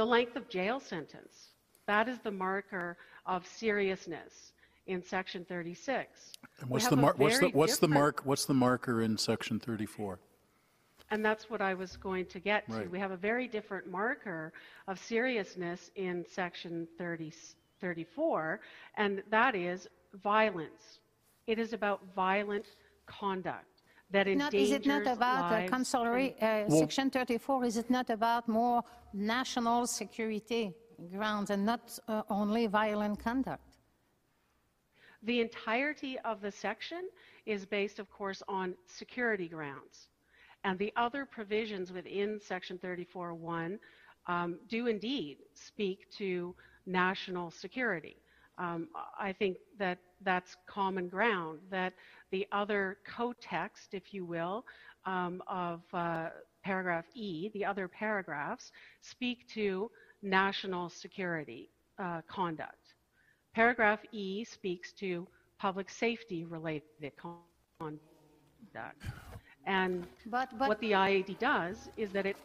the length of jail sentence. That is the marker of seriousness in Section thirty-six. And what's the mark what's the what's the mark what's the marker in Section thirty-four? And that's what I was going to get to. Right. We have a very different marker of seriousness in Section thirty, thirty-four, and that is violence. It is about violent conduct that endangers lives. Is it not about uh, Councillor, uh, well, Section thirty-four, is it not about more national security grounds and not uh, only violent conduct? The entirety of the section is based, of course, on security grounds. And the other provisions within Section thirty-four one um, do indeed speak to national security. Um, I think that that's common ground, that the other co-text, if you will, um, of uh, paragraph E, the other paragraphs, speak to national security uh, conduct. Paragraph E speaks to public safety-related conduct, and but, but what the I A D does is that it,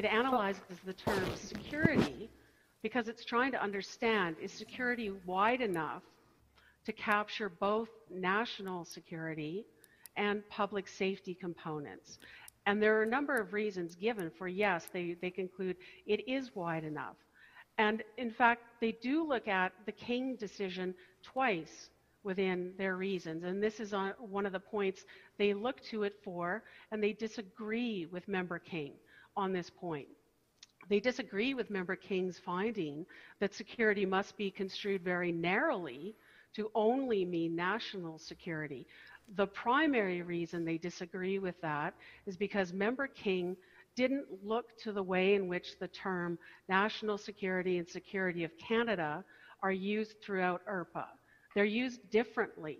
it analyzes the term security because it's trying to understand, is security wide enough to capture both national security and public safety components? And there are a number of reasons given for yes, they, they conclude it is wide enough. And in fact, they do look at the King decision twice within their reasons. And this is on one of the points they look to it for, and they disagree with Member King on this point. They disagree with Member King's finding that security must be construed very narrowly to only mean national security. The primary reason they disagree with that is because Member King didn't look to the way in which the term national security and security of Canada are used throughout I R P A. They're used differently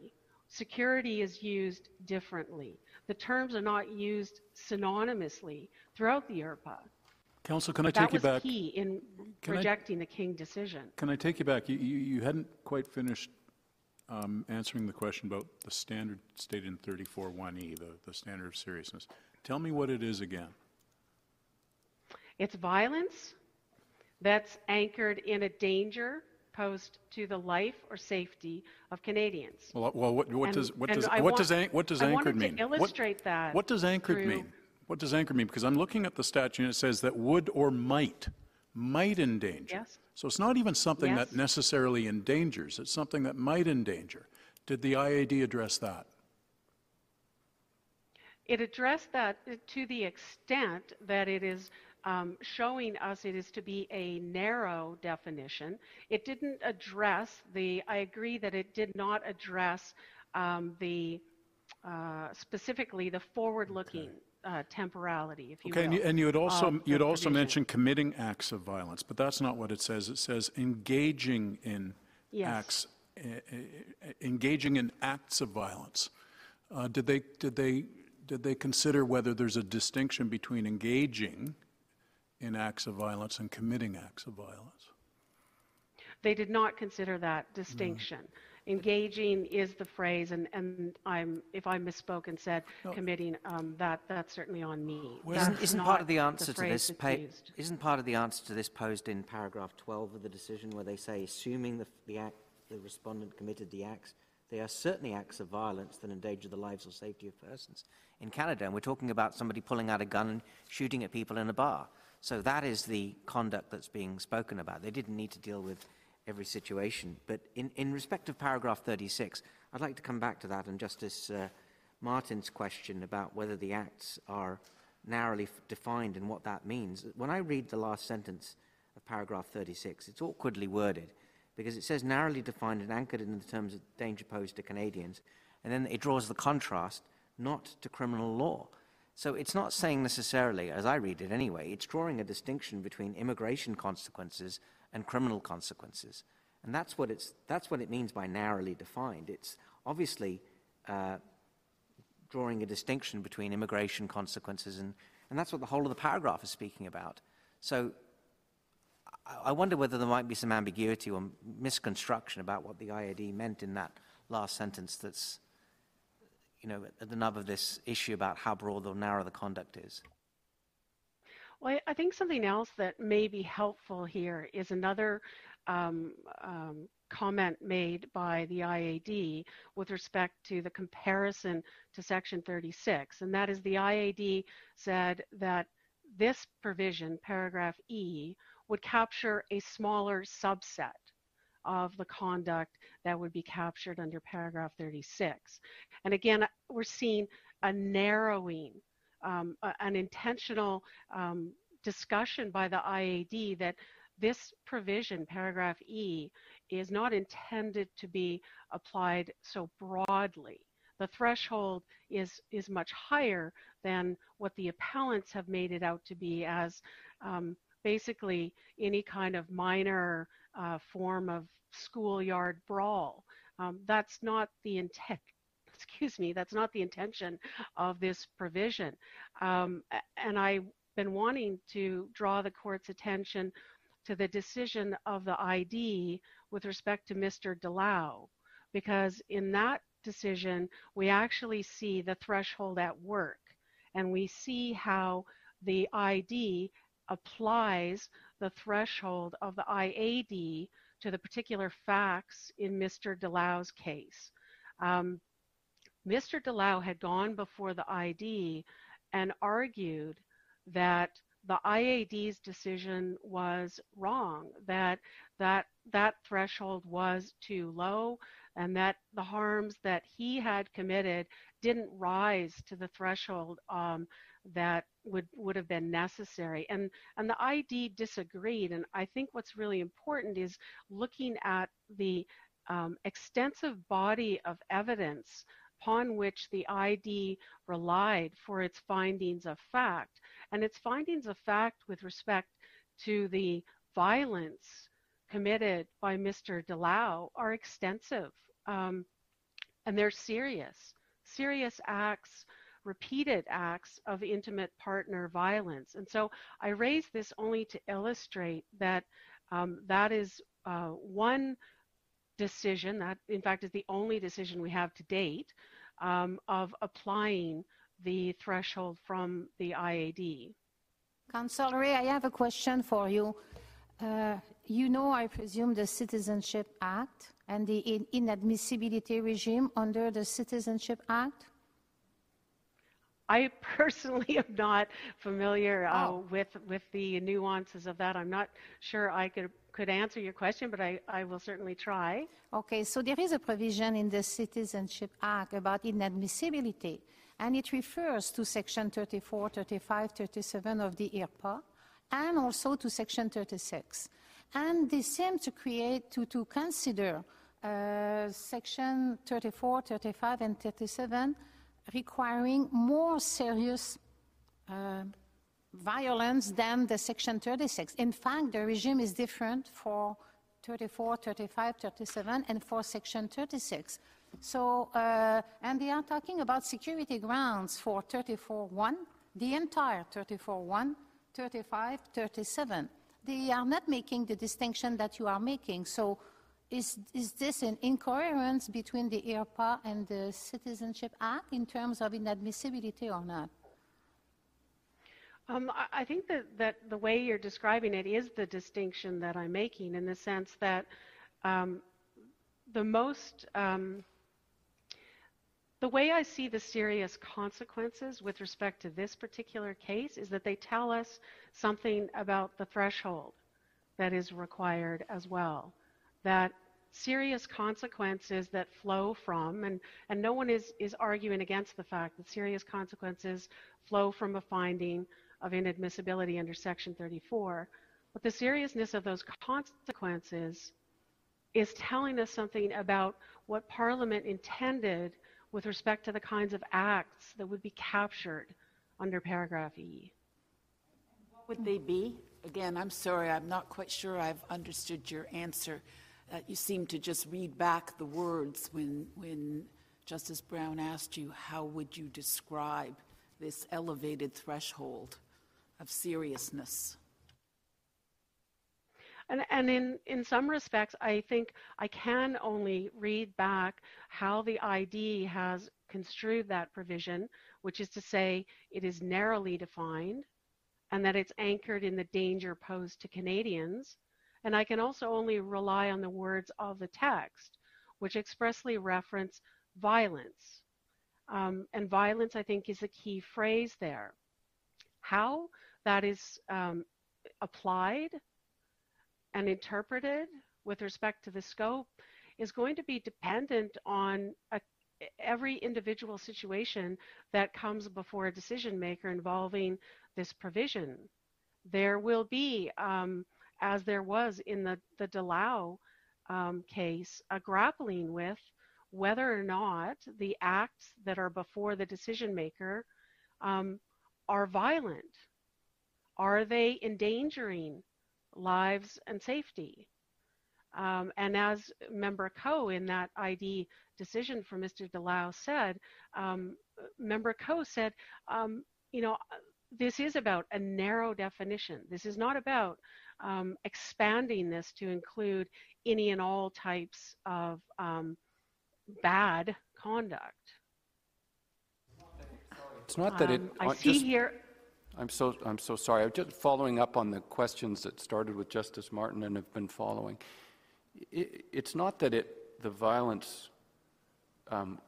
security is used differently. The terms are not used synonymously throughout the I R P A. Council, can I take you back? That was key in rejecting the King decision. Can I take you back? You, you, you hadn't quite finished um, answering the question about the standard stated in thirty-four one E, the, the standard of seriousness. Tell me what it is again. It's violence that's anchored in a danger posed to the life or safety of Canadians. Well, well what, what, and, does, what, does, what, want, does an, what does anchored mean? I wanted to illustrate what, that. What does anchored mean? What does anchored mean? Because I'm looking at the statute and it says that would or might, might endanger. Yes. So it's not even something yes. that necessarily endangers, it's something that might endanger. Did the I A D address that? It addressed that to the extent that it is Um, showing us it is to be a narrow definition. It didn't address the, I agree that it did not address um, the, uh, specifically the forward-looking uh, temporality, if you okay, will. Okay, and, and you had also, you'd also mentioned committing acts of violence, but that's not what it says. It says engaging in, yes. acts, uh, uh, engaging in acts of violence. Uh, did they, did they, did they consider whether there's a distinction between engaging in acts of violence and committing acts of violence? They did not consider that distinction. Mm. Engaging is the phrase, and, and I'm, if I misspoke and said no. committing, um, that, that's certainly on me. Well, isn't, isn't part of the answer the to this isn't part of the answer to this posed in paragraph twelve of the decision, where they say, assuming the, the act the respondent committed the acts, they are certainly acts of violence that endanger the lives or safety of persons in Canada, and we're talking about somebody pulling out a gun and shooting at people in a bar. So that is the conduct that's being spoken about. They didn't need to deal with every situation. But in, in respect of paragraph thirty-six, I'd like to come back to that and Justice uh, Martin's question about whether the acts are narrowly defined and what that means. When I read the last sentence of paragraph thirty-six, it's awkwardly worded because it says narrowly defined and anchored in the terms of danger posed to Canadians. And then it draws the contrast not to criminal law. So it's not saying necessarily, as I read it anyway, it's drawing a distinction between immigration consequences and criminal consequences. And that's what, it's, that's what it means by narrowly defined. It's obviously uh, drawing a distinction between immigration consequences, and, and that's what the whole of the paragraph is speaking about. So I, I wonder whether there might be some ambiguity or misconstruction about what the I A D meant in that last sentence that's, you know, at the nub of this issue about how broad or narrow the conduct is. Well, I think something else that may be helpful here is another um, um, comment made by the I A D with respect to the comparison to Section thirty-six, and that is the I A D said that this provision, paragraph E, would capture a smaller subset of the conduct that would be captured under paragraph thirty-six. And again, we're seeing a narrowing, um, a, an intentional um, discussion by the I A D that this provision, paragraph E, is not intended to be applied so broadly. The threshold is, is much higher than what the appellants have made it out to be as um, basically any kind of minor uh, form of schoolyard brawl. Um, that's not the intent, excuse me, that's not the intention of this provision. Um, and I've been wanting to draw the court's attention to the decision of the I D with respect to Mister Dlio, because in that decision, we actually see the threshold at work, and we see how the I D applies the threshold of the I A D to the particular facts in Mister Dlio's case. Um, Mister Dlio had gone before the I A D and argued that the I A D's decision was wrong, that that, that threshold was too low, and that the harms that he had committed didn't rise to the threshold um, that would would have been necessary, and and the I D disagreed. And I think what's really important is looking at the um, extensive body of evidence upon which the I D relied for its findings of fact, and its findings of fact with respect to the violence committed by Mister Dlio are extensive. Um, and they're serious, serious acts, repeated acts of intimate partner violence. And so I raise this only to illustrate that um, that is uh, one decision, that in fact is the only decision we have to date um, of applying the threshold from the I A D. Councillor Ray, I have a question for you. Uh, you know, I presume, the Citizenship Act and the in inadmissibility regime under the Citizenship Act? I personally am not familiar uh, oh. with, with the nuances of that. I'm not sure I could, could answer your question, but I, I will certainly try. Okay, so there is a provision in the Citizenship Act about inadmissibility, and it refers to Section thirty-four, thirty-five, thirty-seven of the I R P A, and also to Section thirty-six. And they seem to create, to, to consider uh, Section thirty-four, thirty-five, and thirty-seven requiring more serious uh, violence than the Section thirty-six. In fact, the regime is different for thirty-four, thirty-five, thirty-seven, and for Section thirty-six. So, uh, and they are talking about security grounds for thirty-four one, the entire thirty-four one, thirty-five, thirty-seven. They are not making the distinction that you are making. So is, is this an incoherence between the I R P A and the Citizenship Act in terms of inadmissibility or not? Um, I think that, that the way you're describing it is the distinction that I'm making, in the sense that um, the most... Um, The way I see the serious consequences with respect to this particular case is that they tell us something about the threshold that is required as well. That serious consequences that flow from, and, and no one is, is arguing against the fact that serious consequences flow from a finding of inadmissibility under Section thirty-four, but the seriousness of those consequences is telling us something about what Parliament intended with respect to the kinds of acts that would be captured under paragraph E. What would they be? Again, I'm sorry, I'm not quite sure I've understood your answer. Uh, you seem to just read back the words when, when Justice Brown asked you, how would you describe this elevated threshold of seriousness? And, and in, in some respects, I think I can only read back how the I D has construed that provision, which is to say it is narrowly defined and that it's anchored in the danger posed to Canadians. And I can also only rely on the words of the text, which expressly reference violence. Um, and violence, I think, is the key phrase there. How that is um, applied and interpreted with respect to the scope is going to be dependent on a, every individual situation that comes before a decision maker involving this provision. There will be, um, as there was in the, the Dlio um, case, a grappling with whether or not the acts that are before the decision maker um, are violent. Are they endangering lives and safety? Um, and as Member Coe in that I D decision for Mister Dlio said, um, Member Coe said, um, you know, this is about a narrow definition. This is not about um, expanding this to include any and all types of um, bad conduct. It's not that it. Um, I see just... here. I'm so, I'm so sorry. I'm just following up on the questions that started with Justice Martin and have been following. It, it's not that it, the violence um,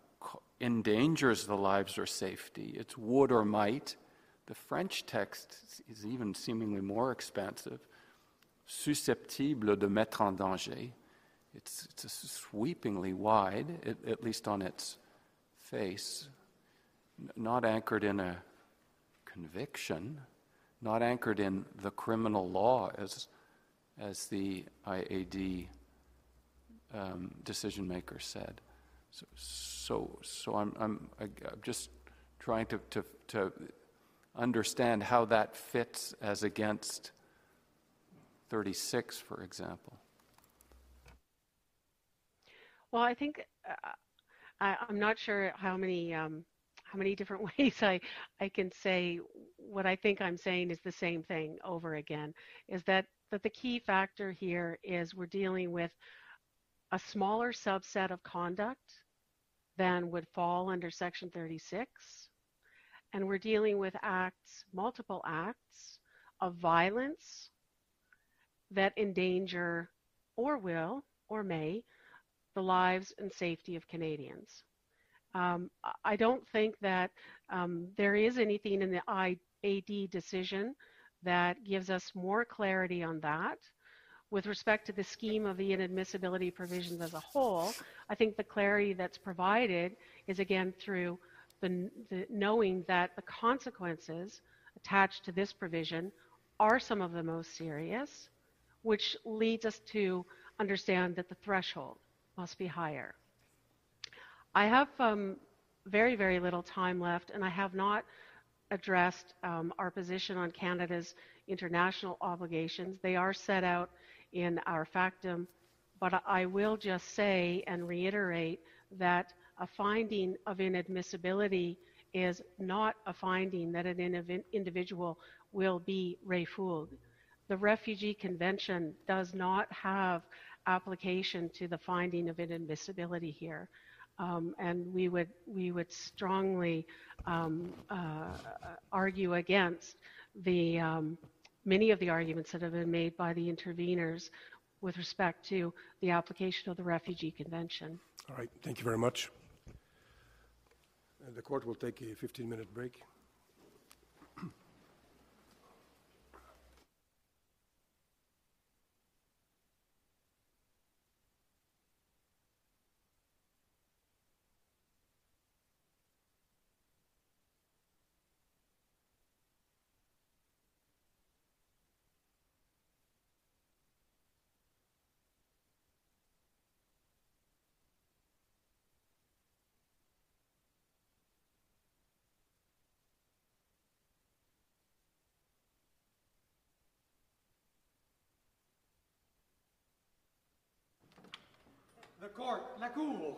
endangers the lives or safety. It's would or might. The French text is even seemingly more expansive. Susceptible de mettre en danger. It's, it's sweepingly wide, at, at least on its face, not anchored in a conviction, not anchored in the criminal law as, as the I A D um, decision maker said. So, so, so I'm, I'm, I'm just trying to, to, to understand how that fits as against thirty-six, for example. Well, I think uh, I, I'm not sure how many um, how many different ways I, I can say what I think I'm saying is the same thing over again, is that, that the key factor here is we're dealing with a smaller subset of conduct than would fall under Section thirty-six. And we're dealing with acts, multiple acts of violence that endanger or will or may the lives and safety of Canadians. Um, I don't think that um, there is anything in the A D decision that gives us more clarity on that. With respect to the scheme of the inadmissibility provisions as a whole, I think the clarity that's provided is again through the, the knowing that the consequences attached to this provision are some of the most serious, which leads us to understand that the threshold must be higher. I have um, very, very little time left, and I have not addressed um, our position on Canada's international obligations. They are set out in our factum, but I will just say and reiterate that a finding of inadmissibility is not a finding that an individual will be refouled. The Refugee Convention does not have application to the finding of inadmissibility here, um, and we would we would strongly um, uh, argue against the um, many of the arguments that have been made by the interveners with respect to the application of the Refugee Convention. All right, thank you very much. And the court will take a fifteen-minute break. The court, la cour.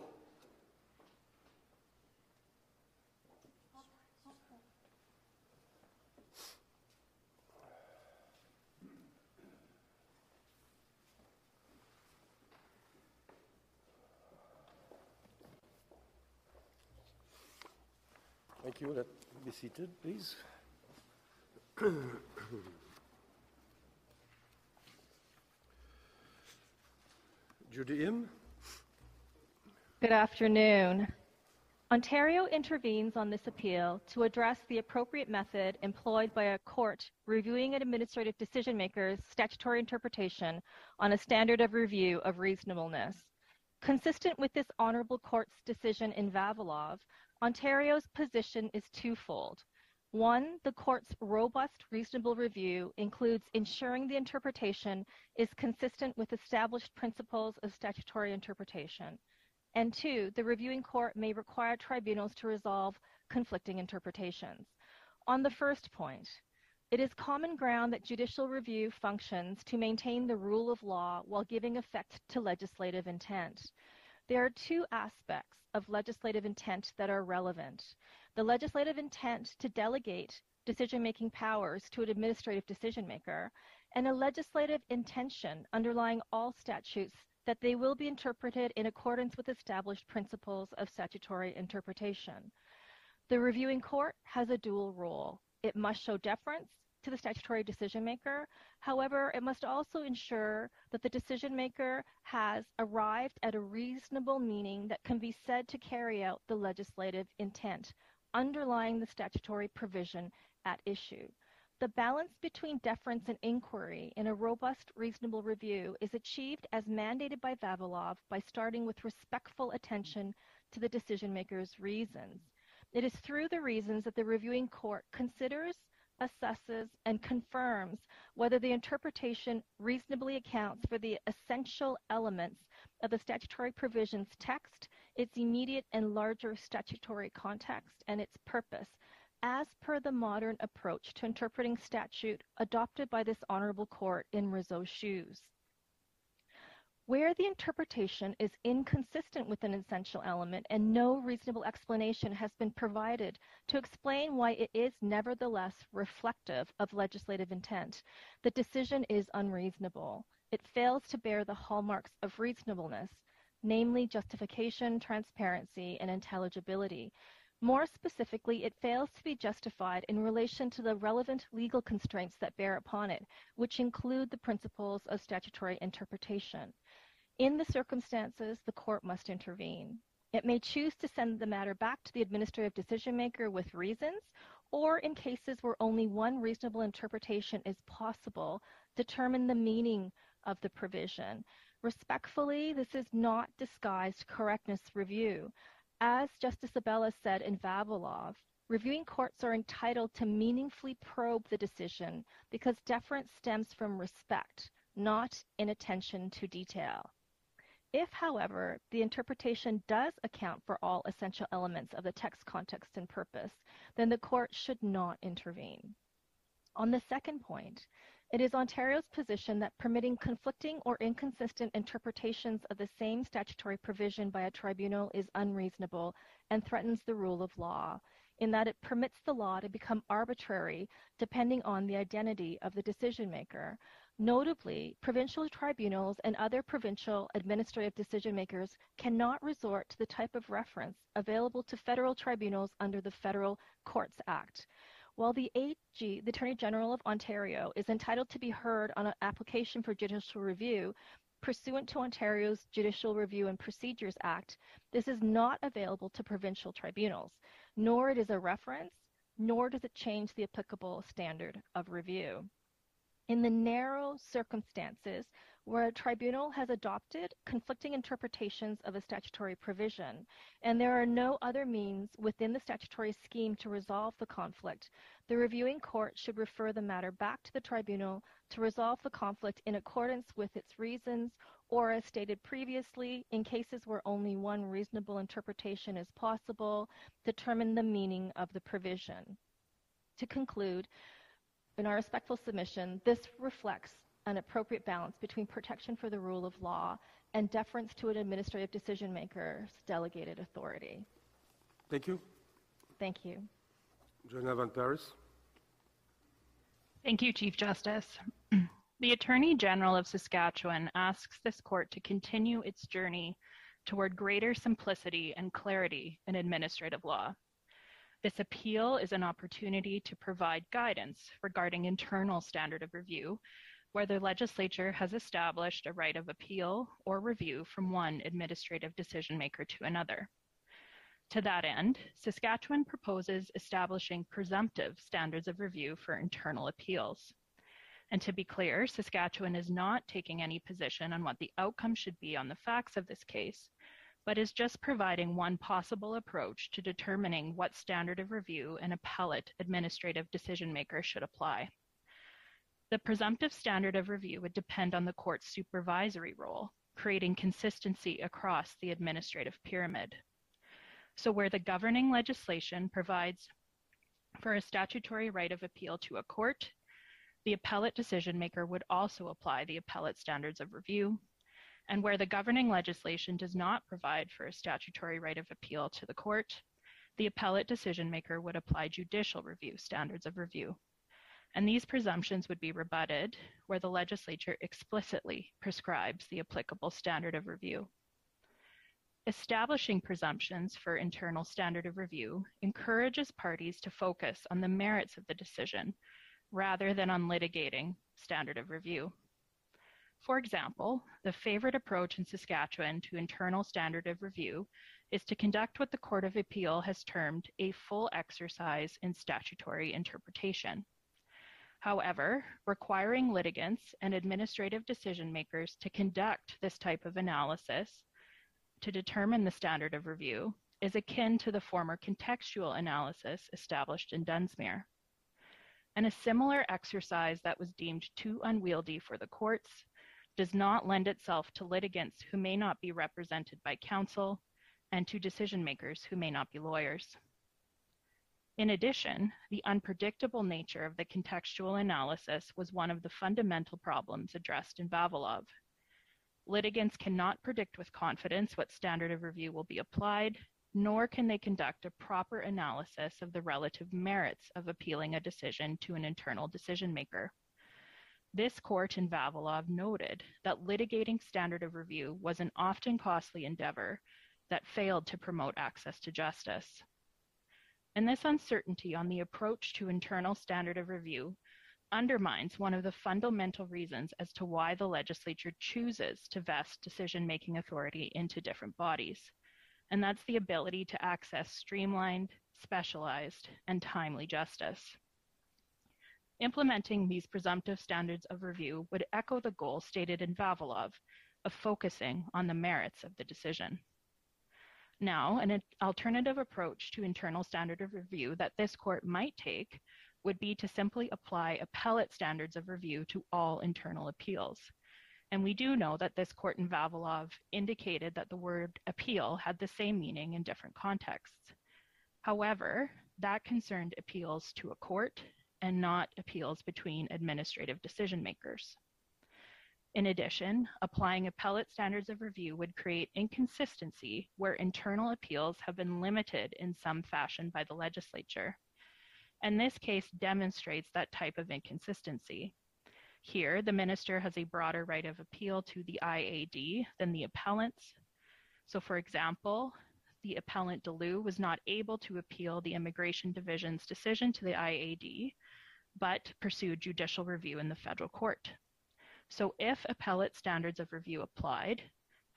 Thank you. Let me be seated, please. Judy Im. Good afternoon. Ontario intervenes on this appeal to address the appropriate method employed by a court reviewing an administrative decision maker's statutory interpretation on a standard of review of reasonableness. Consistent with this Honourable Court's decision in Vavilov, Ontario's position is twofold. One, the court's robust reasonable review includes ensuring the interpretation is consistent with established principles of statutory interpretation. And two, the reviewing court may require tribunals to resolve conflicting interpretations. On the first point, it is common ground that judicial review functions to maintain the rule of law while giving effect to legislative intent. There are two aspects of legislative intent that are relevant. The legislative intent to delegate decision-making powers to an administrative decision-maker, and a legislative intention underlying all statutes that they will be interpreted in accordance with established principles of statutory interpretation. The reviewing court has a dual role. It must show deference to the statutory decision maker. However, it must also ensure that the decision maker has arrived at a reasonable meaning that can be said to carry out the legislative intent underlying the statutory provision at issue. The balance between deference and inquiry in a robust, reasonable review is achieved as mandated by Vavilov by starting with respectful attention to the decision-maker's reasons. It is through the reasons that the reviewing court considers, assesses, and confirms whether the interpretation reasonably accounts for the essential elements of the statutory provision's text, its immediate and larger statutory context, and its purpose, as per the modern approach to interpreting statute adopted by this Honourable Court in Rizzo's shoes. Where the interpretation is inconsistent with an essential element and no reasonable explanation has been provided to explain why it is nevertheless reflective of legislative intent, the decision is unreasonable. It fails to bear the hallmarks of reasonableness, namely justification, transparency, and intelligibility. More specifically, it fails to be justified in relation to the relevant legal constraints that bear upon it, which include the principles of statutory interpretation. In the circumstances, the court must intervene. It may choose to send the matter back to the administrative decision maker with reasons, or in cases where only one reasonable interpretation is possible, determine the meaning of the provision. Respectfully, this is not disguised correctness review. As Justice Abela said in Vavilov, reviewing courts are entitled to meaningfully probe the decision because deference stems from respect, not inattention to detail. If, however, the interpretation does account for all essential elements of the text, context, and purpose, then the court should not intervene. On the second point, it is Ontario's position that permitting conflicting or inconsistent interpretations of the same statutory provision by a tribunal is unreasonable and threatens the rule of law, in that it permits the law to become arbitrary depending on the identity of the decision maker. Notably, provincial tribunals and other provincial administrative decision makers cannot resort to the type of reference available to federal tribunals under the Federal Courts Act. While the A G, the Attorney General of Ontario, is entitled to be heard on an application for judicial review pursuant to Ontario's Judicial Review and Procedures Act, this is not available to provincial tribunals, nor it is a reference, nor does it change the applicable standard of review. In the narrow circumstances where a tribunal has adopted conflicting interpretations of a statutory provision, and there are no other means within the statutory scheme to resolve the conflict, the reviewing court should refer the matter back to the tribunal to resolve the conflict in accordance with its reasons, or as stated previously, in cases where only one reasonable interpretation is possible, determine the meaning of the provision. To conclude, in our respectful submission, this reflects an appropriate balance between protection for the rule of law and deference to an administrative decision maker's delegated authority. Thank you. Thank you. Jonah Van Parys. Thank you, Chief Justice. The Attorney General of Saskatchewan asks this court to continue its journey toward greater simplicity and clarity in administrative law. This appeal is an opportunity to provide guidance regarding internal standard of review, where the legislature has established a right of appeal or review from one administrative decision maker to another. To that end, Saskatchewan proposes establishing presumptive standards of review for internal appeals. And to be clear, Saskatchewan is not taking any position on what the outcome should be on the facts of this case, but is just providing one possible approach to determining what standard of review an appellate administrative decision maker should apply. The presumptive standard of review would depend on the court's supervisory role, creating consistency across the administrative pyramid. So where the governing legislation provides for a statutory right of appeal to a court, the appellate decision maker would also apply the appellate standards of review, and where the governing legislation does not provide for a statutory right of appeal to the court, the appellate decision maker would apply judicial review standards of review. And these presumptions would be rebutted where the legislature explicitly prescribes the applicable standard of review. Establishing presumptions for internal standard of review encourages parties to focus on the merits of the decision rather than on litigating standard of review. For example, the favorite approach in Saskatchewan to internal standard of review is to conduct what the Court of Appeal has termed a full exercise in statutory interpretation. However, requiring litigants and administrative decision makers to conduct this type of analysis to determine the standard of review is akin to the former contextual analysis established in Dunsmuir. And a similar exercise that was deemed too unwieldy for the courts does not lend itself to litigants who may not be represented by counsel and to decision makers who may not be lawyers. In addition, the unpredictable nature of the contextual analysis was one of the fundamental problems addressed in Vavilov. Litigants cannot predict with confidence what standard of review will be applied, nor can they conduct a proper analysis of the relative merits of appealing a decision to an internal decision maker. This court in Vavilov noted that litigating standard of review was an often costly endeavor that failed to promote access to justice. And this uncertainty on the approach to internal standard of review undermines one of the fundamental reasons as to why the legislature chooses to vest decision-making authority into different bodies, and that's the ability to access streamlined, specialized, and timely justice. Implementing these presumptive standards of review would echo the goal stated in Vavilov of focusing on the merits of the decision. Now, an alternative approach to internal standard of review that this court might take would be to simply apply appellate standards of review to all internal appeals. And we do know that this court in Vavilov indicated that the word appeal had the same meaning in different contexts. However, that concerned appeals to a court and not appeals between administrative decision makers. In addition, applying appellate standards of review would create inconsistency where internal appeals have been limited in some fashion by the legislature. And this case demonstrates that type of inconsistency. Here, the minister has a broader right of appeal to the I A D than the appellants. So for example, the appellant Dlio was not able to appeal the Immigration Division's decision to the I A D, but pursued judicial review in the federal court. So if appellate standards of review applied,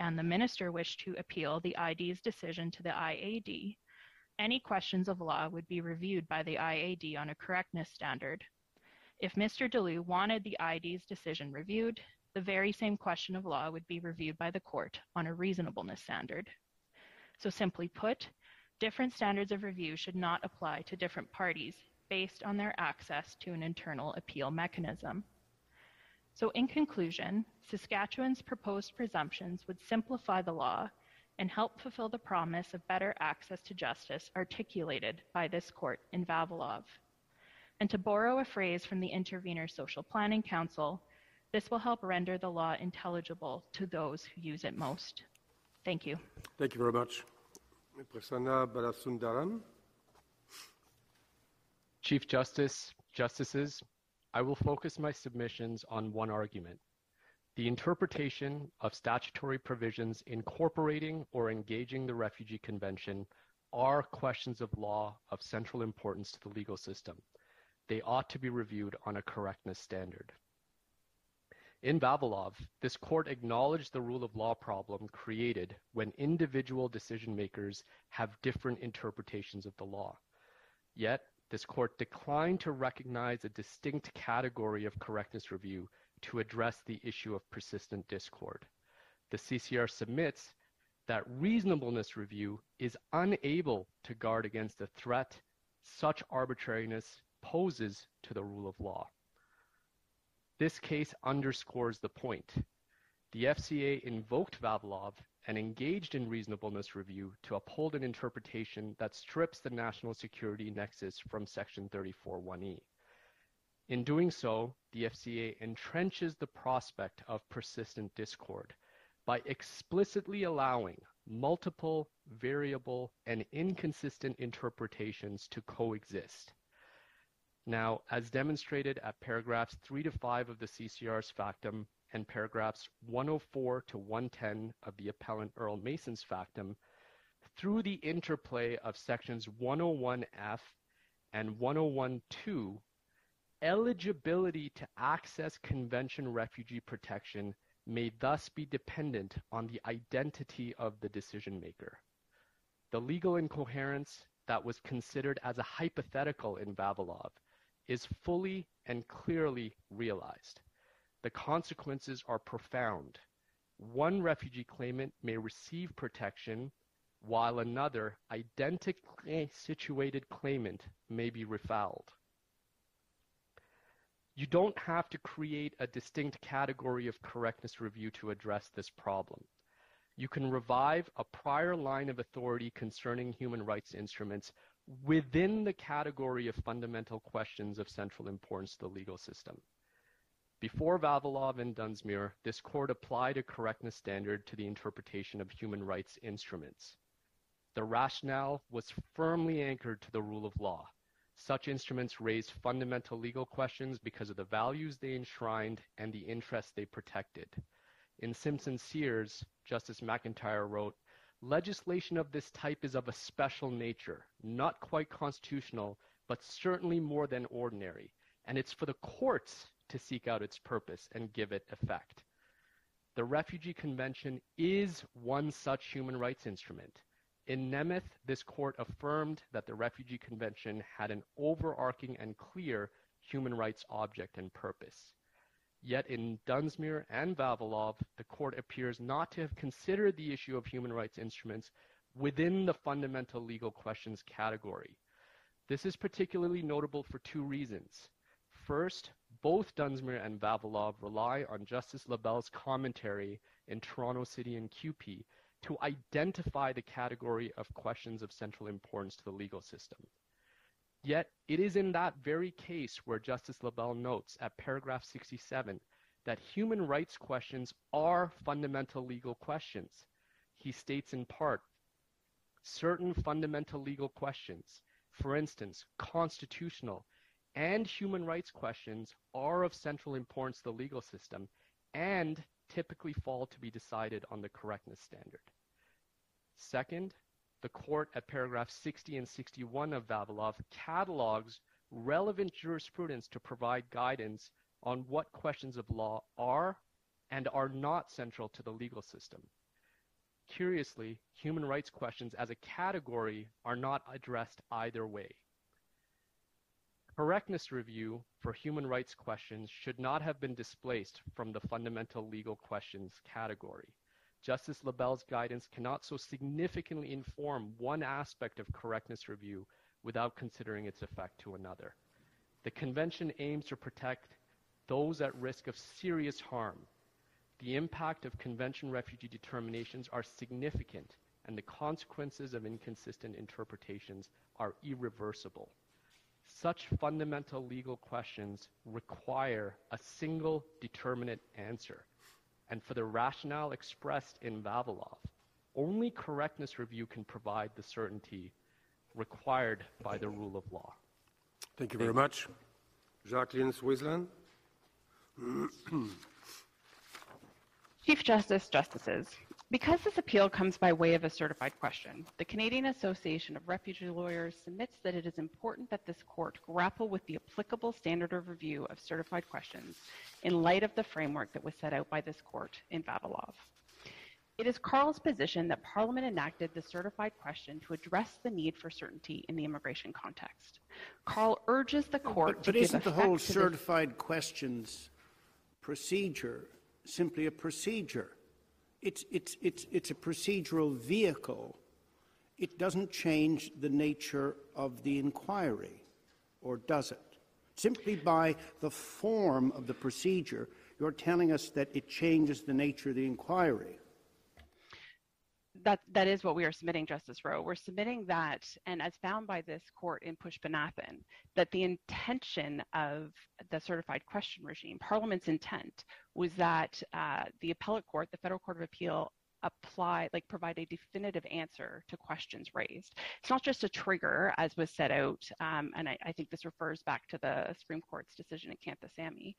and the minister wished to appeal the I D's decision to the I A D, any questions of law would be reviewed by the I A D on a correctness standard. If Mister Dlio wanted the I D's decision reviewed, the very same question of law would be reviewed by the court on a reasonableness standard. So simply put, different standards of review should not apply to different parties based on their access to an internal appeal mechanism. So in conclusion, Saskatchewan's proposed presumptions would simplify the law and help fulfill the promise of better access to justice articulated by this court in Vavilov. And to borrow a phrase from the Intervenor Social Planning Council, this will help render the law intelligible to those who use it most. Thank you. Thank you very much. Prasanna Balasundaram. Chief Justice, Justices, I will focus my submissions on one argument: the interpretation of statutory provisions incorporating or engaging the Refugee Convention are questions of law of central importance to the legal system. They ought to be reviewed on a correctness standard. In Vavilov, this court acknowledged the rule of law problem created when individual decision makers have different interpretations of the law. Yet, this court declined to recognize a distinct category of correctness review to address the issue of persistent discord. The C C R submits that reasonableness review is unable to guard against the threat such arbitrariness poses to the rule of law. This case underscores the point. The F C A invoked Vavilov and engaged in reasonableness review to uphold an interpretation that strips the national security nexus from Section thirty-four one E. In doing so, the F C A entrenches the prospect of persistent discord by explicitly allowing multiple, variable, and inconsistent interpretations to coexist. Now, as demonstrated at paragraphs three to five of the C C R's factum and paragraphs one oh four to one ten of the appellant Earl Mason's factum, through the interplay of sections one oh one F and one oh one two, eligibility to access Convention refugee protection may thus be dependent on the identity of the decision maker. The legal incoherence that was considered as a hypothetical in Vavilov is fully and clearly realized. The consequences are profound. One refugee claimant may receive protection, while another identically situated claimant may be refouled. You don't have to create a distinct category of correctness review to address this problem. You can revive a prior line of authority concerning human rights instruments within the category of fundamental questions of central importance to the legal system. Before Vavilov and Dunsmuir, this court applied a correctness standard to the interpretation of human rights instruments. The rationale was firmly anchored to the rule of law. Such instruments raised fundamental legal questions because of the values they enshrined and the interests they protected. In Simpson-Sears, Justice McIntyre wrote, "Legislation of this type is of a special nature, not quite constitutional, but certainly more than ordinary, and it's for the courts to seek out its purpose and give it effect." The Refugee Convention is one such human rights instrument. In Nemeth, this court affirmed that the Refugee Convention had an overarching and clear human rights object and purpose. Yet in Dunsmuir and Vavilov, the court appears not to have considered the issue of human rights instruments within the fundamental legal questions category. This is particularly notable for two reasons. First, both Dunsmuir and Vavilov rely on Justice Labelle's commentary in Toronto City and Q P to identify the category of questions of central importance to the legal system. Yet, it is in that very case where Justice Labelle notes at paragraph sixty-seven that human rights questions are fundamental legal questions. He states in part, certain fundamental legal questions, for instance, constitutional and human rights questions, are of central importance to the legal system and typically fall to be decided on the correctness standard. Second, the court at paragraphs sixty and sixty-one of Vavilov catalogs relevant jurisprudence to provide guidance on what questions of law are and are not central to the legal system. Curiously, human rights questions as a category are not addressed either way. Correctness review for human rights questions should not have been displaced from the fundamental legal questions category. Justice Labelle's guidance cannot so significantly inform one aspect of correctness review without considering its effect to another. The Convention aims to protect those at risk of serious harm. The impact of Convention refugee determinations are significant, and the consequences of inconsistent interpretations are irreversible. Such fundamental legal questions require a single determinate answer. And for the rationale expressed in Vavilov, only correctness review can provide the certainty required by the rule of law. Thank you very much. Jacqueline Swisland. Chief Justice, Justices, because this appeal comes by way of a certified question, the Canadian Association of Refugee Lawyers submits that it is important that this court grapple with the applicable standard of review of certified questions in light of the framework that was set out by this court in Vavilov. It is Carl's position that Parliament enacted the certified question to address the need for certainty in the immigration context. Carl urges the court but, but to give effect to this. But isn't the whole certified questions procedure simply a procedure? It's, it's, it's, it's a procedural vehicle. It doesn't change the nature of the inquiry, or does it? Simply by the form of the procedure, you're telling us that it changes the nature of the inquiry. That, that is what we are submitting, Justice Rowe. We're submitting that, and as found by this court in Pushpanathan, that the intention of the certified question regime, Parliament's intent, was that uh, the appellate court, the Federal Court of Appeal, apply, like provide a definitive answer to questions raised. It's not just a trigger, as was set out, um, and I, I think this refers back to the Supreme Court's decision in Kanthasamy.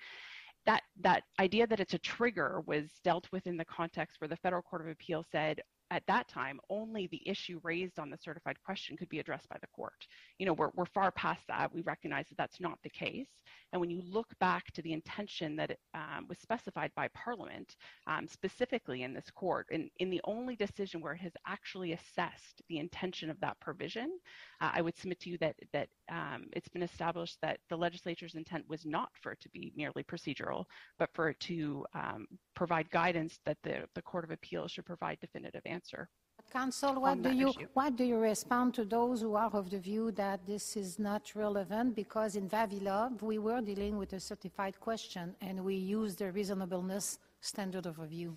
That, that idea that it's a trigger was dealt with in the context where the Federal Court of Appeal said, at that time, only the issue raised on the certified question could be addressed by the court. You know, we're, we're far past that. We recognize that that's not the case. And when you look back to the intention that it, um, was specified by Parliament, um, specifically in this court, in, in the only decision where it has actually assessed the intention of that provision, uh, I would submit to you that, that um, it's been established that the legislature's intent was not for it to be merely procedural, but for it to um, provide guidance that the, the Court of Appeal should provide definitive answers. Answer. Counsel, what do you issue. what do you respond to those who are of the view that this is not relevant because in Vavilov we were dealing with a certified question and we used the reasonableness standard of review?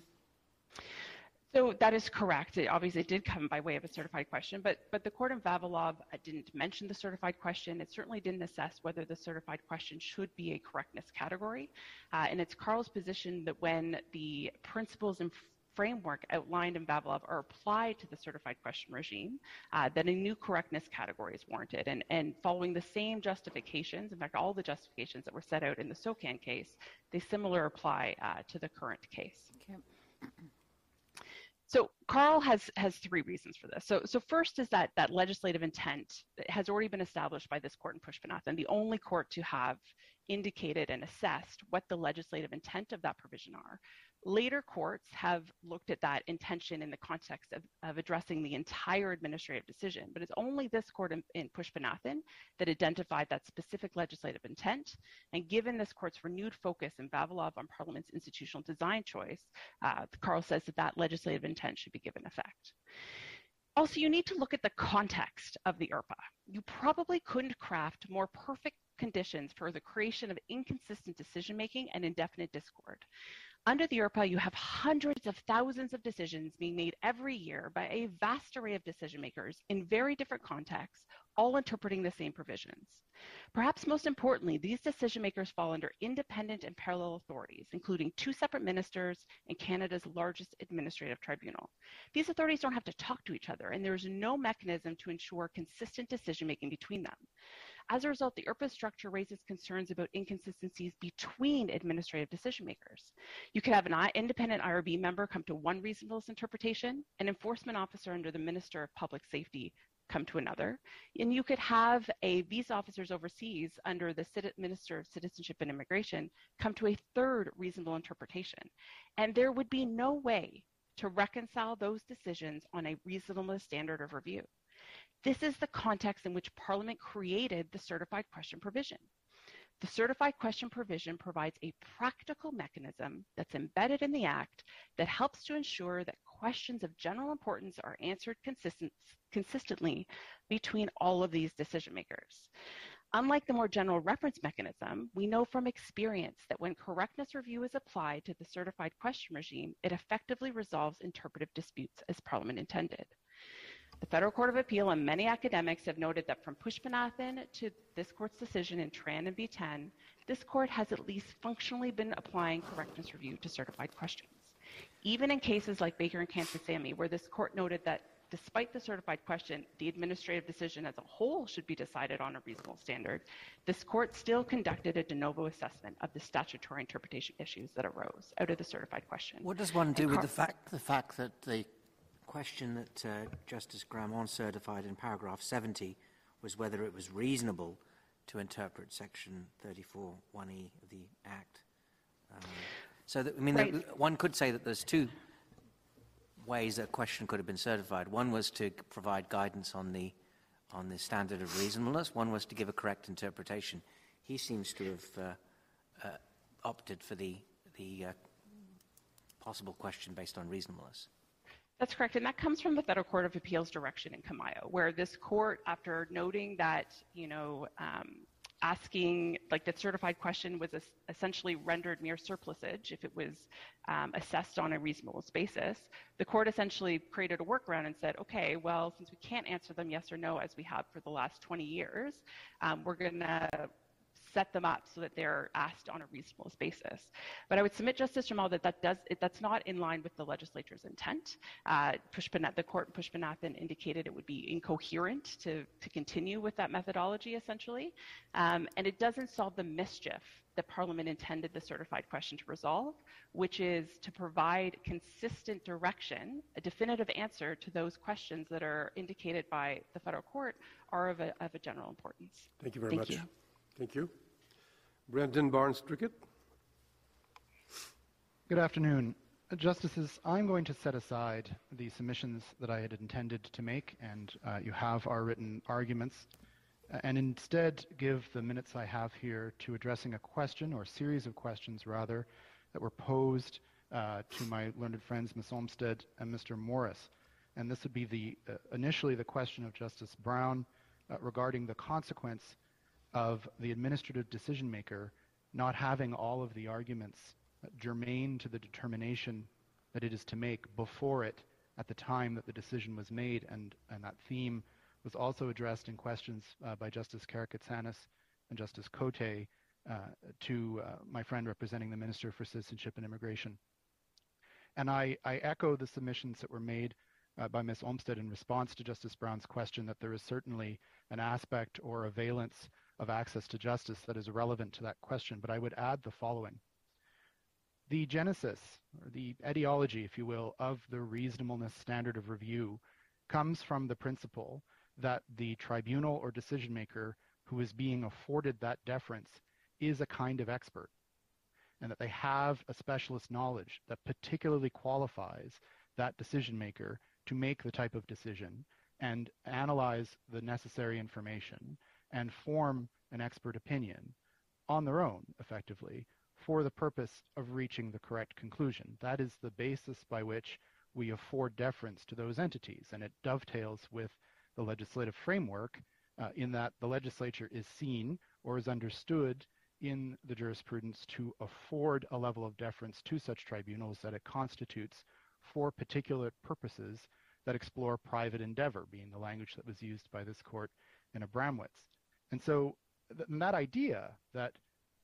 So that is correct. It obviously did come by way of a certified question, but but the court in Vavilov didn't mention the certified question. It certainly didn't assess whether the certified question should be a correctness category. Uh, and it's Carl's position that when the principles and framework outlined in Vavilov are applied to the certified question regime, uh, then a new correctness category is warranted. And, and following the same justifications, in fact, all the justifications that were set out in the SOCAN case, they similar apply uh, to the current case. Okay. So Carl has has three reasons for this. So so first is that that legislative intent has already been established by this court in Pushpanathan, the only court to have indicated and assessed what the legislative intent of that provision are. Later courts have looked at that intention in the context of, of addressing the entire administrative decision, but it's only this court in, in Pushpanathan that identified that specific legislative intent. And given this court's renewed focus in Vavilov on Parliament's institutional design choice, uh, Carl says that that legislative intent should be given effect. Also, you need to look at the context of the I R P A. You probably couldn't craft more perfect conditions for the creation of inconsistent decision-making and indefinite discord. Under the I R P A, you have hundreds of thousands of decisions being made every year by a vast array of decision makers in very different contexts, all interpreting the same provisions. Perhaps most importantly, these decision makers fall under independent and parallel authorities, including two separate ministers and Canada's largest administrative tribunal. These authorities don't have to talk to each other, and there is no mechanism to ensure consistent decision making between them. As a result, the I R P A structure raises concerns about inconsistencies between administrative decision makers. You could have an independent I R B member come to one reasonableness interpretation, an enforcement officer under the Minister of Public Safety come to another, and you could have a visa officers overseas under the Minister of Citizenship and Immigration come to a third reasonable interpretation. And there would be no way to reconcile those decisions on a reasonableness standard of review. This is the context in which Parliament created the certified question provision. The certified question provision provides a practical mechanism that's embedded in the Act that helps to ensure that questions of general importance are answered consistent, consistently between all of these decision makers. Unlike the more general reference mechanism, we know from experience that when correctness review is applied to the certified question regime, it effectively resolves interpretive disputes as Parliament intended. The Federal Court of Appeal and many academics have noted that from Pushpanathan to this court's decision in Tran and B ten, this court has at least functionally been applying correctness review to certified questions. Even in cases like Baker and Kansasamy, where this court noted that despite the certified question, the administrative decision as a whole should be decided on a reasonable standard, this court still conducted a de novo assessment of the statutory interpretation issues that arose out of the certified question. What does one do with the fact, the fact that the question that uh, Justice Grammont certified in paragraph seventy was whether it was reasonable to interpret section thirty-four one E of the Act. Um, so that, I mean, right. that one could say that there's two ways that a question could have been certified. One was to provide guidance on the on the standard of reasonableness. One was to give a correct interpretation. He seems to have uh, uh, opted for the the uh, possible question based on reasonableness. That's correct, and that comes from the Federal Court of Appeal's direction in Camayo, where this court, after noting that, you know, um, asking, like, the certified question was es essentially rendered mere surplusage if it was um, assessed on a reasonable basis, the court essentially created a workaround and said, okay, well, since we can't answer them yes or no as we have for the last twenty years, um, we're going to set them up so that they're asked on a reasonable basis. But I would submit, Justice Jamal, that, that does, that's not in line with the legislature's intent. Uh, Pushpanathan, the court in Pushpanathan indicated it would be incoherent to, to continue with that methodology, essentially. Um, and it doesn't solve the mischief that Parliament intended the certified question to resolve, which is to provide consistent direction, a definitive answer to those questions that are indicated by the federal court are of a, of a general importance. Thank you very Thank much. You. Thank you. Brendan Barnes-Trickett. Good afternoon. Justices, I'm going to set aside the submissions that I had intended to make, and uh, you have our written arguments, and instead give the minutes I have here to addressing a question, or series of questions rather, that were posed uh, to my learned friends, Miz Olmsted and Mister Morris. And this would be the uh, initially the question of Justice Brown uh, regarding the consequence of the administrative decision maker not having all of the arguments germane to the determination that it is to make before it at the time that the decision was made, and, and that theme was also addressed in questions uh, by Justice Karakatsanis and Justice Cote uh, to uh, my friend representing the Minister for Citizenship and Immigration. And I, I echo the submissions that were made uh, by Miz Olmsted in response to Justice Brown's question that there is certainly an aspect or a valence of access to justice that is relevant to that question, but I would add the following. The genesis, or the etiology, if you will, of the reasonableness standard of review comes from the principle that the tribunal or decision maker who is being afforded that deference is a kind of expert, and that they have a specialist knowledge that particularly qualifies that decision maker to make the type of decision and analyze the necessary information and form an expert opinion on their own, effectively, for the purpose of reaching the correct conclusion. That is the basis by which we afford deference to those entities, and it dovetails with the legislative framework uh, in that the legislature is seen or is understood in the jurisprudence to afford a level of deference to such tribunals that it constitutes for particular purposes that explore private endeavor, being the language that was used by this court in Abramowitz. And so th- that idea that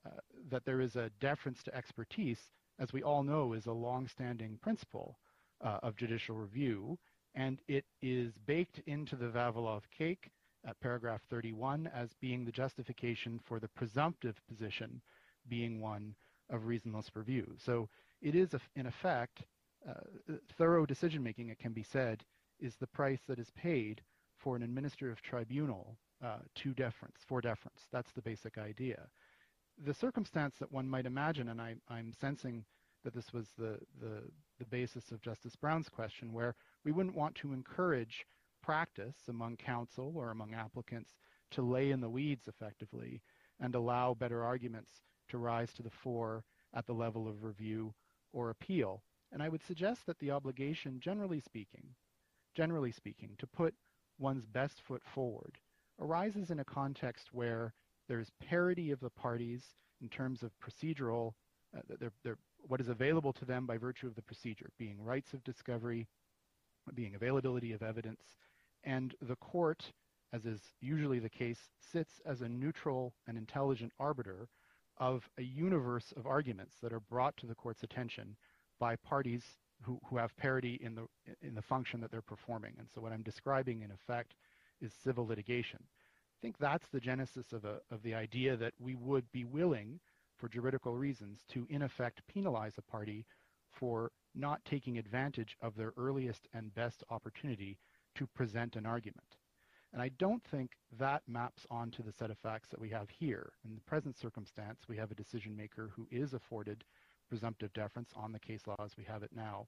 Uh, that there is a deference to expertise, as we all know, is a long-standing principle uh, of judicial review, and it is baked into the Vavilov cake at paragraph thirty-one as being the justification for the presumptive position being one of reasonless review. So it is, a, in effect, uh, thorough decision-making, it can be said, is the price that is paid for an administrative tribunal uh, to deference, for deference. That's the basic idea. The circumstance that one might imagine, and I, I'm sensing that this was the, the, the basis of Justice Brown's question, where we wouldn't want to encourage practice among counsel or among applicants to lay in the weeds effectively and allow better arguments to rise to the fore at the level of review or appeal. And I would suggest that the obligation, generally speaking, generally speaking, to put one's best foot forward arises in a context where there is parity of the parties in terms of procedural, uh, they're, they're, what is available to them by virtue of the procedure, being rights of discovery, being availability of evidence, and the court, as is usually the case, sits as a neutral and intelligent arbiter of a universe of arguments that are brought to the court's attention by parties who, who have parity in the, in the function that they're performing. And so what I'm describing, in effect, is civil litigation. I think that's the genesis of, a, of the idea that we would be willing, for juridical reasons, to in effect penalize a party for not taking advantage of their earliest and best opportunity to present an argument. And I don't think that maps onto the set of facts that we have here. In the present circumstance, we have a decision maker who is afforded presumptive deference on the case law as we have it now,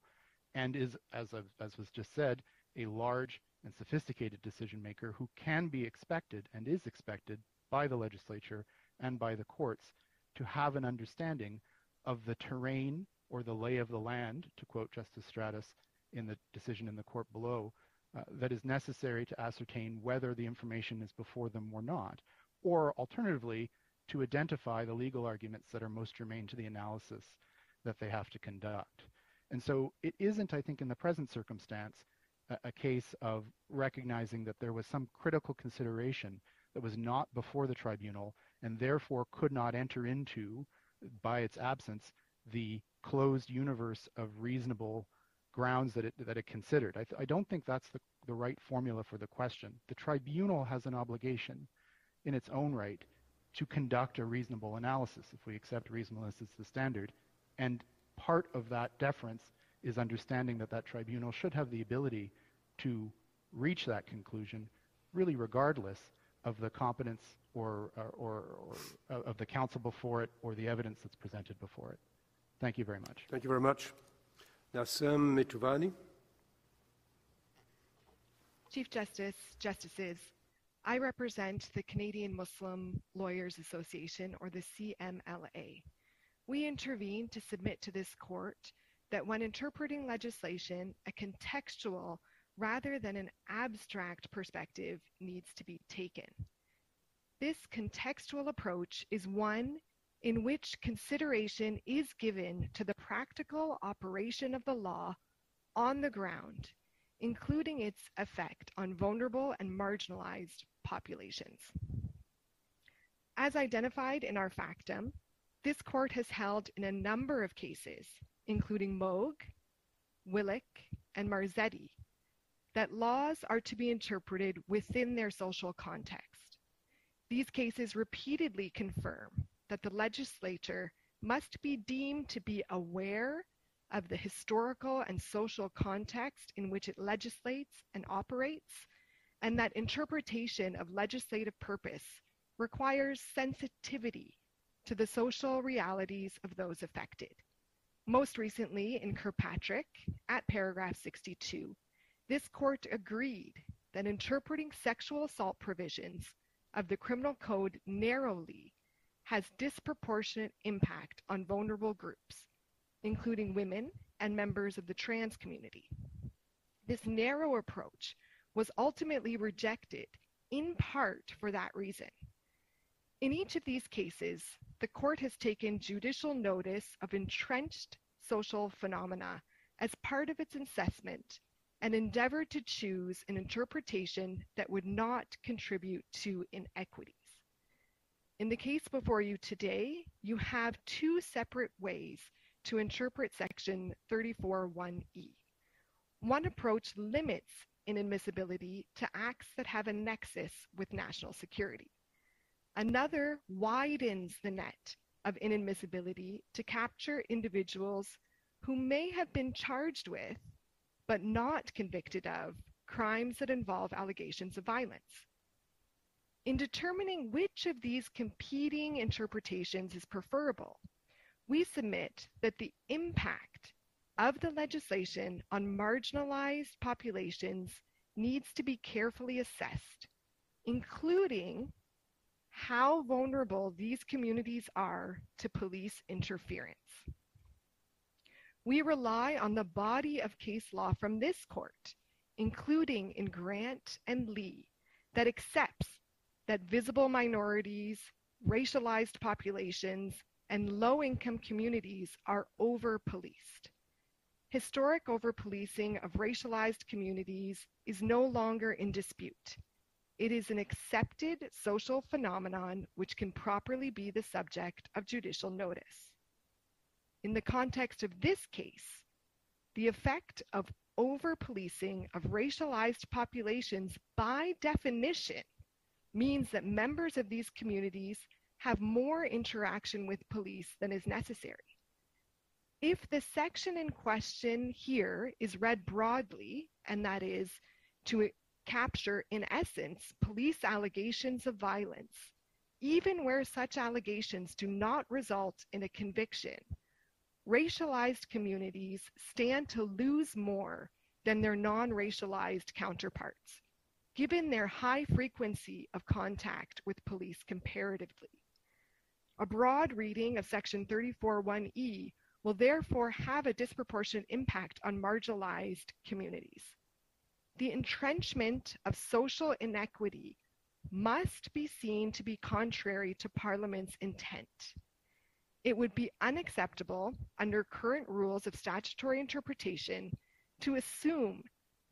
and is, as, I've, as was just said, a large and sophisticated decision maker who can be expected and is expected by the legislature and by the courts to have an understanding of the terrain or the lay of the land, to quote Justice Stratas in the decision in the court below, uh, that is necessary to ascertain whether the information is before them or not, or alternatively, to identify the legal arguments that are most germane to the analysis that they have to conduct. And so it isn't, I think, in the present circumstance, a case of recognizing that there was some critical consideration that was not before the tribunal and therefore could not enter into, by its absence, the closed universe of reasonable grounds that it, that it considered. I, th- I don't think that's the, the right formula for the question. The tribunal has an obligation in its own right to conduct a reasonable analysis, if we accept reasonableness as the standard, and part of that deference is understanding that that tribunal should have the ability to reach that conclusion, really regardless of the competence or, or, or, or of the counsel before it or the evidence that's presented before it. Thank you very much. Thank you very much. Nasim Mithoowani. Chief Justice, Justices, I represent the Canadian Muslim Lawyers Association, or the C M L A. We intervened to submit to this court that when interpreting legislation, a contextual rather than an abstract perspective needs to be taken. This contextual approach is one in which consideration is given to the practical operation of the law on the ground, including its effect on vulnerable and marginalized populations. As identified in our factum, this court has held in a number of cases, including Moog, Willick, and Marzetti, that laws are to be interpreted within their social context. These cases repeatedly confirm that the legislature must be deemed to be aware of the historical and social context in which it legislates and operates, and that interpretation of legislative purpose requires sensitivity to the social realities of those affected. Most recently in Kirkpatrick, at paragraph sixty-two, this court agreed that interpreting sexual assault provisions of the criminal code narrowly has disproportionate impact on vulnerable groups, including women and members of the trans community. This narrow approach was ultimately rejected in part for that reason. In each of these cases, the court has taken judicial notice of entrenched social phenomena as part of its assessment and endeavored to choose an interpretation that would not contribute to inequities. In the case before you today, you have two separate ways to interpret section thirty-four one E. One approach limits inadmissibility to acts that have a nexus with national security. Another widens the net of inadmissibility to capture individuals who may have been charged with, but not convicted of, crimes that involve allegations of violence. In determining which of these competing interpretations is preferable, we submit that the impact of the legislation on marginalized populations needs to be carefully assessed, including how vulnerable these communities are to police interference. We rely on the body of case law from this court, including in Grant and Lee, that accepts that visible minorities, racialized populations, and low-income communities are over-policed. Historic over-policing of racialized communities is no longer in dispute. It is an accepted social phenomenon which can properly be the subject of judicial notice. In the context of this case, the effect of over-policing of racialized populations by definition means that members of these communities have more interaction with police than is necessary. If the section in question here is read broadly, and that is to capture, in essence, police allegations of violence, even where such allegations do not result in a conviction, racialized communities stand to lose more than their non-racialized counterparts, given their high frequency of contact with police comparatively. A broad reading of section thirty-four one E will therefore have a disproportionate impact on marginalized communities. The entrenchment of social inequity must be seen to be contrary to Parliament's intent. It would be unacceptable under current rules of statutory interpretation to assume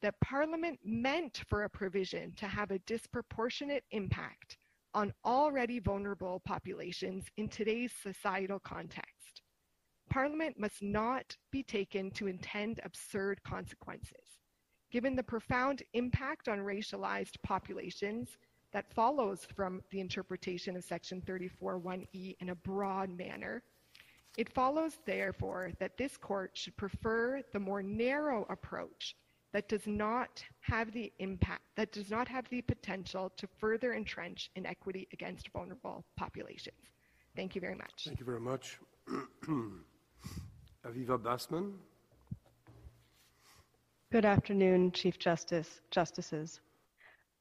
that Parliament meant for a provision to have a disproportionate impact on already vulnerable populations in today's societal context. Parliament must not be taken to intend absurd consequences, given the profound impact on racialized populations that follows from the interpretation of section thirty-four one E in a broad manner. It follows, therefore, that this court should prefer the more narrow approach that does not have the impact, that does not have the potential to further entrench inequity against vulnerable populations. Thank you very much. Thank you very much. Aviva Bassman. Good afternoon, Chief Justice, Justices.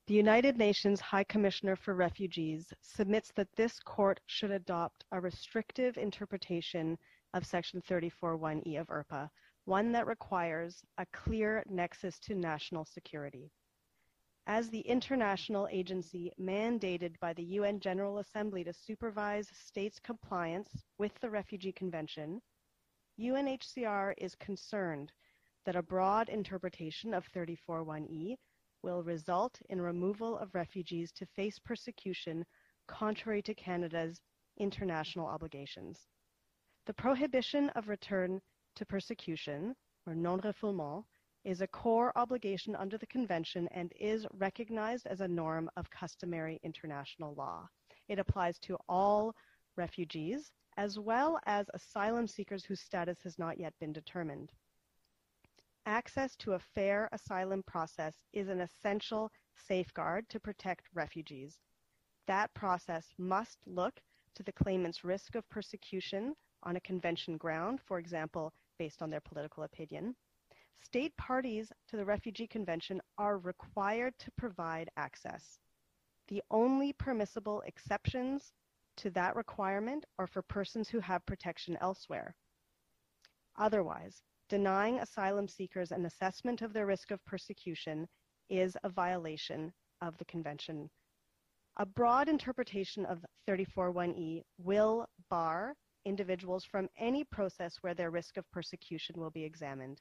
The United Nations High Commissioner for Refugees submits that this court should adopt a restrictive interpretation of section thirty-four one E of I R P A, one that requires a clear nexus to national security. as the international agency mandated by the U N General Assembly to supervise states' compliance with the Refugee Convention, U N H C R is concerned that a broad interpretation of thirty-four one E will result in removal of refugees to face persecution contrary to Canada's international obligations. The prohibition of return to persecution, or non-refoulement, is a core obligation under the Convention and is recognized as a norm of customary international law. It applies to all refugees, as well as asylum seekers whose status has not yet been determined. Access to a fair asylum process is an essential safeguard to protect refugees. That process must look to the claimant's risk of persecution on a convention ground, for example, based on their political opinion. State parties to the Refugee Convention are required to provide access. The only permissible exceptions to that requirement are for persons who have protection elsewhere. Otherwise, denying asylum seekers an assessment of their risk of persecution is a violation of the Convention. A broad interpretation of thirty-four one E will bar individuals from any process where their risk of persecution will be examined.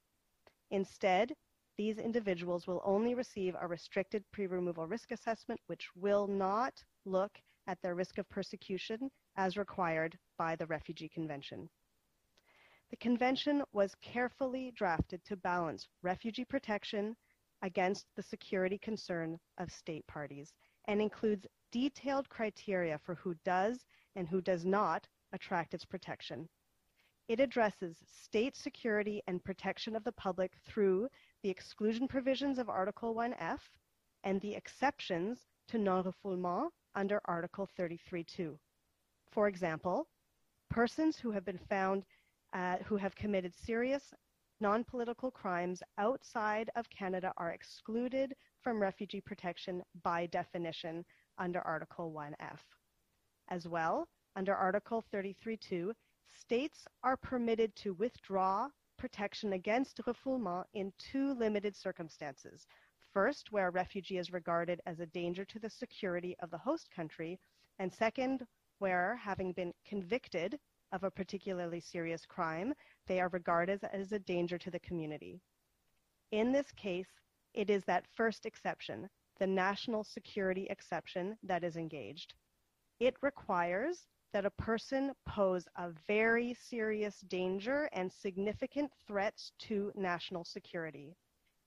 Instead, these individuals will only receive a restricted pre-removal risk assessment, which will not look at their risk of persecution as required by the Refugee Convention. The Convention was carefully drafted to balance refugee protection against the security concern of state parties and includes detailed criteria for who does and who does not attract its protection. It addresses state security and protection of the public through the exclusion provisions of Article one F and the exceptions to non-refoulement under Article thirty-three two. For example, persons who have been found Uh, who have committed serious non-political crimes outside of Canada are excluded from refugee protection by definition under Article one F. As well, under Article thirty-three two, states are permitted to withdraw protection against refoulement in two limited circumstances. First, where a refugee is regarded as a danger to the security of the host country, and second, where, having been convicted of a particularly serious crime, they are regarded as a danger to the community. In this case, it is that first exception, the national security exception, that is engaged. It requires that a person pose a very serious danger and significant threats to national security.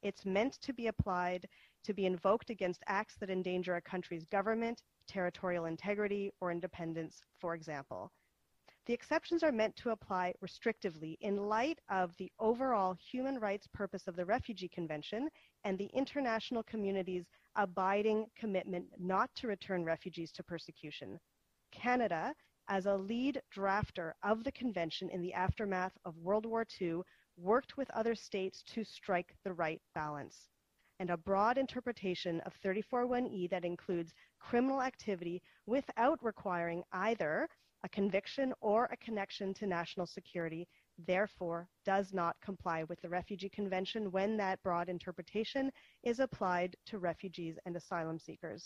It's meant to be applied to be invoked against acts that endanger a country's government, territorial integrity, or independence, for example. The exceptions are meant to apply restrictively in light of the overall human rights purpose of the Refugee Convention and the international community's abiding commitment not to return refugees to persecution. Canada, as a lead drafter of the Convention in the aftermath of World War Two, worked with other states to strike the right balance. And a broad interpretation of thirty-four one E that includes criminal activity without requiring either a conviction or a connection to national security, therefore, does not comply with the Refugee Convention when that broad interpretation is applied to refugees and asylum seekers.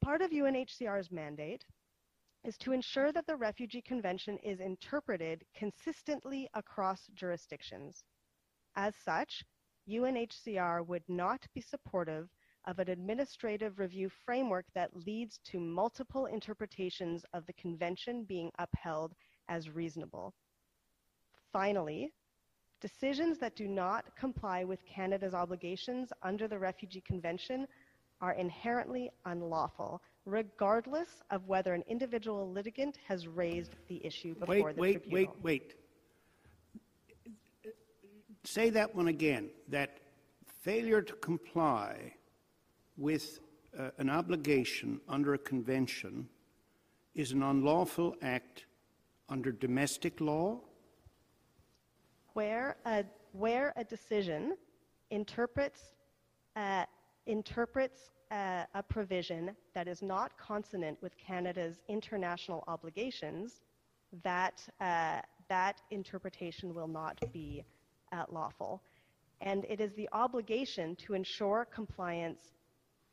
Part of U N H C R's mandate is to ensure that the Refugee Convention is interpreted consistently across jurisdictions. As such, U N H C R would not be supportive of an administrative review framework that leads to multiple interpretations of the Convention being upheld as reasonable. Finally, decisions that do not comply with Canada's obligations under the Refugee Convention are inherently unlawful, regardless of whether an individual litigant has raised the issue before wait, the wait, tribunal. Wait, wait, wait. Say that one again, that failure to comply with uh, an obligation under a convention is an unlawful act under domestic law? Where a, where a decision interprets, uh, interprets uh, a provision that is not consonant with Canada's international obligations, that, uh, that interpretation will not be uh, lawful. And it is the obligation to ensure compliance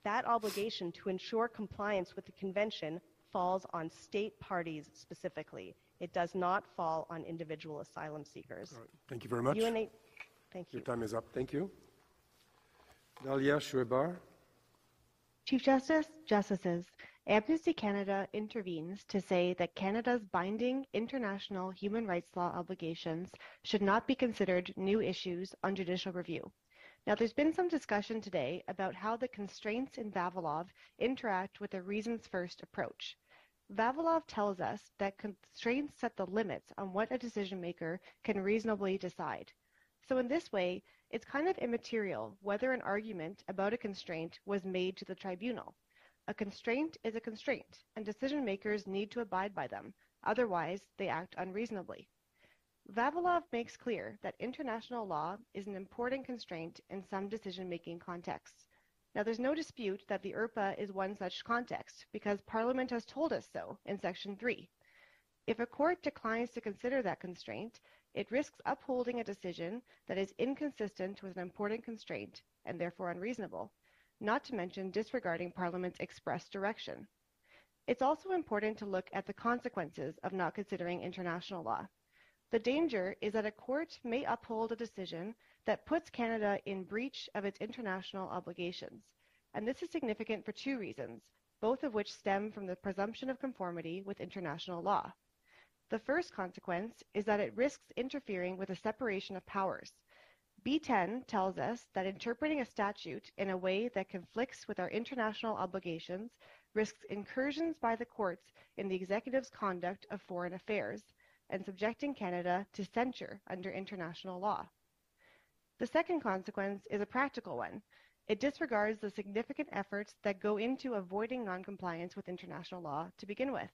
that obligation to ensure compliance with the Convention falls on state parties specifically. It does not fall on individual asylum seekers. All right. Thank you very much. U N H C R Thank you. Your time is up. Thank you. Dalia Shwebar. Chief Justice, Justices, Amnesty Canada intervenes to say that Canada's binding international human rights law obligations should not be considered new issues on judicial review. Now, there's been some discussion today about how the constraints in Vavilov interact with the reasons-first approach. Vavilov tells us that constraints set the limits on what a decision-maker can reasonably decide. So in this way, it's kind of immaterial whether an argument about a constraint was made to the tribunal. A constraint is a constraint, and decision-makers need to abide by them. Otherwise, they act unreasonably. Vavilov makes clear that international law is an important constraint in some decision-making contexts. Now, there's no dispute that the I R P A is one such context, because Parliament has told us so in Section three. If a court declines to consider that constraint, it risks upholding a decision that is inconsistent with an important constraint and therefore unreasonable, not to mention disregarding Parliament's express direction. It's also important to look at the consequences of not considering international law. The danger is that a court may uphold a decision that puts Canada in breach of its international obligations. And this is significant for two reasons, both of which stem from the presumption of conformity with international law. The first consequence is that it risks interfering with the separation of powers. B ten tells us that interpreting a statute in a way that conflicts with our international obligations risks incursions by the courts in the executive's conduct of foreign affairs, and subjecting Canada to censure under international law. The second consequence is a practical one. It disregards the significant efforts that go into avoiding noncompliance with international law to begin with.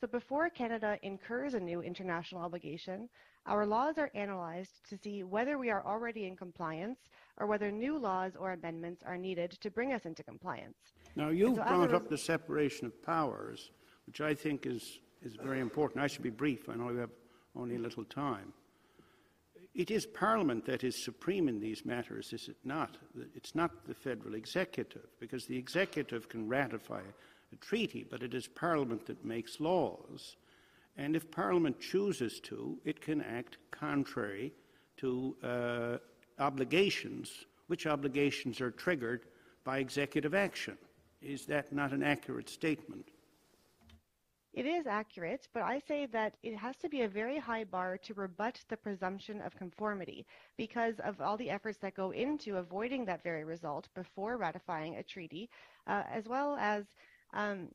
So before Canada incurs a new international obligation, our laws are analyzed to see whether we are already in compliance or whether new laws or amendments are needed to bring us into compliance. Now, you've so brought up the separation of powers, which I think is is very important. I should be brief. I know we have only a little time. It is Parliament that is supreme in these matters, is it not? It's not the federal executive, because the executive can ratify a treaty, but it is Parliament that makes laws. And if Parliament chooses to, it can act contrary to uh, obligations, which obligations are triggered by executive action. Is that not an accurate statement? It is accurate, but I say that it has to be a very high bar to rebut the presumption of conformity because of all the efforts that go into avoiding that very result before ratifying a treaty, uh, as well as um,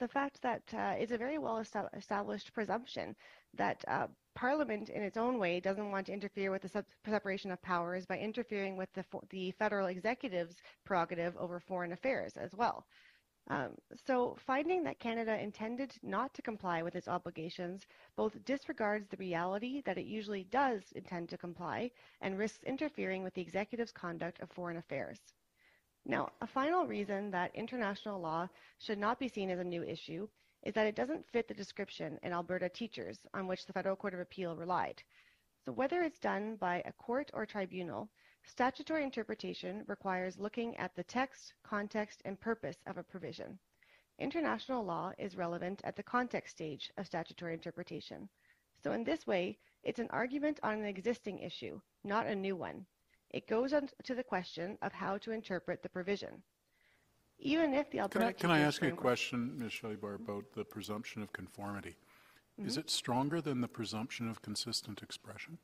the fact that uh, it's a very well-established presumption that uh, Parliament, in its own way, doesn't want to interfere with the separation of powers by interfering with the, fo- the federal executive's prerogative over foreign affairs as well. Um, so finding that Canada intended not to comply with its obligations both disregards the reality that it usually does intend to comply and risks interfering with the executive's conduct of foreign affairs. Now, a final reason that international law should not be seen as a new issue is that it doesn't fit the description in Alberta Teachers, on which the Federal Court of Appeal relied. So whether it's done by a court or tribunal, statutory interpretation requires looking at the text, context, and purpose of a provision. International law is relevant at the context stage of statutory interpretation. So in this way, it's an argument on an existing issue, not a new one. It goes on to the question of how to interpret the provision. Even if the Alberta... Can I, can I ask you a question, Miz Shwebar, about the presumption of conformity? Mm-hmm. Is it stronger than the presumption of consistent expression?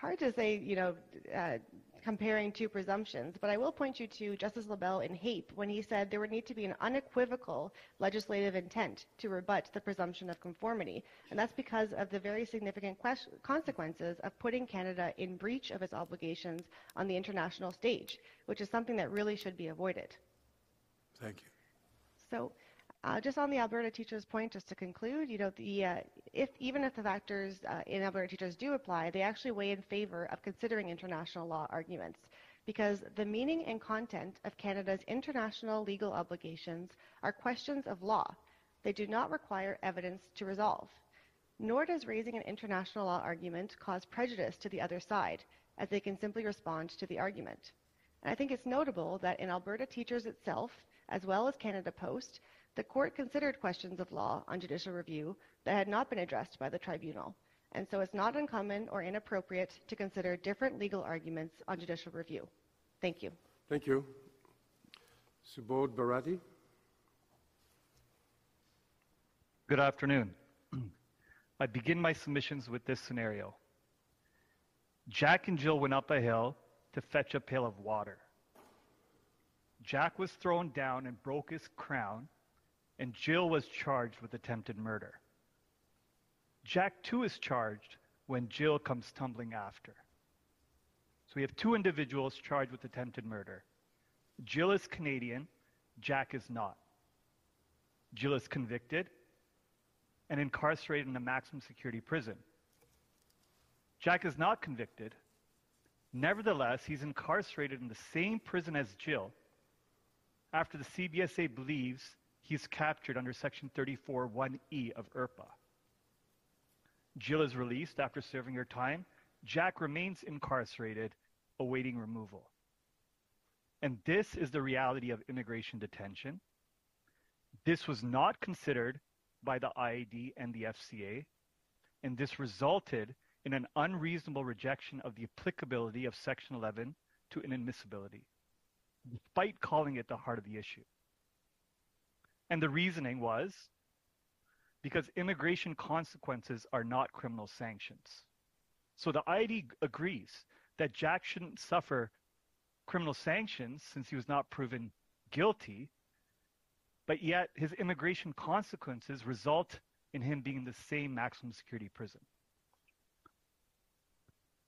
Hard to say, you know, uh, comparing two presumptions, but I will point you to Justice Lebel in Hape when he said there would need to be an unequivocal legislative intent to rebut the presumption of conformity, and that's because of the very significant quest- consequences of putting Canada in breach of its obligations on the international stage, which is something that really should be avoided. Thank you. So. Uh, just on the Alberta Teachers point, just to conclude, you know, the uh, if even if the factors uh, in Alberta Teachers do apply, they actually weigh in favor of considering international law arguments because the meaning and content of Canada's international legal obligations are questions of law. They do not require evidence to resolve, nor does raising an international law argument cause prejudice to the other side, as they can simply respond to the argument. And I think it's notable that in Alberta Teachers itself, as well as Canada Post, the court considered questions of law on judicial review that had not been addressed by the tribunal. And so it's not uncommon or inappropriate to consider different legal arguments on judicial review. Thank you. Thank you. Subodh Bharati. Good afternoon. I begin my submissions with this scenario. Jack and Jill went up a hill to fetch a pail of water. Jack was thrown down and broke his crown, and Jill was charged with attempted murder. Jack too is charged when Jill comes tumbling after. So we have two individuals charged with attempted murder. Jill is Canadian, Jack is not. Jill is convicted and incarcerated in a maximum security prison. Jack is not convicted. Nevertheless, he's incarcerated in the same prison as Jill after the C B S A believes he's captured under Section thirty-four one E of I R P A. Jill is released after serving her time. Jack remains incarcerated, awaiting removal. And this is the reality of immigration detention. This was not considered by the I A D and the F C A, and this resulted in an unreasonable rejection of the applicability of Section eleven to inadmissibility, despite calling it the heart of the issue. And the reasoning was because immigration consequences are not criminal sanctions. So the I A D agrees that Jack shouldn't suffer criminal sanctions since he was not proven guilty, but yet his immigration consequences result in him being in the same maximum security prison.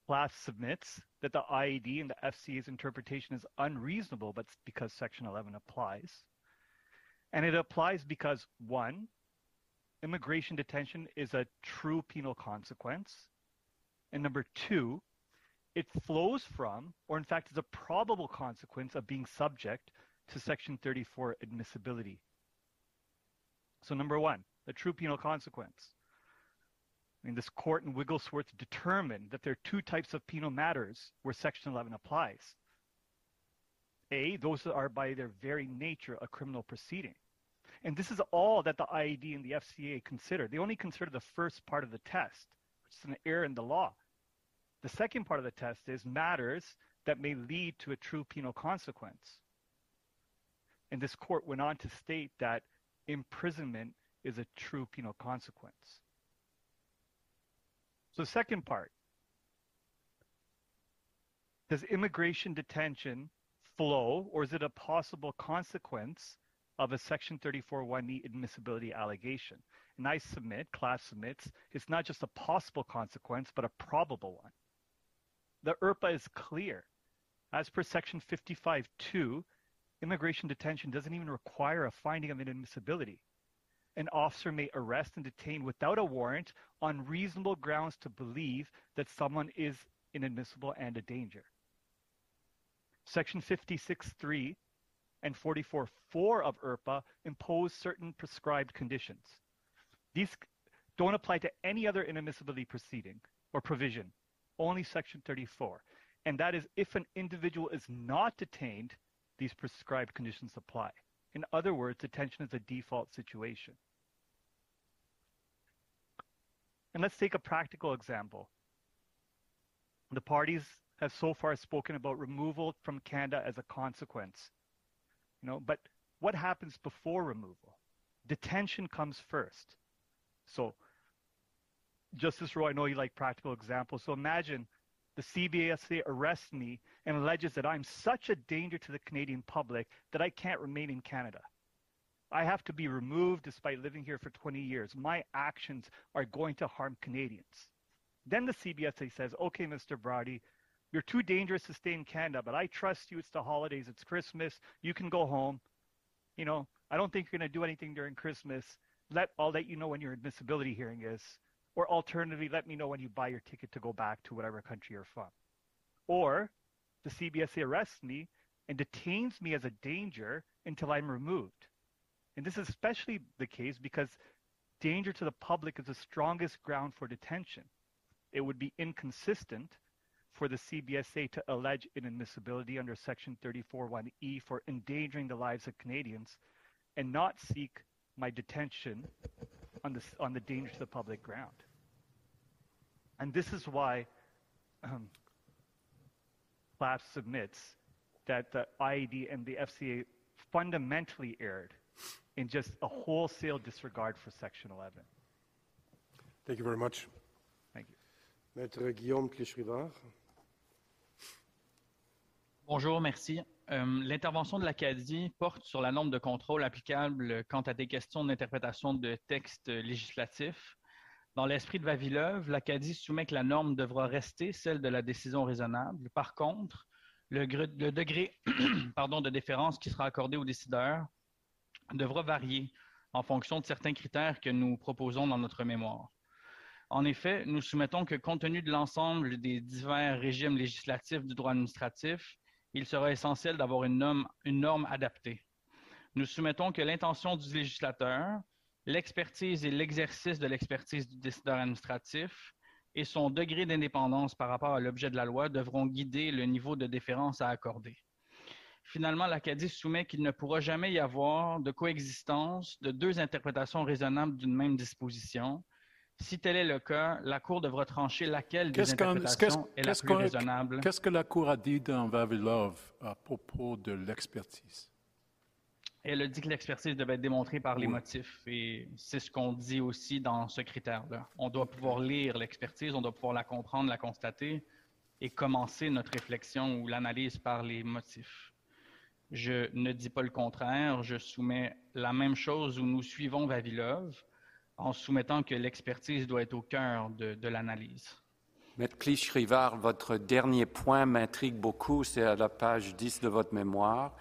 Plath submits that the I A D and the F C A's interpretation is unreasonable, but because Section eleven applies. And it applies because, one, immigration detention is a true penal consequence. And number two, it flows from, or in fact is a probable consequence of being subject to Section thirty-four admissibility. So number one, a true penal consequence. I mean, this court in Wigglesworth determined that there are two types of penal matters where Section eleven applies. A, those are by their very nature a criminal proceeding. And this is all that the I A D and the F C A consider. They only consider the first part of the test, which is an error in the law. The second part of the test is matters that may lead to a true penal consequence. And this court went on to state that imprisonment is a true penal consequence. So the second part, does immigration detention flow, or is it a possible consequence of a Section thirty-four one E admissibility allegation? And I submit, class submits, it's not just a possible consequence, but a probable one. The I R P A is clear. As per Section fifty-five two, immigration detention doesn't even require a finding of inadmissibility. An officer may arrest and detain without a warrant on reasonable grounds to believe that someone is inadmissible and a danger. Section fifty-six three and forty-four four of I R P A impose certain prescribed conditions. These don't apply to any other inadmissibility proceeding or provision, only Section thirty-four. And that is if an individual is not detained, these prescribed conditions apply. In other words, detention is a default situation. And let's take a practical example. The parties have so far spoken about removal from Canada as a consequence. You know, but what happens before removal? Detention comes first. So, Justice Roy, I know you like practical examples. So imagine the C B S A arrests me and alleges that I'm such a danger to the Canadian public that I can't remain in Canada. I have to be removed despite living here for twenty years. My actions are going to harm Canadians. Then the C B S A says, okay, Mister Bharati, you're too dangerous to stay in Canada, but I trust you. It's the holidays. It's Christmas. You can go home. You know, I don't think you're going to do anything during Christmas. Let, I'll let you know when your admissibility hearing is. Or alternatively, let me know when you buy your ticket to go back to whatever country you're from. Or the C B S A arrests me and detains me as a danger until I'm removed. And this is especially the case because danger to the public is the strongest ground for detention. It would be inconsistent for the C B S A to allege inadmissibility under Section thirty-four one E for endangering the lives of Canadians and not seek my detention on, this, on the danger to the public ground. And this is why um, P L A P submits that the I A D and the F C A fundamentally erred in just a wholesale disregard for Section eleven. Thank you very much. Thank you. Maître Guillaume Cliche-Rivard. Bonjour, merci. Euh, L'intervention de l'Acadie porte sur la norme de contrôle applicable quant à des questions d'interprétation de textes législatifs. Dans l'esprit de Vavilov, l'Acadie soumet que la norme devra rester celle de la décision raisonnable. Par contre, le, le degré pardon, de déférence qui sera accordé aux décideurs devra varier en fonction de certains critères que nous proposons dans notre mémoire. En effet, nous soumettons que compte tenu de l'ensemble des divers régimes législatifs du droit administratif, il sera essentiel d'avoir une norme, une norme adaptée. Nous soumettons que l'intention du législateur, l'expertise et l'exercice de l'expertise du décideur administratif et son degré d'indépendance par rapport à l'objet de la loi devront guider le niveau de déférence à accorder. Finalement, l'Acadie soumet qu'il ne pourra jamais y avoir de coexistence de deux interprétations raisonnables d'une même disposition. Si tel est le cas, la Cour devra trancher laquelle des interprétations est la plus raisonnable. Qu'est-ce que la Cour a dit dans Vavilov à propos de l'expertise? Elle a dit que l'expertise devait être démontrée par les oui. motifs, et c'est ce qu'on dit aussi dans ce critère-là. On doit pouvoir lire l'expertise, on doit pouvoir la comprendre, la constater, et commencer notre réflexion ou l'analyse par les motifs. Je ne dis pas le contraire, je soumets la même chose où nous suivons Vavilov en soumettant que l'expertise doit être au cœur de, de l'analyse. Maître Cliche-Rivard, votre dernier point m'intrigue beaucoup, c'est à la page dix de votre mémoire.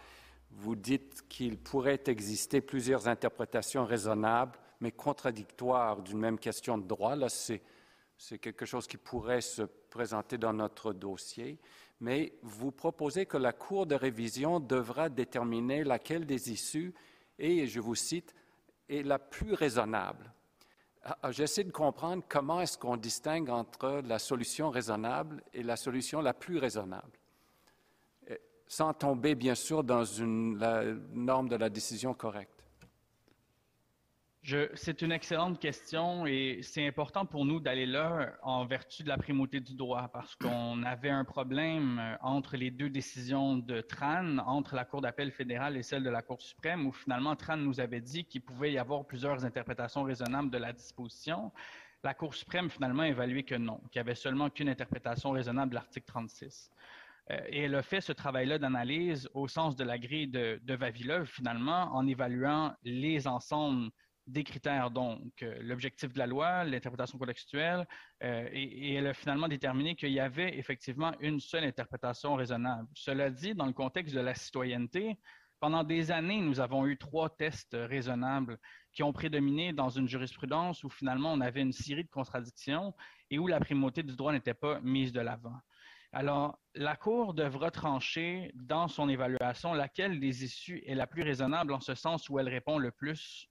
Vous dites qu'il pourrait exister plusieurs interprétations raisonnables mais contradictoires d'une même question de droit. Là, c'est quelque chose qui pourrait se présenter dans notre dossier. Mais vous proposez que la Cour de révision devra déterminer laquelle des issues, et je vous cite, est la plus raisonnable. J'essaie de comprendre comment est-ce qu'on distingue entre la solution raisonnable et la solution la plus raisonnable, sans tomber bien sûr dans une, la norme de la décision correcte. C'est une excellente question et c'est important pour nous d'aller là en vertu de la primauté du droit, parce qu'on avait un problème entre les deux décisions de Tran, entre la Cour d'appel fédérale et celle de la Cour suprême, où finalement Tran nous avait dit qu'il pouvait y avoir plusieurs interprétations raisonnables de la disposition. La Cour suprême finalement a évalué que non, qu'il n'y avait seulement qu'une interprétation raisonnable de l'article trente-six. Et elle a fait ce travail-là d'analyse au sens de la grille de, de Vavilov finalement, en évaluant les ensembles des critères, donc euh, l'objectif de la loi, l'interprétation contextuelle, euh, et, et elle a finalement déterminé qu'il y avait effectivement une seule interprétation raisonnable. Cela dit, dans le contexte de la citoyenneté, pendant des années, nous avons eu trois tests raisonnables qui ont prédominé dans une jurisprudence où finalement on avait une série de contradictions et où la primauté du droit n'était pas mise de l'avant. Alors, la Cour devra trancher dans son évaluation laquelle des issues est la plus raisonnable en ce sens où elle répond le plus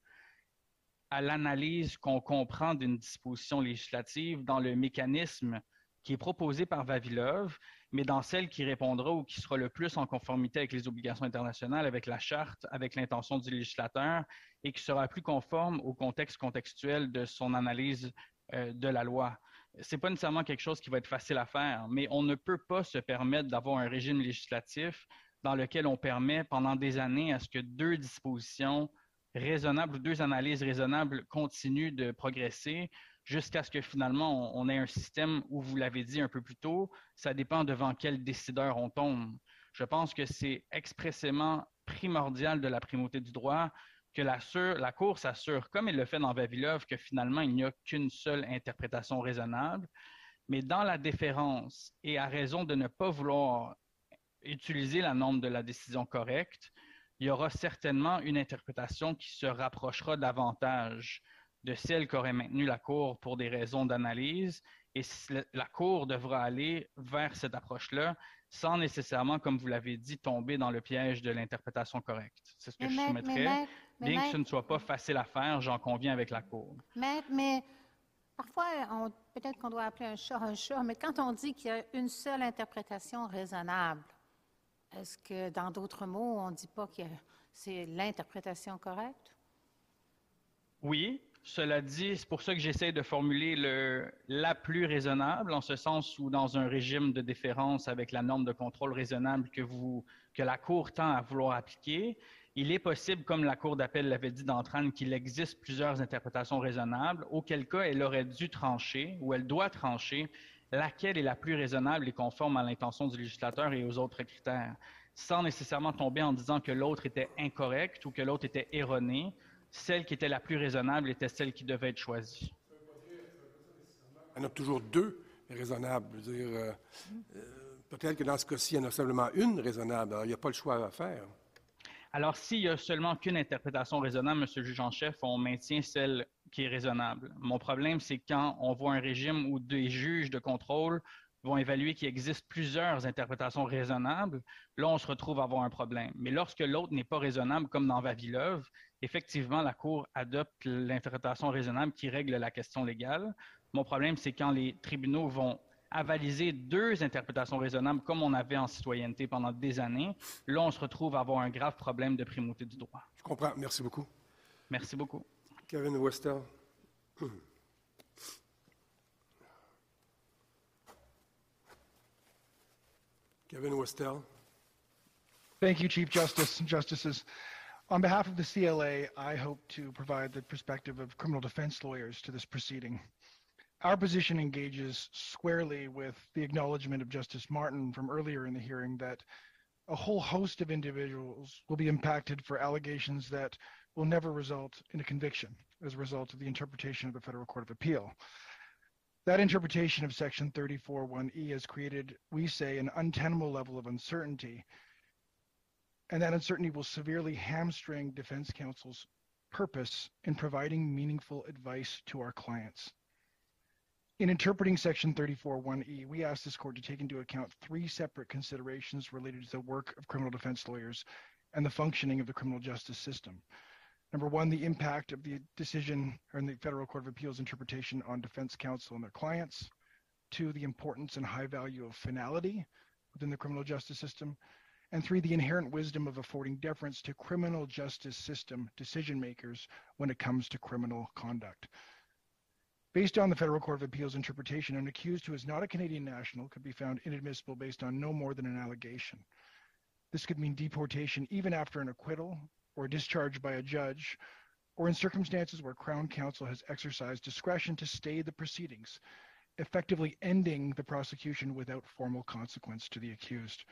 à l'analyse qu'on comprend d'une disposition législative dans le mécanisme qui est proposé par Vavilov, mais dans celle qui répondra ou qui sera le plus en conformité avec les obligations internationales, avec la charte, avec l'intention du législateur, et qui sera plus conforme au contexte contextuel de son analyse euh, de la loi. C'est pas nécessairement quelque chose qui va être facile à faire, mais on ne peut pas se permettre d'avoir un régime législatif dans lequel on permet pendant des années à ce que deux dispositions raisonnable, deux analyses raisonnables continuent de progresser jusqu'à ce que finalement on, on ait un système où, vous l'avez dit un peu plus tôt, ça dépend devant quel décideur on tombe. Je pense que c'est expressément primordial de la primauté du droit que la, sur, la Cour s'assure, comme elle le fait dans Vavilov, que finalement il n'y a qu'une seule interprétation raisonnable, mais dans la déférence et à raison de ne pas vouloir utiliser la norme de la décision correcte, il y aura certainement une interprétation qui se rapprochera davantage de celle qu'aurait maintenue la Cour pour des raisons d'analyse, et la Cour devra aller vers cette approche-là sans nécessairement, comme vous l'avez dit, tomber dans le piège de l'interprétation correcte. C'est ce que mais je soumettrais, mais, mais, bien mais, que ce ne soit pas facile à faire, j'en conviens avec la Cour. Mais, mais Parfois, peut-être qu'on doit appeler un chat un chat, mais quand on dit qu'il y a une seule interprétation raisonnable, est-ce que, dans d'autres mots, on ne dit pas que c'est l'interprétation correcte? Oui. Cela dit, c'est pour ça que j'essaie de formuler le « la plus raisonnable », en ce sens où, dans un régime de déférence avec la norme de contrôle raisonnable que, vous, que la Cour tend à vouloir appliquer, il est possible, comme la Cour d'appel l'avait dit dans Tran, qu'il existe plusieurs interprétations raisonnables, auquel cas elle aurait dû trancher, ou elle doit trancher, laquelle est la plus raisonnable et conforme à l'intention du législateur et aux autres critères, sans nécessairement tomber en disant que l'autre était incorrecte ou que l'autre était erronée. Celle qui était la plus raisonnable était celle qui devait être choisie. Il y en a toujours deux raisonnables. Euh, euh, Peut-être que dans ce cas-ci, il y en a simplement une raisonnable. Alors, il n'y a pas le choix à faire. Alors, s'il n'y a seulement qu'une interprétation raisonnable, M. le juge en chef, on maintient celle qui est raisonnable. Mon problème, c'est quand on voit un régime où des juges de contrôle vont évaluer qu'il existe plusieurs interprétations raisonnables, là, on se retrouve à avoir un problème. Mais lorsque l'autre n'est pas raisonnable, comme dans Vavilov, effectivement, la Cour adopte l'interprétation raisonnable qui règle la question légale. Mon problème, c'est quand les tribunaux vont avaliser deux interprétations raisonnables, comme on avait en citoyenneté pendant des années, là, on se retrouve à avoir un grave problème de primauté du droit. Je comprends. Merci beaucoup. Merci beaucoup. Kevin Westell. Kevin Westell. Thank you, Chief Justice and Justices. On behalf of the C L A, I hope to provide the perspective of criminal defense lawyers to this proceeding. Our position engages squarely with the acknowledgement of Justice Martin from earlier in the hearing that a whole host of individuals will be impacted for allegations that will never result in a conviction as a result of the interpretation of the Federal Court of Appeal. That interpretation of Section thirty-four one E has created, we say, an untenable level of uncertainty, and that uncertainty will severely hamstring defense counsel's purpose in providing meaningful advice to our clients. In interpreting Section thirty-four one E, we asked this court to take into account three separate considerations related to the work of criminal defense lawyers and the functioning of the criminal justice system. Number one, the impact of the decision and the Federal Court of Appeals interpretation on defense counsel and their clients. Two, the importance and high value of finality within the criminal justice system. And three, the inherent wisdom of affording deference to criminal justice system decision makers when it comes to criminal conduct. Based on the Federal Court of Appeals interpretation, an accused who is not a Canadian national could be found inadmissible based on no more than an allegation. This could mean deportation even after an acquittal or discharged by a judge, or in circumstances where Crown Counsel has exercised discretion to stay the proceedings, effectively ending the prosecution without formal consequence to the accused.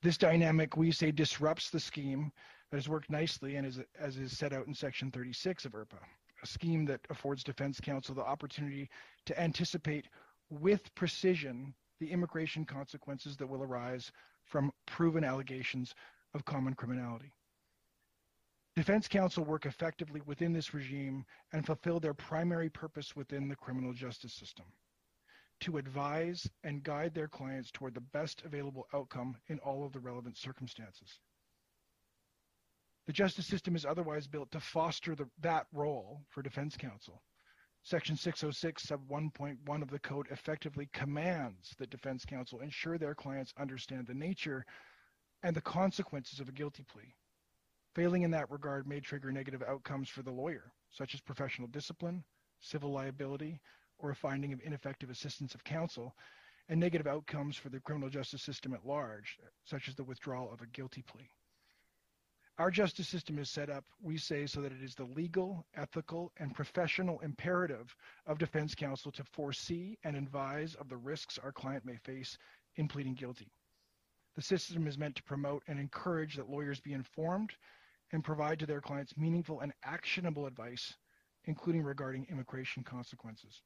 This dynamic, we say, disrupts the scheme that has worked nicely and is, as is set out in Section thirty-six of I R P A, a scheme that affords defense counsel the opportunity to anticipate with precision the immigration consequences that will arise from proven allegations of common criminality. Defense counsel work effectively within this regime and fulfill their primary purpose within the criminal justice system: to advise and guide their clients toward the best available outcome in all of the relevant circumstances. The justice system is otherwise built to foster the, that role for defense counsel. Section six oh six sub one point one of the code effectively commands that defense counsel ensure their clients understand the nature and the consequences of a guilty plea. Failing in that regard may trigger negative outcomes for the lawyer, such as professional discipline, civil liability, or a finding of ineffective assistance of counsel, and negative outcomes for the criminal justice system at large, such as the withdrawal of a guilty plea. Our justice system is set up, we say, so that it is the legal, ethical, and professional imperative of defense counsel to foresee and advise of the risks our client may face in pleading guilty. The system is meant to promote and encourage that lawyers be informed and provide to their clients meaningful and actionable advice, including regarding immigration consequences.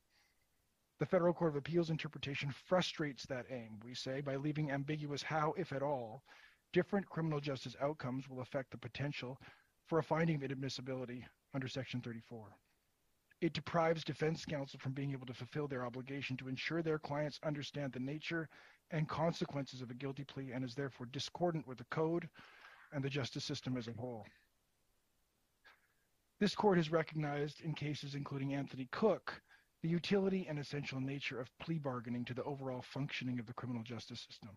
The Federal Court of Appeals interpretation frustrates that aim, we say, by leaving ambiguous how, if at all, different criminal justice outcomes will affect the potential for a finding of inadmissibility under Section thirty-four. It deprives defense counsel from being able to fulfill their obligation to ensure their clients understand the nature and consequences of a guilty plea and is therefore discordant with the code and the justice system as a whole. This court has recognized in cases including Anthony Cook the utility and essential nature of plea bargaining to the overall functioning of the criminal justice system,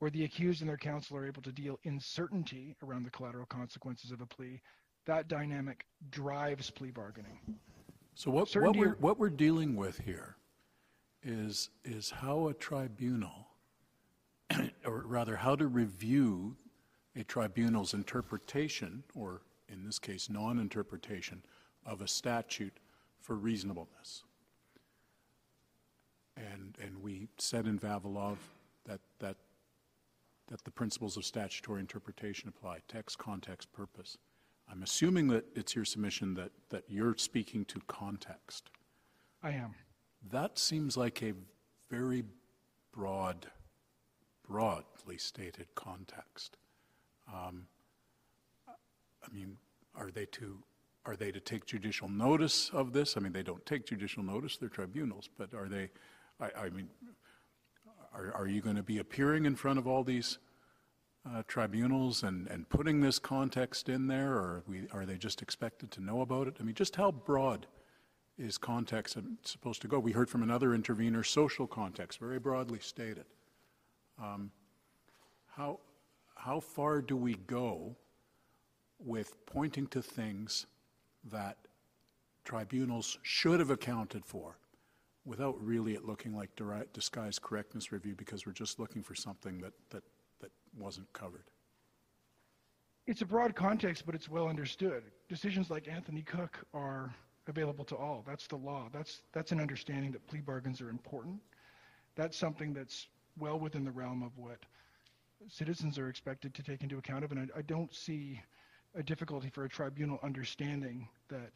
where the accused and their counsel are able to deal in certainty around the collateral consequences of a plea. That dynamic drives plea bargaining. So what, what we're what we're dealing with here is is how a tribunal, or rather how to review a tribunal's interpretation, or in this case non-interpretation, of a statute for reasonableness. And and we said in Vavilov that that that the principles of statutory interpretation apply: text, context, purpose. I'm assuming that it's your submission that, that you're speaking to context. I am. That seems like a very broad, broadly stated context. Um, I mean, are they to are they to take judicial notice of this? I mean, they don't take judicial notice; they're tribunals. But are they? I, I mean, are are you going to be appearing in front of all these Uh, tribunals and, and putting this context in there, or we, are they just expected to know about it? I mean, just how broad is context supposed to go? We heard from another intervener, social context, very broadly stated. Um, how, how far do we go with pointing to things that tribunals should have accounted for without really it looking like disguised correctness review, because we're just looking for something that, that wasn't covered? It's a broad context, but it's well understood. Decisions like Anthony Cook are available to all. That's the law. That's that's an understanding that plea bargains are important. That's something that's well within the realm of what citizens are expected to take into account of, and I, I don't see a difficulty for a tribunal understanding that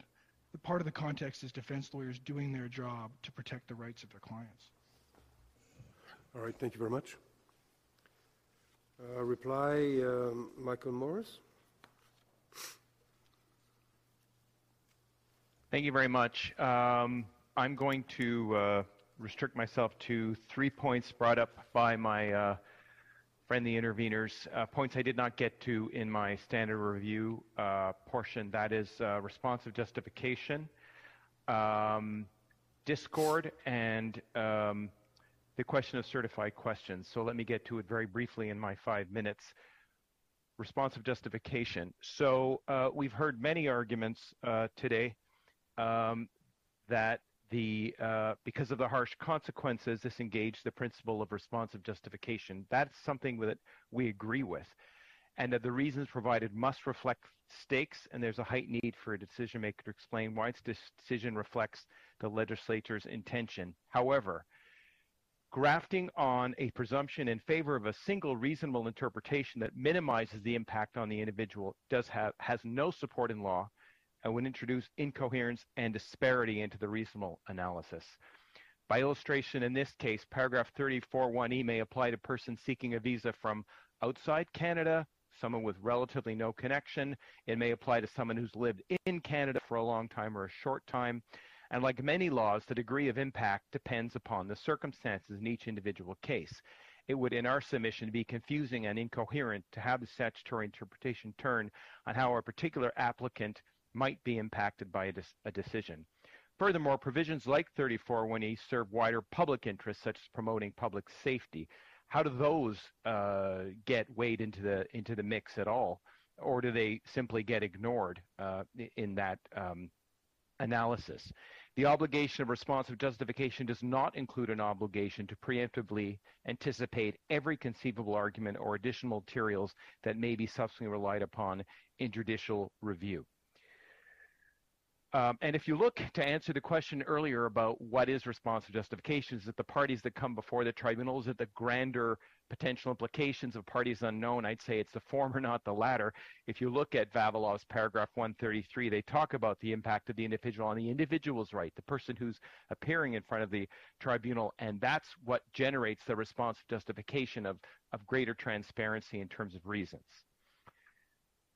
the part of the context is defense lawyers doing their job to protect the rights of their clients. All right, thank you very much. Uh, reply, um, Michael Morris. Thank you very much. Um, I'm going to uh, restrict myself to three points brought up by my uh, friend, the interveners, uh, points I did not get to in my standard review uh, portion. That is uh, responsive justification, um, discord, and um, the question of certified questions. So let me get to it very briefly in my five minutes. Responsive justification. So uh, we've heard many arguments uh, today um, that the uh, because of the harsh consequences, this engaged the principle of responsive justification. That's something that we agree with, and that the reasons provided must reflect stakes, and there's a heightened need for a decision maker to explain why its decision reflects the legislature's intention. However, grafting on a presumption in favor of a single reasonable interpretation that minimizes the impact on the individual does have has no support in law and would introduce incoherence and disparity into the reasonable analysis. By illustration, in this case, paragraph thirty-four one E may apply to persons seeking a visa from outside Canada, someone with relatively no connection. It may apply to someone who's lived in Canada for a long time or a short time. And like many laws, the degree of impact depends upon the circumstances in each individual case. It would, in our submission, be confusing and incoherent to have the statutory interpretation turn on how a particular applicant might be impacted by a, de a decision. Furthermore, provisions like thirty-four one E serve wider public interests, such as promoting public safety. How do those uh, get weighed into the, into the mix at all? Or do they simply get ignored uh, in that um, analysis? The obligation of responsive justification does not include an obligation to preemptively anticipate every conceivable argument or additional materials that may be subsequently relied upon in judicial review. Um, and if you look to answer the question earlier about what is responsive justification, is it the parties that come before the tribunal? Is it the grander potential implications of parties unknown? I'd say it's the former, not the latter. If you look at Vavilov's paragraph one thirty-three, they talk about the impact of the individual on the individual's right, the person who's appearing in front of the tribunal, and that's what generates the responsive justification of, of greater transparency in terms of reasons.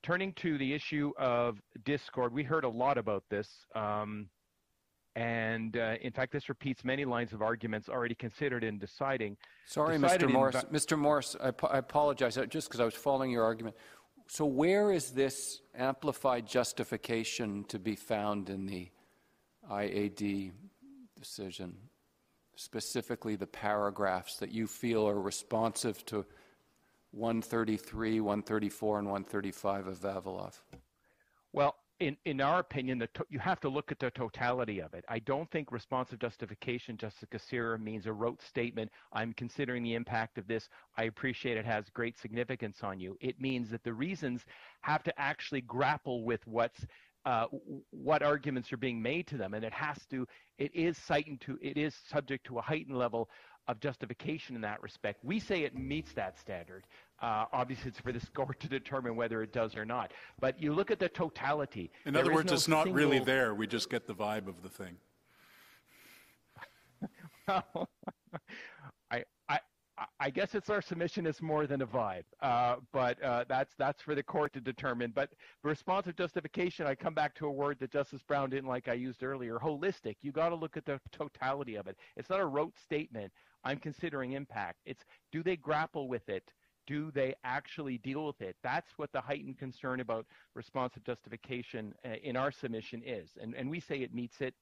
Turning to the issue of discord, we heard a lot about this, um, and uh, in fact, this repeats many lines of arguments already considered in deciding. Sorry, decided Mister Morris. Mister Morris, I, I apologize, just because I was following your argument. So where is this amplified justification to be found in the I A D decision, specifically the paragraphs that you feel are responsive to one thirty-three, one thirty-four, and one thirty-five of Vavilov? Well, in, in our opinion, the to- you have to look at the totality of it. I don't think responsive justification, Justice Casera, means a rote statement, I'm considering the impact of this, I appreciate it has great significance on you. It means that the reasons have to actually grapple with what's Uh, what arguments are being made to them, and it has to, it is cited to, it is subject to a heightened level of justification in that respect. We say it meets that standard. Uh, obviously, it's for this court to determine whether it does or not. But you look at the totality. In other words, it's not really there. We just get the vibe of the thing. Well, I, I, I guess it's our submission is more than a vibe, uh, but uh, that's that's for the court to determine. But for responsive justification, I come back to a word that Justice Brown didn't like I used earlier, holistic. You got to look at the totality of it. It's not a rote statement, I'm considering impact. It's, do they grapple with it? Do they actually deal with it? That's what the heightened concern about responsive justification uh, in our submission is. And, and we say it meets it.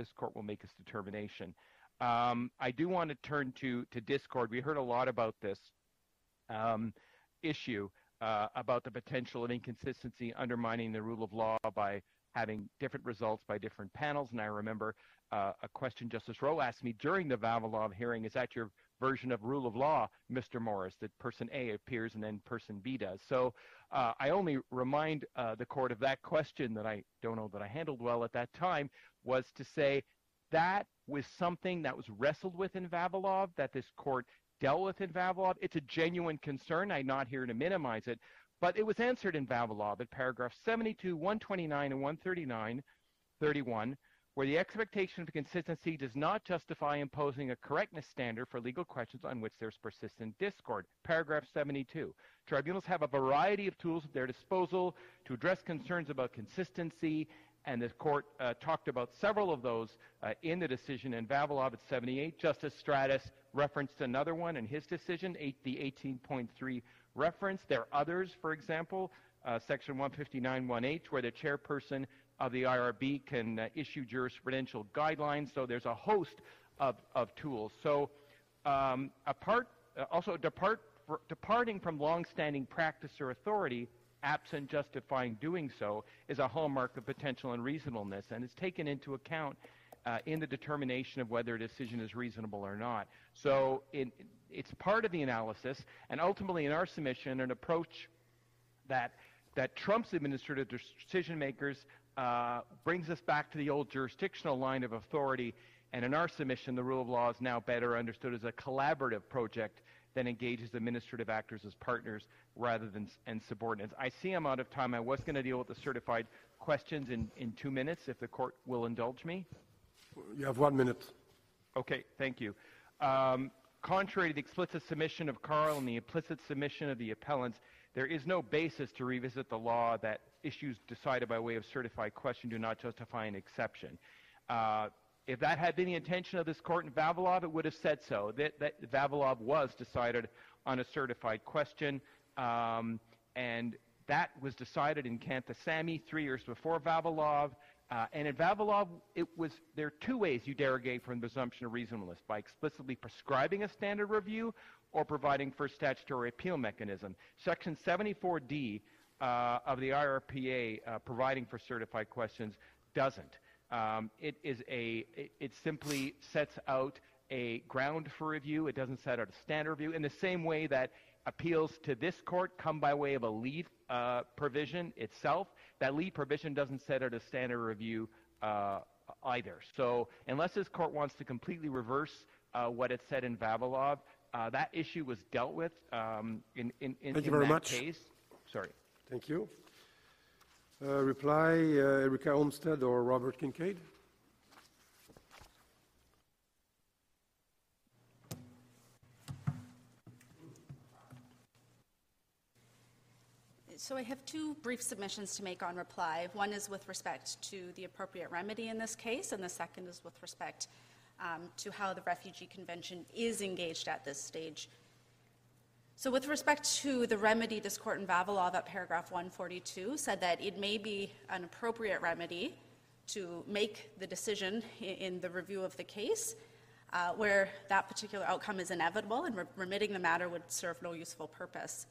This court will make its determination. Um, I do want to turn to, to Discord. We heard a lot about this um, issue uh, about the potential of inconsistency undermining the rule of law by having different results by different panels. And I remember uh, a question Justice Rowe asked me during the Vavilov hearing, is that your version of rule of law, Mister Morris, that person A appears and then person B does? So uh, I only remind uh, the court of that question that I don't know that I handled well at that time, was to say that was something that was wrestled with in Vavilov, that this court dealt with in Vavilov. It's a genuine concern. I'm not here to minimize it, but it was answered in Vavilov at paragraph seventy-two, one twenty-nine, and one thirty-nine, thirty-one, where the expectation of consistency does not justify imposing a correctness standard for legal questions on which there's persistent discord. Paragraph seventy-two, tribunals have a variety of tools at their disposal to address concerns about consistency, and the court uh, talked about several of those uh, in the decision in Vavilov at seventy-eight. Justice Stratas referenced another one in his decision, eight, the eighteen point three reference. There are others, for example, uh, section one fifty-nine one H, where the chairperson of the I R B can uh, issue jurisprudential guidelines. So there's a host of, of tools. So um, apart, uh, also depart, for, departing from longstanding practice or authority, absent justifying doing so, is a hallmark of potential unreasonableness, and is taken into account uh, in the determination of whether a decision is reasonable or not. So it, it's part of the analysis, and ultimately in our submission, an approach that that Trump's administrative decision makers uh, brings us back to the old jurisdictional line of authority, and in our submission, the rule of law is now better understood as a collaborative project that engages administrative actors as partners rather than and subordinates. I see I'm out of time. I was going to deal with the certified questions in, in two minutes, if the court will indulge me. You have one minute. Okay, thank you. Um, contrary to the explicit submission of Carl and the implicit submission of the appellants, there is no basis to revisit the law that issues decided by way of certified question do not justify an exception. Uh, If that had been the intention of this court in Vavilov, it would have said so. That, that Vavilov was decided on a certified question, um, and that was decided in Kanthasamy three years before Vavilov. Uh, and in Vavilov, it was there are two ways you derogate from the presumption of reasonableness: by explicitly prescribing a standard review, or providing for a statutory appeal mechanism. Section seventy-four D uh, of the I R P A, uh, providing for certified questions, doesn't. Um, it is a. It, it simply sets out a ground for review. It doesn't set out a standard review. In the same way that appeals to this court come by way of a lead uh, provision itself, that lead provision doesn't set out a standard review uh, either. So unless this court wants to completely reverse uh, what it said in Vavilov, uh, that issue was dealt with um, in in in, Thank in you very that much. case. Sorry. Thank you. Uh, reply, uh, Erika Olmsted or Robert Kincaid. So I have two brief submissions to make on reply. One is with respect to the appropriate remedy in this case, and the second is with respect um, to how the Refugee Convention is engaged at this stage. So with respect to the remedy, this court in Vavilov at paragraph one forty-two said that it may be an appropriate remedy to make the decision in, in the review of the case uh, where that particular outcome is inevitable and re remitting the matter would serve no useful purpose.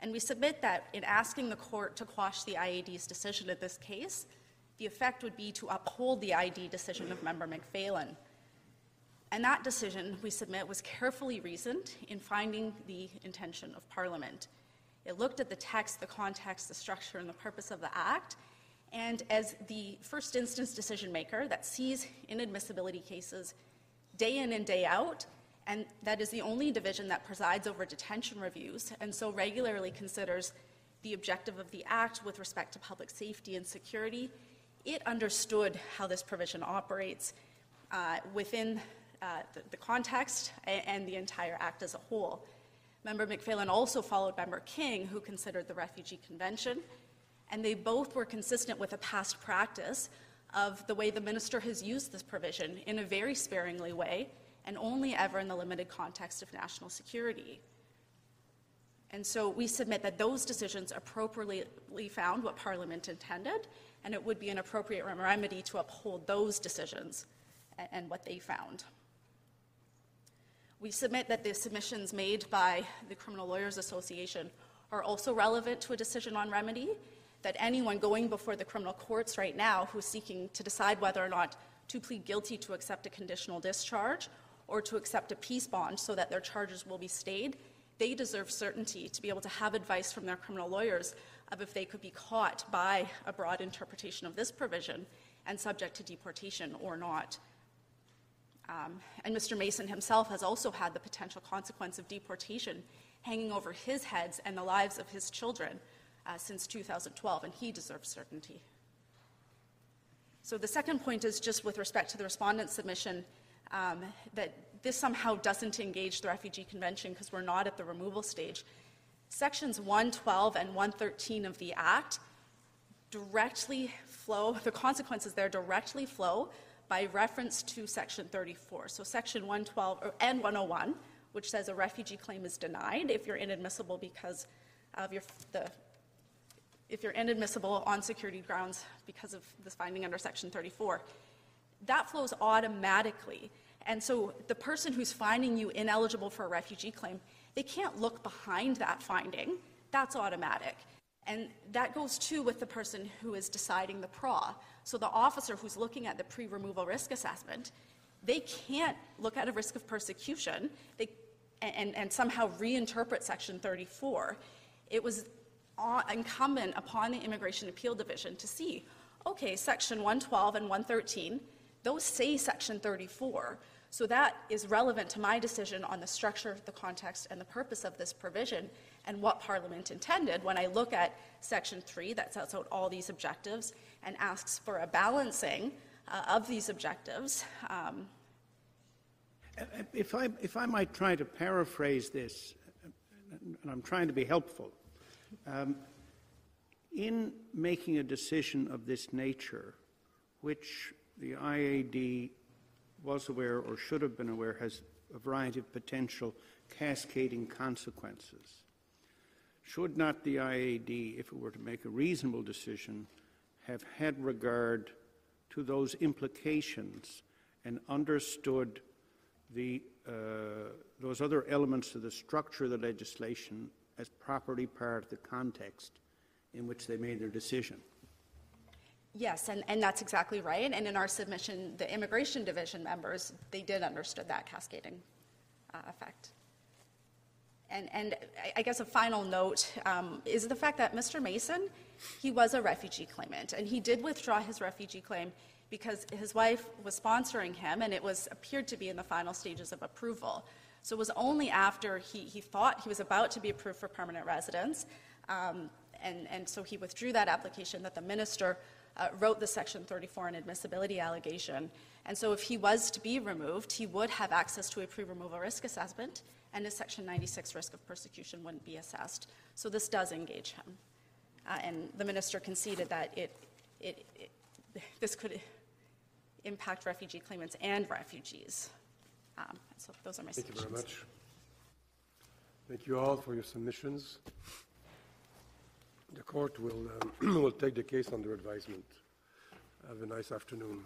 And we submit that in asking the court to quash the I A D's decision in this case, the effect would be to uphold the I A D decision of Member McPhalen. And that decision, we submit, was carefully reasoned in finding the intention of Parliament. It looked at the text, the context, the structure, and the purpose of the Act, and as the first instance decision maker that sees inadmissibility cases day in and day out, and that is the only division that presides over detention reviews, and so regularly considers the objective of the Act with respect to public safety and security, it understood how this provision operates uh, within Uh, the, the context and, and the entire Act as a whole. Member McPhalen also followed Member King, who considered the Refugee Convention, and they both were consistent with a past practice of the way the minister has used this provision in a very sparingly way and only ever in the limited context of national security. And so we submit that those decisions appropriately found what Parliament intended, and it would be an appropriate remedy to uphold those decisions and, and what they found. We submit that the submissions made by the Criminal Lawyers Association are also relevant to a decision on remedy, that anyone going before the criminal courts right now who's seeking to decide whether or not to plead guilty to accept a conditional discharge or to accept a peace bond so that their charges will be stayed, they deserve certainty to be able to have advice from their criminal lawyers of if they could be caught by a broad interpretation of this provision and subject to deportation or not. Um, and Mister Mason himself has also had the potential consequence of deportation hanging over his heads and the lives of his children uh, since two thousand twelve, and he deserves certainty. So the second point is just with respect to the respondent's submission um, that this somehow doesn't engage the Refugee Convention because we're not at the removal stage. Sections one twelve and one thirteen of the Act directly flow, the consequences there directly flow by reference to Section thirty-four. So Section one twelve and one oh one, which says a refugee claim is denied if you're inadmissible because of your, the, if you're inadmissible on security grounds because of this finding under Section thirty-four. That flows automatically. And so the person who's finding you ineligible for a refugee claim, they can't look behind that finding. That's automatic. And that goes too with the person who is deciding the P R A. So the officer who's looking at the pre-removal risk assessment, they can't look at a risk of persecution they, and, and somehow reinterpret Section thirty-four. It was incumbent upon the Immigration Appeal Division to see, okay, Section one twelve and one thirteen, those say Section thirty-four. So that is relevant to my decision on the structure, the context, and the purpose of this provision and what Parliament intended when I look at Section three that sets out all these objectives and asks for a balancing uh, of these objectives. Um, if, I, if I might try to paraphrase this, and I'm trying to be helpful, um, in making a decision of this nature, which the I A D was aware or should have been aware has a variety of potential cascading consequences. Should not the I A D, if it were to make a reasonable decision, have had regard to those implications and understood the, uh, those other elements of the structure of the legislation as properly part of the context in which they made their decision? Yes, and, and that's exactly right. And in our submission, the Immigration Division members, they did understood that cascading uh, effect. And, and I guess a final note um, is the fact that Mister Mason, he was a refugee claimant, and he did withdraw his refugee claim because his wife was sponsoring him, and it was appeared to be in the final stages of approval. So it was only after he, he thought he was about to be approved for permanent residence, um, and, and so he withdrew that application that the minister Uh, wrote the Section thirty-four inadmissibility allegation. And so if he was to be removed, he would have access to a pre-removal risk assessment, and his Section ninety-six risk of persecution wouldn't be assessed. So this does engage him. Uh, and the minister conceded that it, it, it, this could impact refugee claimants and refugees. Um, so those are my submissions. Thank you very much. Thank you all for your submissions. The court will, um, will take the case under advisement. Have a nice afternoon.